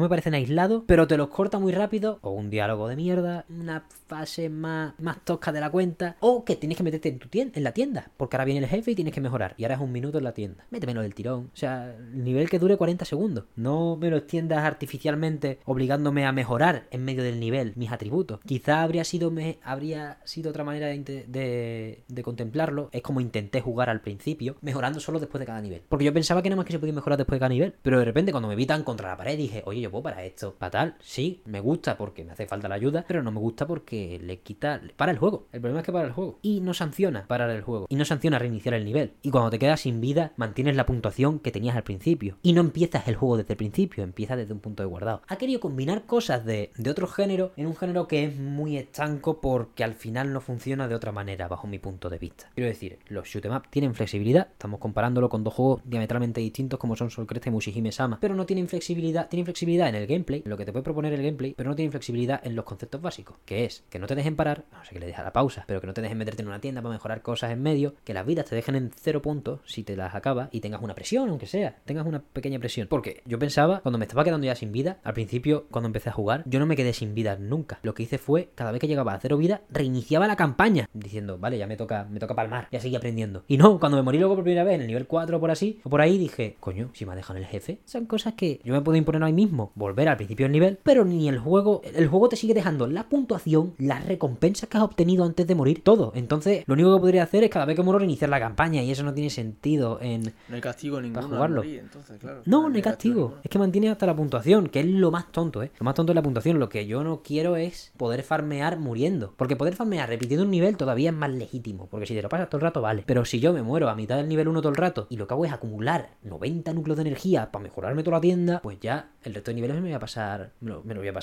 me parecen aislados, pero te los corta muy rápido, o un diálogo de mierda, una fase más tosca de la cuenta, o que tienes que meterte en la tienda, porque ahora viene el jefe y tienes que mejorar, y ahora es 1 minuto en la tienda, métemelo del tirón, o sea, el nivel que dure 40 segundos, no me lo extiendas artificialmente obligándome a mejorar en medio del nivel mis atributos. Quizá habría sido otra manera de contemplarlo, es como intenté jugar al principio, mejorando solo después de cada nivel, porque yo pensaba que nada más que se podía mejorar después de cada nivel, pero de repente cuando me vi tan contra la pared dije, oye, yo puedo para esto, para tal, sí, me gusta porque me hace falta la ayuda, pero no me gusta porque le quita, para el juego. El problema es que para el juego. Y no sanciona parar el juego. Y no sanciona reiniciar el nivel. Y cuando te quedas sin vida, mantienes la puntuación que tenías al principio. Y no empiezas el juego desde el principio, empiezas desde un punto de guardado. Ha querido combinar cosas de otro género en un género que es muy estanco porque al final no funciona de otra manera, bajo mi punto de vista. Quiero decir, los shoot'em up tienen flexibilidad. Estamos comparándolo con dos juegos diametralmente distintos como son Soul Crest y Mushihime-sama. Pero no tienen flexibilidad. Tienen flexibilidad en el gameplay, en lo que te puede proponer el gameplay, pero no tienen flexibilidad en los conceptos básicos. Que es que no te dejen parar, no sé, que le deja la pausa, pero que no te dejen meterte en una tienda para mejorar cosas en medio, que las vidas te dejen en 0 puntos si te las acabas y tengas una presión, aunque sea, tengas una pequeña presión. Porque yo pensaba, cuando me estaba quedando ya sin vida, al principio cuando empecé a jugar, yo no me quedé sin vida nunca. Lo que hice fue, cada vez que llegaba a 0 vida, reiniciaba la campaña, diciendo, vale, ya me toca palmar, ya seguí aprendiendo. Y no, cuando me morí luego por primera vez en el nivel 4 o por ahí, dije, coño, si me ha dejado el jefe. Son cosas que yo me puedo imponer ahí mismo, volver al principio del nivel, pero ni el juego te sigue dejando la puntuación, las recompensas que has obtenido antes de morir, todo. Entonces, lo único que podría hacer es cada vez que muero reiniciar la campaña y eso no tiene sentido en... No hay castigo ninguno para jugarlo. Morir, entonces, claro, no hay castigo. Es que mantiene hasta la puntuación, que es lo más tonto, ¿eh? Lo más tonto es la puntuación. Lo que yo no quiero es poder farmear muriendo. Porque poder farmear repitiendo un nivel todavía es más legítimo. Porque si te lo pasas todo el rato, vale. Pero si yo me muero a mitad del nivel 1 todo el rato y lo que hago es acumular 90 núcleos de energía para mejorarme toda la tienda, pues ya el resto de niveles me lo voy a pasar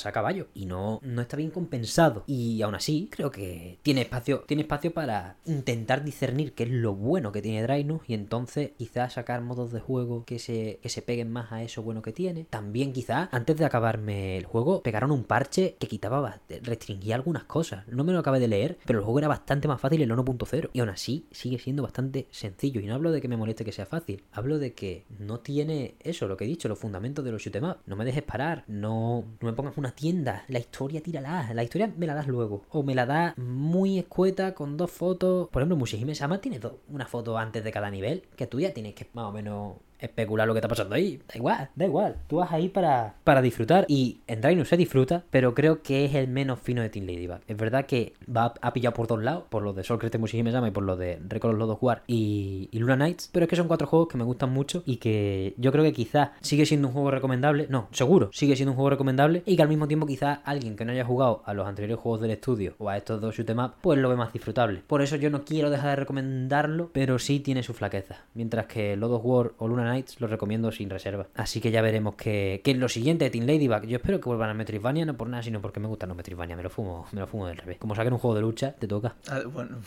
a caballo. Y no está bien compensado. Y aún así, creo que tiene espacio para intentar discernir qué es lo bueno que tiene Drainus y entonces quizás sacar modos de juego que se peguen más a eso bueno que tiene. También quizás, antes de acabarme el juego, pegaron un parche que quitaba, restringía algunas cosas. No me lo acabé de leer, pero el juego era bastante más fácil el 1.0. Y aún así, sigue siendo bastante sencillo. Y no hablo de que me moleste que sea fácil. Hablo de que no tiene eso, lo que he dicho, los fundamentos de los shoot'em up. No me dejes parar, no me pongas una tienda. La historia, tírala. La historia me la das luego. O me la das muy escueta con 2 fotos. Por ejemplo, Mushihime-sama tiene una foto antes de cada nivel que tú ya tienes que más o menos... especular lo que está pasando ahí, da igual, tú vas ahí para disfrutar, y en Drainus se disfruta, pero creo que es el menos fino de Team Ladybug. Es verdad que ha pillado por 2 lados, por lo de Soul Crest y Mushihime-sama y por lo de Record of God of War y Luna Knights, pero es que son 4 juegos que me gustan mucho y que yo creo que quizás sigue siendo un juego recomendable, y que al mismo tiempo quizás alguien que no haya jugado a los anteriores juegos del estudio o a estos 2 shoot'em up, pues lo ve más disfrutable. Por eso yo no quiero dejar de recomendarlo, pero sí tiene su flaqueza, mientras que God of War o Luna Nights los recomiendo sin reserva. Así que ya veremos que en lo siguiente de Team Ladybug. Yo espero que vuelvan a Metroidvania, no por nada, sino porque me gustan los Metroidvania. Me lo fumo del revés. Como saquen un juego de lucha, te toca. Ah, bueno,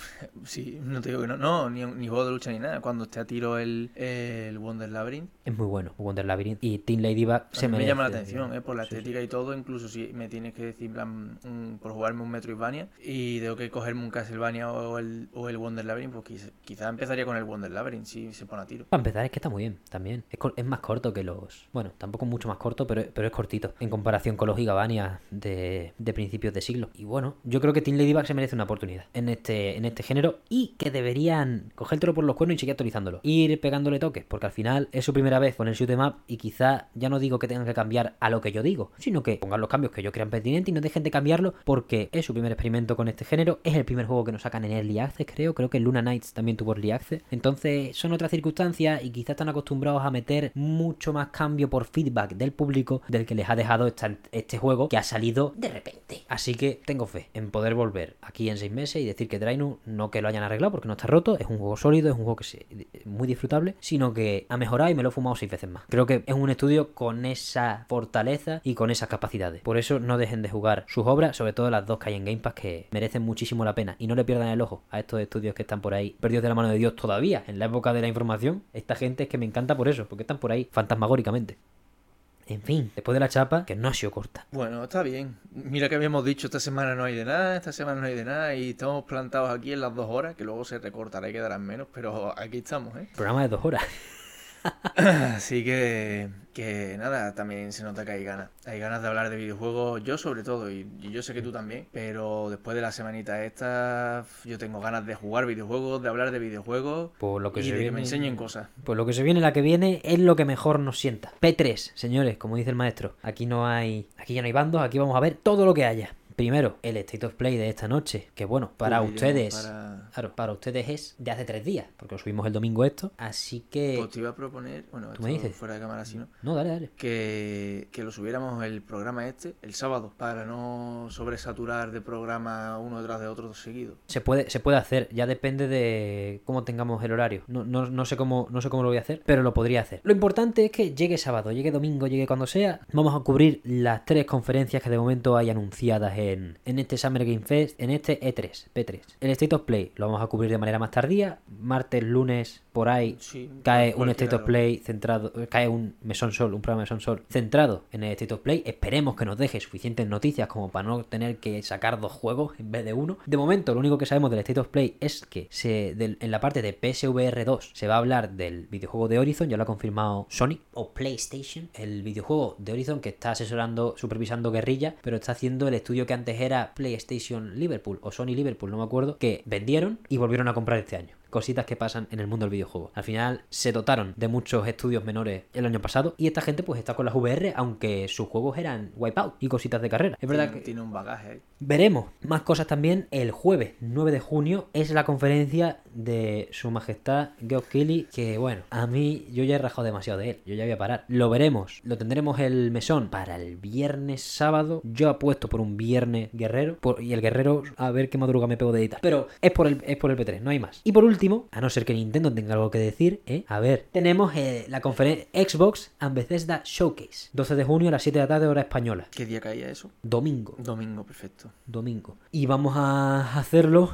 sí, no te digo que no, ni juego de lucha ni nada. Cuando esté a tiro el Wonder Labyrinth. Es muy bueno, Wonder Labyrinth. Y Team Ladybug se me llama la atención, por la estética y todo. Incluso si me tienes que decir, por jugarme un Metroidvania y tengo que cogerme un Castlevania o el Wonder Labyrinth, pues quizás empezaría con el Wonder Labyrinth si se pone a tiro. Para empezar, es que está muy bien. También es más corto que los... Bueno, tampoco mucho más corto, pero es cortito en comparación con los Gigavania de principios de siglo. Y bueno, yo creo que Team Ladybug se merece una oportunidad en este género, y que deberían cogértelo por los cuernos y seguir actualizándolo, ir pegándole toques, porque al final es su primera vez con el shoot'em up y quizá ya no digo que tengan que cambiar a lo que yo digo, sino que pongan los cambios que yo crean pertinentes y no dejen de cambiarlo, porque es su primer experimento con este género, es el primer juego que nos sacan en Early Access, creo que Luna Knights también tuvo Early Access, entonces son otras circunstancias y quizá están acostumbrados a meter mucho más cambio por feedback del público del que les ha dejado este juego que ha salido de repente. Así que tengo fe en poder volver aquí en 6 meses y decir que Drainus, no que lo hayan arreglado porque no está roto, es un juego sólido, es un juego que es muy disfrutable, sino que ha mejorado y me lo he fumado 6 veces más. Creo que es un estudio con esa fortaleza y con esas capacidades. Por eso no dejen de jugar sus obras, sobre todo las 2 que hay en Game Pass, que merecen muchísimo la pena, y no le pierdan el ojo a estos estudios que están por ahí perdidos de la mano de Dios todavía, en la época de la información. Esta gente es que me encanta por eso, porque están por ahí fantasmagóricamente. En fin, después de la chapa, que no ha sido corta. Bueno, está bien. Mira que habíamos dicho, esta semana no hay de nada, y estamos plantados aquí en las 2 horas, que luego se recortará y quedarán menos, pero aquí estamos, ¿eh? Programa de 2 horas. Así que nada, también se nota que hay ganas de hablar de videojuegos, yo sobre todo, y yo sé que tú también, pero después de la semanita esta yo tengo ganas de jugar videojuegos, de hablar de videojuegos, pues lo que y se de viene, que me enseñen cosas. Pues lo que se viene, la que viene, es lo que mejor nos sienta. P3, señores, como dice el maestro, aquí ya no hay bandos, aquí vamos a ver todo lo que haya. Primero, el State of Play de esta noche, que bueno, para ustedes... Claro, para ustedes es de hace 3 días, porque lo subimos el domingo esto, así que... Pues te iba a proponer, bueno, esto me dices, fuera de cámara, si no... No, dale. Que lo subiéramos el programa este el sábado, para no sobresaturar de programa uno detrás de otro seguido. Se puede hacer, ya depende de cómo tengamos el horario. No sé cómo lo voy a hacer, pero lo podría hacer. Lo importante es que llegue sábado, llegue domingo, llegue cuando sea. Vamos a cubrir las 3 conferencias que de momento hay anunciadas en este Summer Game Fest, en este E3, P3. El State of Play lo vamos a cubrir de manera más tardía, martes, lunes, por ahí, sí, cae un State of Play centrado, cae un programa de Mesón Sol centrado en el State of Play. Esperemos que nos deje suficientes noticias como para no tener que sacar 2 juegos en vez de 1. De momento, lo único que sabemos del State of Play es que en la parte de PSVR 2 se va a hablar del videojuego de Horizon, ya lo ha confirmado Sony, o PlayStation, el videojuego de Horizon que está asesorando, supervisando Guerrilla, pero está haciendo el estudio que antes era PlayStation Liverpool o Sony Liverpool, no me acuerdo, que vendieron y volvieron a comprar este año. Cositas que pasan en el mundo del videojuego. Al final se dotaron de muchos estudios menores el año pasado y esta gente pues está con las VR, aunque sus juegos eran Wipeout y cositas de carrera. Es verdad que tiene un bagaje. Veremos más cosas también. El jueves 9 de junio es la conferencia de su majestad Geoff Keighley, que bueno, a mí yo ya he rajado demasiado de él, yo ya voy a parar. Lo veremos, lo tendremos el mesón para el viernes sábado. Yo apuesto por un viernes guerrero y el guerrero a ver qué madruga me pego de editar, pero es por el P3, no hay más. Y por último, a no ser que Nintendo tenga algo que decir, a ver, tenemos la conferencia Xbox and Bethesda Showcase, 12 de junio a las 7 de la tarde hora española. ¿Qué día caía eso? Domingo, perfecto. Domingo. Y vamos a hacerlo...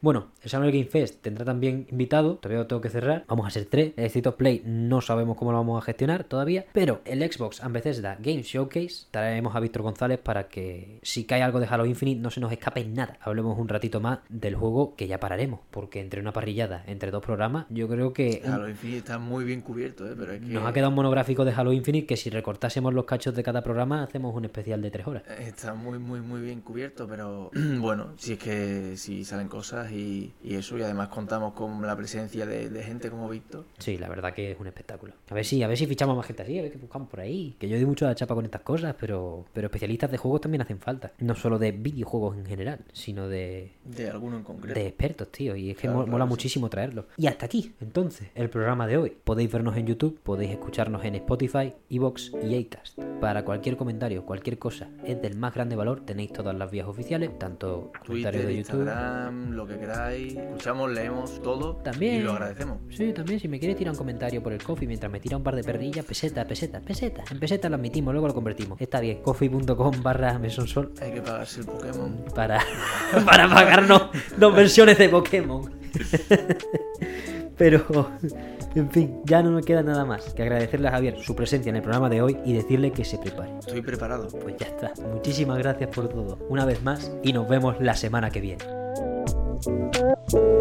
Bueno, el Summer Game Fest tendrá también invitado, todavía lo tengo que cerrar, vamos a ser 3, el State of Play no sabemos cómo lo vamos a gestionar todavía, pero el Xbox and Bethesda Game Showcase traeremos a Víctor González para que si cae algo de Halo Infinite no se nos escape nada, hablemos un ratito más del juego que ya pararemos, porque entre una parrillada, entre 2 programas, yo creo que... Halo Infinite está muy bien cubierto, pero es que... Nos ha quedado un monográfico de Halo Infinite que si recortásemos los cachos de cada programa hacemos un especial de 3 horas. Está muy, muy, muy bien cubierto, pero bueno, si salen cosas... Y eso, y además contamos con la presencia de gente como Víctor. Sí, la verdad que es un espectáculo. A ver si fichamos más gente así, a ver qué buscamos por ahí. Que yo doy mucho la chapa con estas cosas, pero especialistas de juegos también hacen falta. No solo de videojuegos en general, sino de alguno en concreto. De expertos, tío. Y es que mola muchísimo traerlos. Y hasta aquí, entonces, el programa de hoy. Podéis vernos en YouTube, podéis escucharnos en Spotify, iVoox y Acast. Para cualquier comentario, cualquier cosa, es del más grande valor. Tenéis todas las vías oficiales, tanto Twitter, comentarios de YouTube, Instagram, lo que queráis, escuchamos, leemos todo también, y lo agradecemos. Sí, también si me quieres tirar un comentario por el Coffee mientras me tira un par de perrillas, peseta, en peseta lo admitimos, luego lo convertimos, está bien. coffee.com/mesonsol. Hay que pagarse el Pokémon para pagarnos 2 versiones de Pokémon. Pero en fin, ya no me queda nada más que agradecerle a Javier su presencia en el programa de hoy y decirle que se prepare. Estoy preparado. Pues ya está, muchísimas gracias por todo una vez más y nos vemos la semana que viene. Thank you.